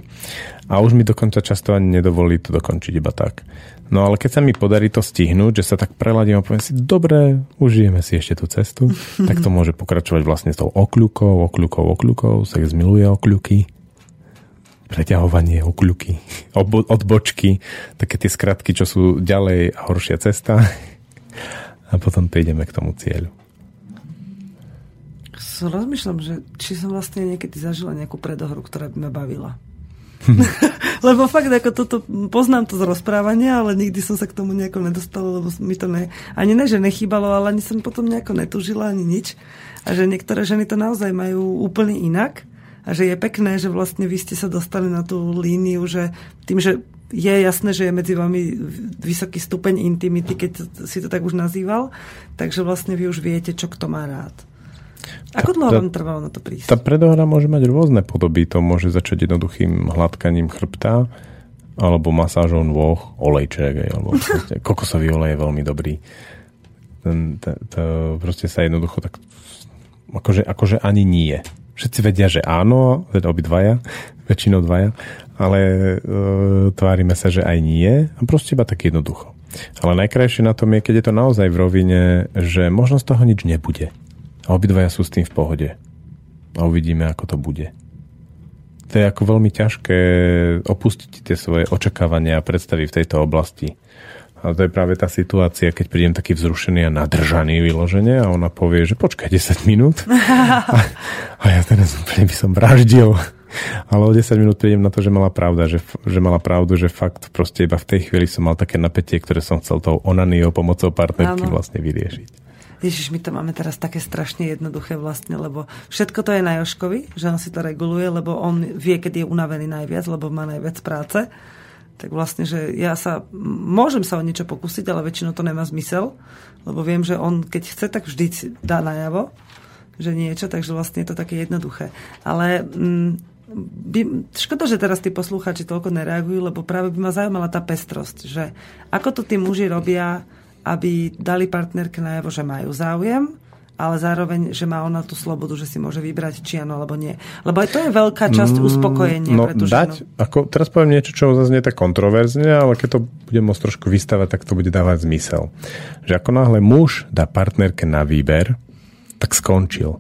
A už mi dokonca často ani nedovolí to dokončiť iba tak. No ale keď sa mi podarí to stihnúť, že sa tak preladím a poviem si, dobre, užijeme si ešte tú cestu, tak to môže pokračovať vlastne s tou okľukou, okľukou, okľukou, sex miluje okľuky, preťahovanie, okľuky, obo, odbočky, také tie skratky, čo sú ďalej a horšia cesta. A potom prídeme k tomu cieľu. Rozmýšľam, že či som vlastne niekedy zažila nejakú predohru, ktorá by ma bavila. Lebo fakt, ako toto, poznám to z rozprávania, ale nikdy som sa k tomu nejako nedostala, lebo mi to ne, ani ne, že nechýbalo, ale ani som potom nejako netužila, ani nič. A že niektoré ženy to naozaj majú úplne inak. A že je pekné, že vlastne vy ste sa dostali na tú líniu, že tým, že je jasné, že je medzi vami vysoký stupeň intimity, keď si to tak už nazýval, takže vlastne vy už viete, čo kto má rád. Ako dlho vám trvalo na to prísť? Tá predohra môže mať rôzne podoby. To môže začať jednoduchým hladkaním chrbta alebo masážou nôh, olejček, alebo kokosový olej je veľmi dobrý. Ten, to, to proste sa jednoducho tak akože, akože ani nie. Všetci vedia, že áno, teda obidvaja, väčšinou dvaja, ale e, tvárime sa, že aj nie. A proste iba tak jednoducho. Ale najkrajšie na tom je, keď je to naozaj v rovine, že možno z toho nič nebude. A obidvaja sú s tým v pohode. A uvidíme, ako to bude. To je ako veľmi ťažké opustiť tie svoje očakávania a predstavy v tejto oblasti. A to je práve tá situácia, keď prídem taký vzrušený a nadržaný vyloženie a ona povie, že počkaj desať minút. A, a ja teraz úplne by som vraždil. Ale o desať minút prídem na to, že mala pravda, že, že mala pravdu, že fakt proste iba v tej chvíli som mal také napätie, ktoré som chcel tou onaniou pomocou partnerky vlastne vyriešiť. Ježiš, my to máme teraz také strašne jednoduché vlastne, lebo všetko to je na Jožkovi, že on si to reguluje, lebo on vie, keď je unavený najviac, lebo má najviac práce. Tak vlastne, že ja sa, môžem sa o niečo pokúsiť, ale väčšinou to nemá zmysel, lebo viem, že on keď chce, tak vždy dá najavo, že niečo, takže vlastne je to také jednoduché. Ale mm, by, škoda, že teraz tí poslucháči toľko nereagujú, lebo práve by ma zaujímala tá pestrosť, že ako to tí muži robia, aby dali partnerke najavo, že majú záujem, ale zároveň, že má ona tú slobodu, že si môže vybrať, či áno, alebo nie. Lebo aj to je veľká časť mm, uspokojenia. No pretože, dať, no... Ako, teraz poviem niečo, čo zase nie je tak kontroverzne, ale keď to budem môcť trošku vystavať, tak to bude dávať zmysel. Že ako náhle muž dá partnerke na výber, tak skončil.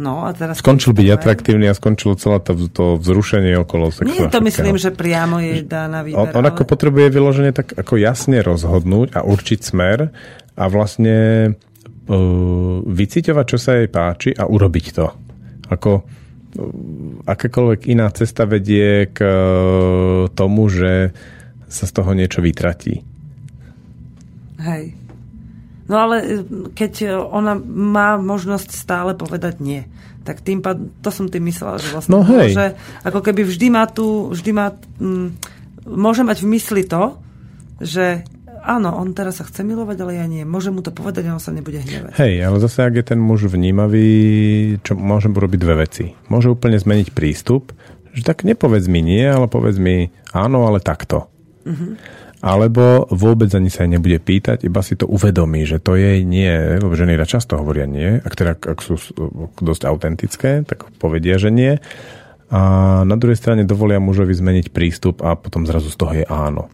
No, a teraz skončil byť atraktívny a skončilo celé to, to vzrušenie okolo sexu. Nie, to myslím, že priamo jej dá na výber. On, on ako ale... potrebuje vyloženie tak ako jasne rozhodnúť a určiť smer a vlastne uh, vyciťovať, čo sa jej páči a urobiť to. Ako uh, akákoľvek iná cesta vedie k uh, tomu, že sa z toho niečo vytratí. Hej. No ale keď ona má možnosť stále povedať nie, tak tým pádom, to som tým myslela, že vlastne no hej. Že ako keby vždy má tu, vždy má, m, môže mať v mysli to, že áno, on teraz sa chce milovať, ale ja nie. Môžem mu to povedať a on sa nebude hnevať. Hej, ale zase, ak je ten muž vnímavý, čo môžem urobiť dve veci. Môže úplne zmeniť prístup, že tak nepovedz mi nie, ale povedz mi áno, ale takto. Mhm. Alebo vôbec ani sa jej nebude pýtať, iba si to uvedomí, že to jej nie, lebo ženy často hovoria nie, ak, teda, ak sú dosť autentické, tak povedia, že nie. A na druhej strane dovolia mužovi zmeniť prístup a potom zrazu z toho je áno.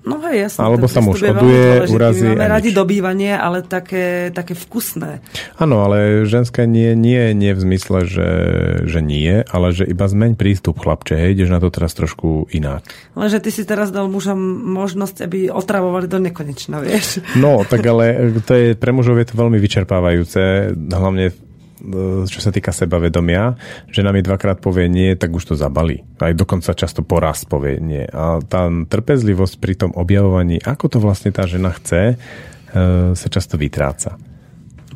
No hej, jasne. Alebo sa muž oduje, urazí. My máme radi dobývanie, ale také, také vkusné. Áno, ale ženské nie, nie, nie v zmysle, že, že nie, ale že iba zmeň prístup, chlapče, hej, ideš na to teraz trošku inak. Lenže ty si teraz dal mužom možnosť, aby otravovali do nekonečna, vieš. No, tak ale to je, pre mužov je to veľmi vyčerpávajúce, hlavne čo sa týka sebavedomia, že nám je dvakrát povie nie, tak už to zabalí. Aj dokonca často poraz povie nie. A tá trpezlivosť pri tom objavovaní, ako to vlastne tá žena chce, sa často vytráca.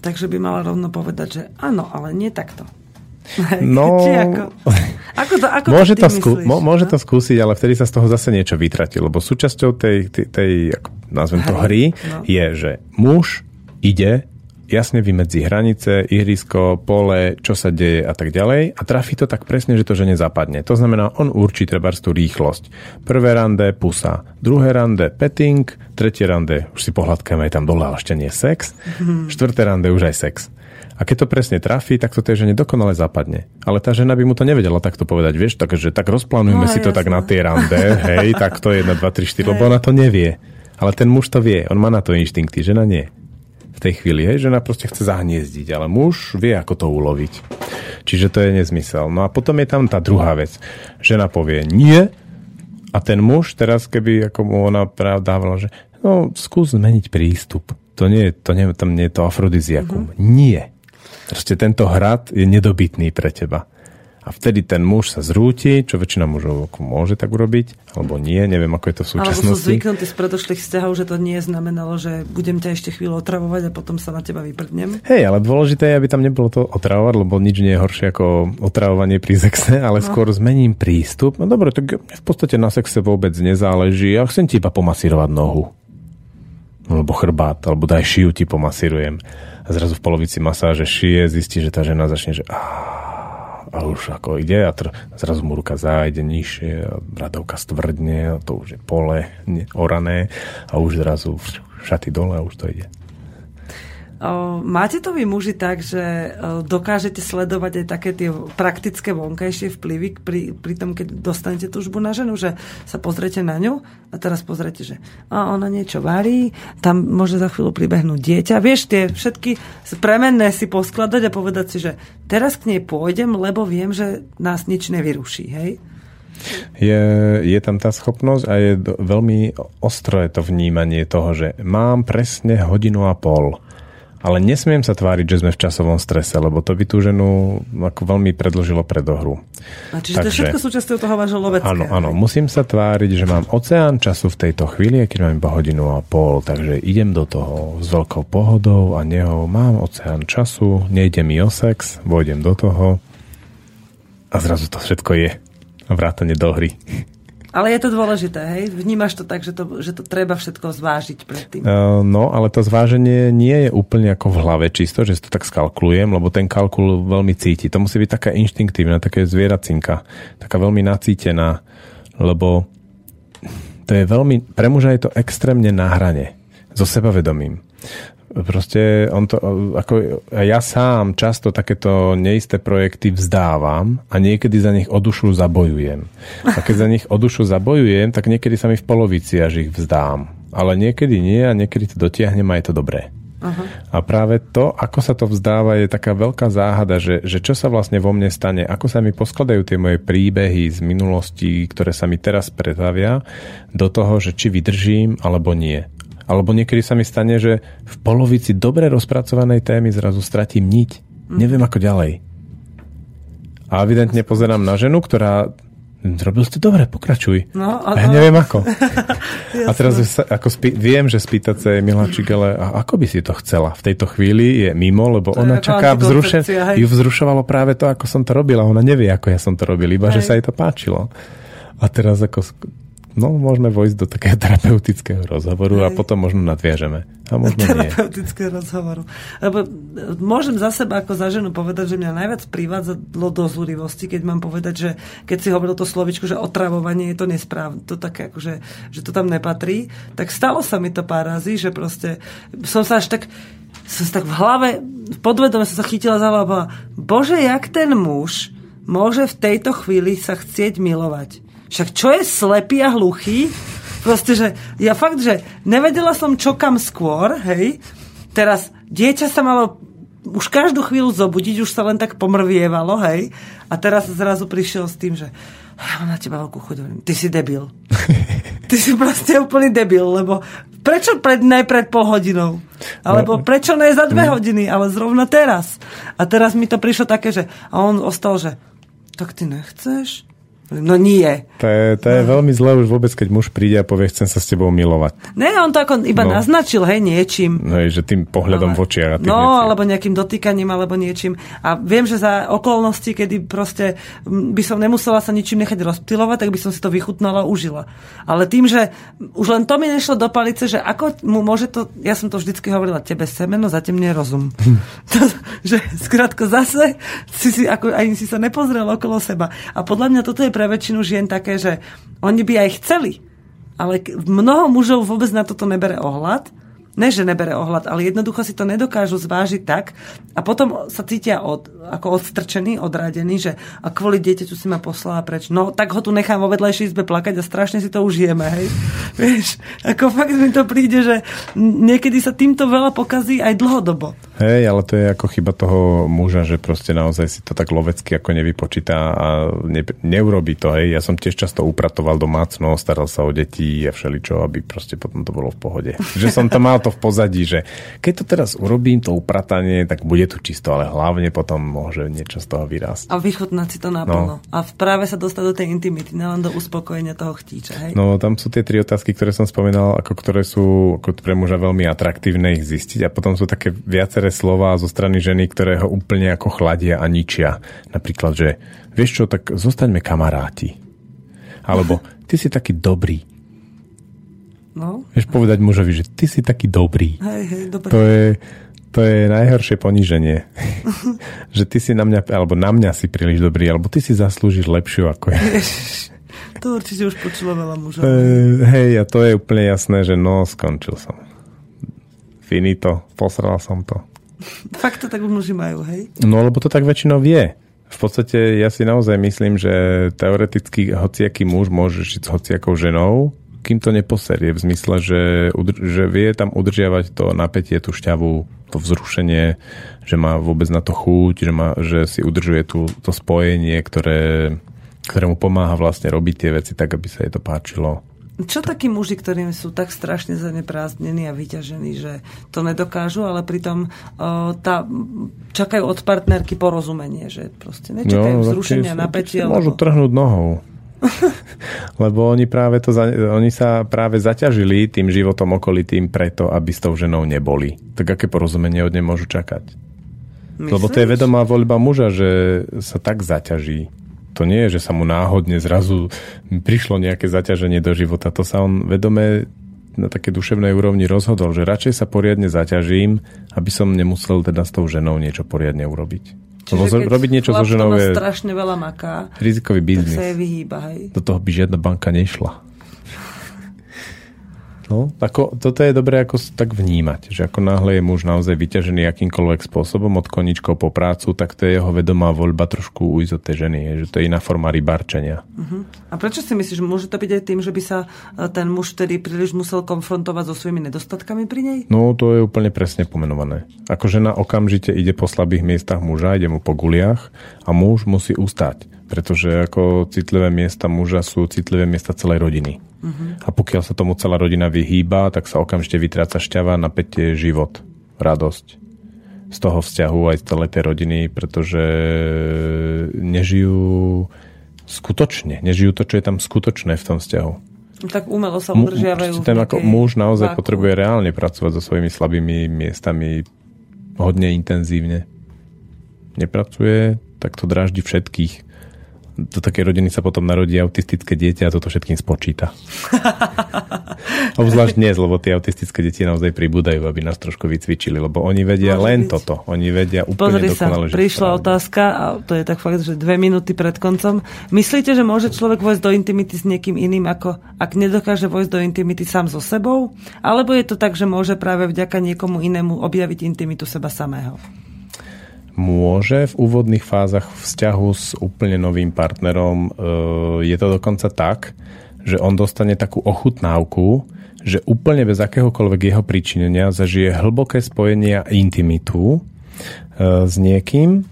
Takže by mala rovno povedať, že áno, ale nie takto. No, ako? Ako to, ako môže, to skú- myslíš, môže to skúsiť, ale vtedy sa z toho zase niečo vytratí, lebo súčasťou tej, tej, tej ako nazvem to hry, no. Je, že muž ide jasne vymedzi hranice, ihrisko, pole, čo sa deje a tak ďalej a trafí to tak presne, že to žene zapadne. To znamená, on určí trebárs tú rýchlosť. Prvé rande pusa, druhé rande petting, tretie rande už si pohľadkáme aj tam dole, ale ešte nie sex, mm-hmm. Štvrté rande už aj sex. A keď to presne trafí, tak to tej žene dokonale zapadne. Ale tá žena by mu to nevedela takto povedať, vieš, takže tak rozplánujeme no, si jasne. To tak na tie rande, hej, tak to je jedna, dva, tri, štyri, lebo ona to nevie. Ale ten muž to vie, on má na to inštinkty, žena nie. V tej chvíli, hej, žena proste chce zahniezdiť, ale muž vie, ako to uloviť. Čiže to je nezmysel. No a potom je tam tá druhá vec. Žena povie nie a ten muž teraz, keby ako mu ona dávala, že no, skús zmeniť prístup. To nie je to, nie, tam nie je to afrodiziakum. Mm-hmm. Nie. Proste tento hrad je nedobytný pre teba. a vtedy ten muž sa zrúti, čo väčšina mužov môže tak urobiť, alebo nie, neviem, ako je to v súčasnosti. Alebo sú zvyknutí z predošlých vzťahov, že to nie znamenalo, že budem ťa ešte chvíľu otravovať a potom sa na teba vyprdnem. Hej, ale dôležité je, aby tam nebolo to otravovať, lebo nič nie je horšie ako otravovanie pri sexe, ale no. skôr zmením prístup. No dobre, tak v podstate na sexe vôbec nezáleží. Ja chcem ti iba pomasírovať nohu. Alebo chrbát, alebo daj šiu ti pomasírujem. A zrazu v polovici masáže šije zistí, že tá žena začne, že a už ako ide a tr- zrazu mu ruka zájde nižšie a bradovka stvrdne a to už je pole ne, orané a už zrazu šaty dole a už to ide. Máte to vy muži tak, že dokážete sledovať aj také tie praktické vonkajšie vplyvy pri, pri tom, keď dostanete túžbu na ženu, že sa pozriete na ňu a teraz pozriete, že a ona niečo varí, tam môže za chvíľu pribehnúť dieťa. Vieš, tie všetky premenné si poskladať a povedať si, že teraz k nej pôjdem, lebo viem, že nás nič nevyruší, hej? Je, je tam tá schopnosť a je do, veľmi ostré to vnímanie toho, že mám presne hodinu a pol. Ale nesmiem sa tváriť, že sme v časovom strese, lebo to by tú ženu ako veľmi predĺžilo predohru. A čiže Takže, to všetko súčasťou toho vášho lovecké. Áno, áno. Musím sa tváriť, že mám oceán času v tejto chvíli, keď mám iba hodinu a pol, takže idem do toho s veľkou pohodou a nehou. Mám oceán času, nejde mi o sex, vojdem do toho a zrazu to všetko je. A vrátane do hry. Ale je to dôležité, hej? Vnímaš to tak, že to, že to treba všetko zvážiť predtým. Uh, no, ale to zváženie nie je úplne ako v hlave čisto, že si to tak skalkulujem, lebo ten kalkul veľmi cíti. To musí byť taká inštinktívna, taká zvieracinka, taká veľmi nacítená, lebo to je veľmi, pre muža je to extrémne na hrane, so sebavedomím. Proste on to, ako ja sám často takéto neisté projekty vzdávam a niekedy za nich o dušu zabojujem. A keď za nich o dušu zabojujem, tak niekedy sa mi v polovici až ich vzdám. Ale niekedy nie a niekedy to dotiahnem a je to dobré. Aha. A práve to, ako sa to vzdáva, je taká veľká záhada, že, že čo sa vlastne vo mne stane, ako sa mi poskladajú tie moje príbehy z minulosti, ktoré sa mi teraz pretavia do toho, že či vydržím alebo nie. Alebo niekedy sa mi stane, že v polovici dobre rozpracovanej témy zrazu stratím niť. Mm. Neviem, ako ďalej. A evidentne pozerám na ženu, ktorá robil si to dobre, pokračuj. No, a ja neviem ako. A teraz ako spí- viem, že spýtať sa jej miláčik, ale a ako by si to chcela? V tejto chvíli je mimo, lebo to ona čaká vzrušen- ju vzrušovalo práve to, ako som to robil. A ona nevie, ako ja som to robil, iba hej. Že sa jej to páčilo. A teraz ako... No, môžeme vojsť do takého terapeutického rozhovoru. Hej. A potom možno nadviažeme. A možno terapeutického rozhovoru. Lebo môžem za seba ako za ženu povedať, že mňa najviac privádzalo do zúrivosti, keď mám povedať, že keď si hovoril to slovičko, že otravovanie je to nesprávne, to také akože, že to tam nepatrí, tak stalo sa mi to pár razy, že proste som sa až tak, som tak v hlave, podvedome som sa chytila za hlavu a povedala, Bože, jak ten muž môže v tejto chvíli sa chcieť milovať? Však čo je slepý a hluchý? Proste, že ja fakt, že nevedela som, čo kam skôr, hej. Teraz dieťa sa malo už každú chvíľu zobudiť, už sa len tak pomrvievalo, hej. A teraz zrazu prišiel s tým, že ja mám na teba veľkú chuť, ty si debil. Ty si proste úplný debil, lebo prečo pred, ne pred pol hodinou? Alebo prečo ne za dve hodiny, ale zrovna teraz. A teraz mi to prišlo také, že a on ostal, že tak ty nechceš? No nie. To je, to je no. veľmi zle už vôbec, keď muž príde a povie, chcem sa s tebou milovať. Ne, on to ako iba no. naznačil, hej, niečím. No, že tým pohľadom no. v očiach. No, niečím. Alebo nejakým dotýkaním, alebo niečím. A viem, že za okolnosti, kedy proste by som nemusela sa ničím nechať rozptylovať, tak by som si to vychutnala a užila. Ale tým, že už len to mi nešlo do palice, že ako mu môže to, ja som to vždycky hovorila, tebe semeno, zatím nie rozum. To, že skrátko zase si, si, ako, aj si sa nepozrel okolo seba. A podľa mňa toto je pre väčšinu žien také, že oni by aj chceli, ale mnoho mužov vôbec na toto nebere ohľad. Ne, že nebere ohľad, ale jednoducho si to nedokážu zvážiť tak a potom sa cítia od, ako odstrčený, odradený, že a kvôli dieťaťu si ma poslala preč. No tak ho tu nechám vo vedľajšej izbe plakať a strašne si to užijeme, hej. Vieš, ako fakt mi to príde, že niekedy sa týmto veľa pokazí aj dlhodobo. Hej, ale to je ako chyba toho muža, že proste naozaj si to tak lovecky ako nevypočíta a ne, neurobí to, hej. Ja som tiež často upratoval domácnosť, staral sa o deti a všeličo, aby proste potom to bolo v pohode. Že som tam mal to v pozadí, že keď to teraz urobím, to upratanie, tak bude tu čisto, ale hlavne potom môže niečo z toho vyrásť. A vychutnať si to naplno. No. A práve sa dostať do tej intimity, nelen do uspokojenia toho chtíča, hej. No, tam sú tie tri otázky, ktoré som spomínal, ako ktoré sú ako pre muža veľmi atraktívne ich zistiť, a potom sú také viaceré slová zo strany ženy, ktoré ho úplne ako chladia a ničia. Napríklad, že vieš čo, tak zostaňme kamaráti. Alebo ty si taký dobrý. No. Vieš povedať mužovi, že ty si taký dobrý. Hej, hej, dobrý. To je, to je najhoršie poníženie. Že ty si na mňa, alebo na mňa si príliš dobrý, alebo ty si zaslúžiš lepšiu ako ja. To určite už počula veľa muža. E, hej, a to je úplne jasné, že no, skončil som. Finito, posral som to. Fakt to tak muži majú, hej? No, lebo to tak väčšinou vie. V podstate ja si naozaj myslím, že teoreticky hociaký muž môže žiť s hociakou ženou, kým to neposerie, v zmysle, že, že vie tam udržiavať to napätie, tú šťavu, to vzrušenie, že má vôbec na to chuť, že, má, že si udržuje tú, to spojenie, ktoré, ktoré mu pomáha vlastne robiť tie veci tak, aby sa jej to páčilo. Čo takí muži, ktorým sú tak strašne zaneprázdnení a vyťažení, že to nedokážu, ale pritom o, tá, čakajú od partnerky porozumenie, že proste nečakajú no, vzrušenia, napätie. Môžu alebo... trhnúť nohou. Lebo oni práve to oni sa práve zaťažili tým životom okolitým preto, aby s tou ženou neboli. Tak aké porozumenie od nej môžu čakať? Myslíš? Lebo to je vedomá voľba muža, že sa tak zaťaží. To nie je, že sa mu náhodne zrazu prišlo nejaké zaťaženie do života. To sa on vedome na také duševnej úrovni rozhodol, že radšej sa poriadne zaťažím, aby som nemusel teda s tou ženou niečo poriadne urobiť. Čiže robiť niečo so ženou je strašne veľa maká, rizikový biznis. Tak sa je vyhýba, hej. Do toho by žiadna banka nešla. No, ako, toto je dobré ako tak vnímať, že ako náhle je muž naozaj vyťažený akýmkoľvek spôsobom, od koníčkov po prácu, tak to je jeho vedomá voľba trošku ujsť od tej ženy, že to je iná forma rybarčenia. Uh-huh. A prečo si myslíš, môže to byť aj tým, že by sa ten muž vtedy príliš musel konfrontovať so svojimi nedostatkami pri nej? No, to je úplne presne pomenované. Ako žena okamžite ide po slabých miestach muža, ide mu po guliach a muž musí ustať. Pretože ako citlivé miesta muža sú citlivé miesta celej rodiny. Uh-huh. A pokiaľ sa tomu celá rodina vyhýba, tak sa okamžite vytráca šťava, napätie, život, radosť z toho vzťahu aj z celej tej rodiny, pretože nežijú skutočne, nežijú to, čo je tam skutočné v tom vzťahu. Tak umelo sa udržiavajú. Ten ako muž naozaj váku. Potrebuje reálne pracovať so svojimi slabými miestami hodne intenzívne. Nepracuje, tak to dráždi všetkých. Do takej rodiny sa potom narodí autistické dieťa a toto všetkým spočíta. Obzvlášť dnes, lebo tie autistické deti naozaj pribúdajú, aby nás trošku vycvičili, lebo oni vedia Môže len byť. toto. Oni vedia úplne Pozri dokonale. Pozri sa, prišla správne. Otázka a to je tak fakt, že dve minúty pred koncom. Myslíte, že môže človek vojsť do intimity s niekým iným, ako ak nedokáže vojsť do intimity sám so sebou? Alebo je to tak, že môže práve vďaka niekomu inému objaviť intimitu seba samého? Môže v úvodných fázach vzťahu s úplne novým partnerom, je to dokonca tak, že on dostane takú ochutnávku, že úplne bez akéhokoľvek jeho príčinenia zažije hlboké spojenie a intimitu s niekým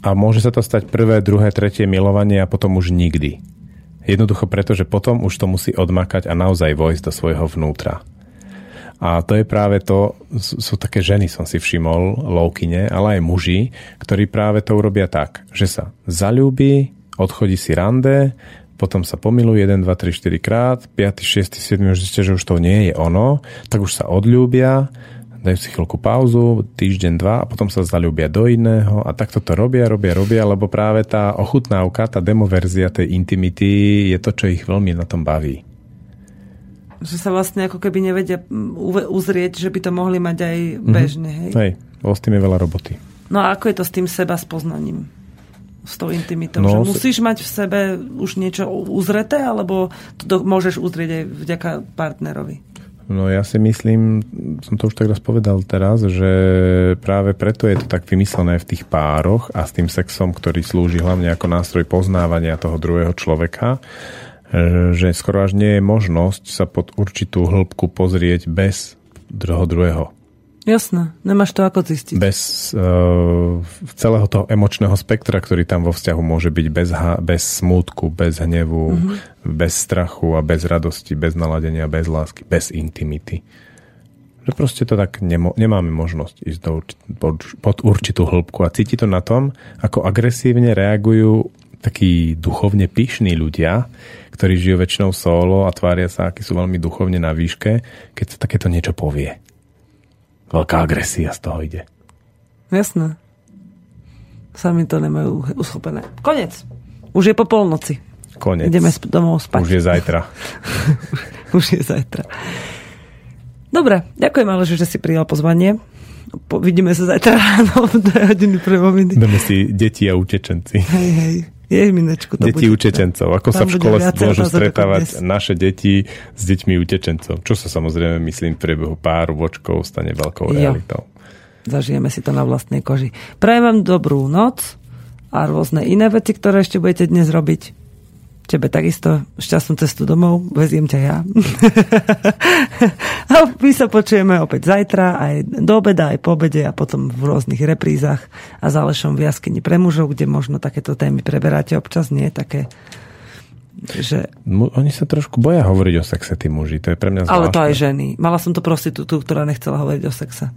a môže sa to stať prvé, druhé, tretie milovanie a potom už nikdy. Jednoducho preto, že potom už to musí odmakať a naozaj vojsť do svojho vnútra. A to je práve to, sú také ženy, som si všimol, lovkyne, ale aj muži, ktorí práve to urobia tak, že sa zaľúbi, odchodí si rande, potom sa pomiluje jeden, dva, tri, štyri krát, päť, šesť, sedem, už zistia, že už to nie je ono, tak už sa odľúbia, dajú si chvíľku pauzu, týždeň, dva a potom sa zaľúbia do iného a takto to robia, robia, robia, lebo práve tá ochutnávka, tá demoverzia tej intimity je to, čo ich veľmi na tom baví. Že sa vlastne ako keby nevedia uzrieť, že by to mohli mať aj bežne, hej? Hej, s tým je veľa roboty. No a ako je to s tým seba spoznaním? S tou intimitou? No, že musíš mať v sebe už niečo uzreté, alebo to môžeš uzrieť aj vďaka partnerovi? No ja si myslím, som to už tak raz povedal teraz, že práve preto je to tak vymyslené v tých pároch a s tým sexom, ktorý slúži hlavne ako nástroj poznávania toho druhého človeka, že skoro až nie je možnosť sa pod určitú hĺbku pozrieť bez toho druhého. Jasné, nemáš to ako zistiť. Bez uh, celého toho emočného spektra, ktorý tam vo vzťahu môže byť, bez, ha- bez smútku, bez hnevu, uh-huh. bez strachu a bez radosti, bez naladenia, bez lásky, bez intimity. Že proste to tak nemo- nemáme možnosť ísť do urč- pod, pod určitú hĺbku. A cíti to na tom, ako agresívne reagujú takí duchovne pyšní ľudia, ktorí žijú väčšinou solo a tvária sa, akí sú veľmi duchovne na výške, keď sa takéto niečo povie. Veľká agresia z toho ide. Jasné. Sami to nemajú uschopené. Konec. Už je po polnoci. Konec. Ideme domov spať. Už je zajtra. Už je zajtra. Dobre, ďakujem Aleži, že si prijal pozvanie. Po, vidíme sa zajtra ráno v dve hodiny prvominy. Dáme si deti a utečenci. Hej, hej. Ježminečku, to deti utečencov. Ako tam sa v škole môžu stretávať naše deti s deťmi utečencov. Čo sa samozrejme, myslím, v priebehu pár vočkov stane veľkou jo. realitou. Zažijeme si to na vlastnej koži. Prajem vám dobrú noc a rôzne iné veci, ktoré ešte budete dnes robiť. Tebe takisto šťastnú cestu domov. Veziem ťa ja. A my sa počujeme opäť zajtra, aj do obeda, aj po obede a potom v rôznych reprízach a s Alešom v Jaskyni pre mužov, kde možno takéto témy preberáte občas, nie? Také, že... Oni sa trošku boja hovoriť o sexe, tí muži. To je pre mňa zvláštne. Ale to aj ženy. Mala som tu prostitútu, ktorá nechcela hovoriť o sexe.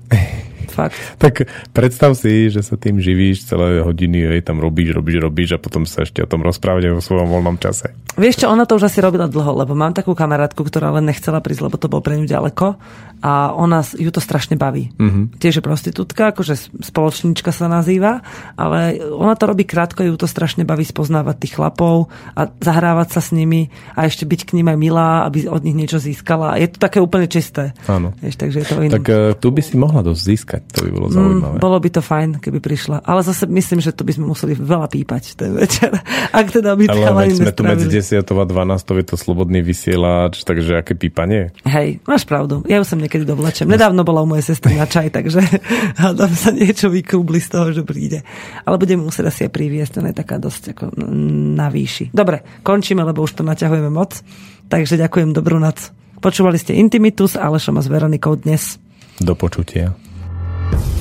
Fakt. Tak predstav si, že sa tým živíš celé hodiny, hej, tam robíš, robíš, robíš a potom sa ešte o tom rozprávať vo svojom voľnom čase. Vieš čo, ona to už asi robila dlho, lebo mám takú kamarátku, ktorá len nechcela prísť, lebo to bolo pre ňu ďaleko a ona ju to strašne baví. Mm-hmm. Tiež je prostitútka, akože spoločníčka sa nazýva, ale ona to robí krátko, ju to strašne baví spoznávať tých chlapov a zahrávať sa s nimi a ešte byť k nim aj milá, aby od nich niečo získala. Je to také úplne čisté. Áno. Vieš, takže je to iné. Tak tu by si mohla dosť získať. To by bolo zaujímavé. Mm, bolo by to fajn, keby prišla. Ale zase myslím, že to by sme museli veľa pípať ten večer. Ak teda by ale veď sme tu medzi desiatou a dvanástou je to slobodný vysielač, takže aké pípanie? Hej, máš pravdu. Ja ju som niekedy dovlačem. Nedávno bola u mojej sestry na čaj, takže hádam sa niečo vykrúbli z toho, že príde. Ale budeme musieť asi aj priviesť. Ona je taká dosť ako na výši. Dobre, končíme, lebo už to naťahujeme moc. Takže ďakujem, dobrú noc. Počúvali ste Intimitu s Alešom a s Veronikou dnes. Do počutia.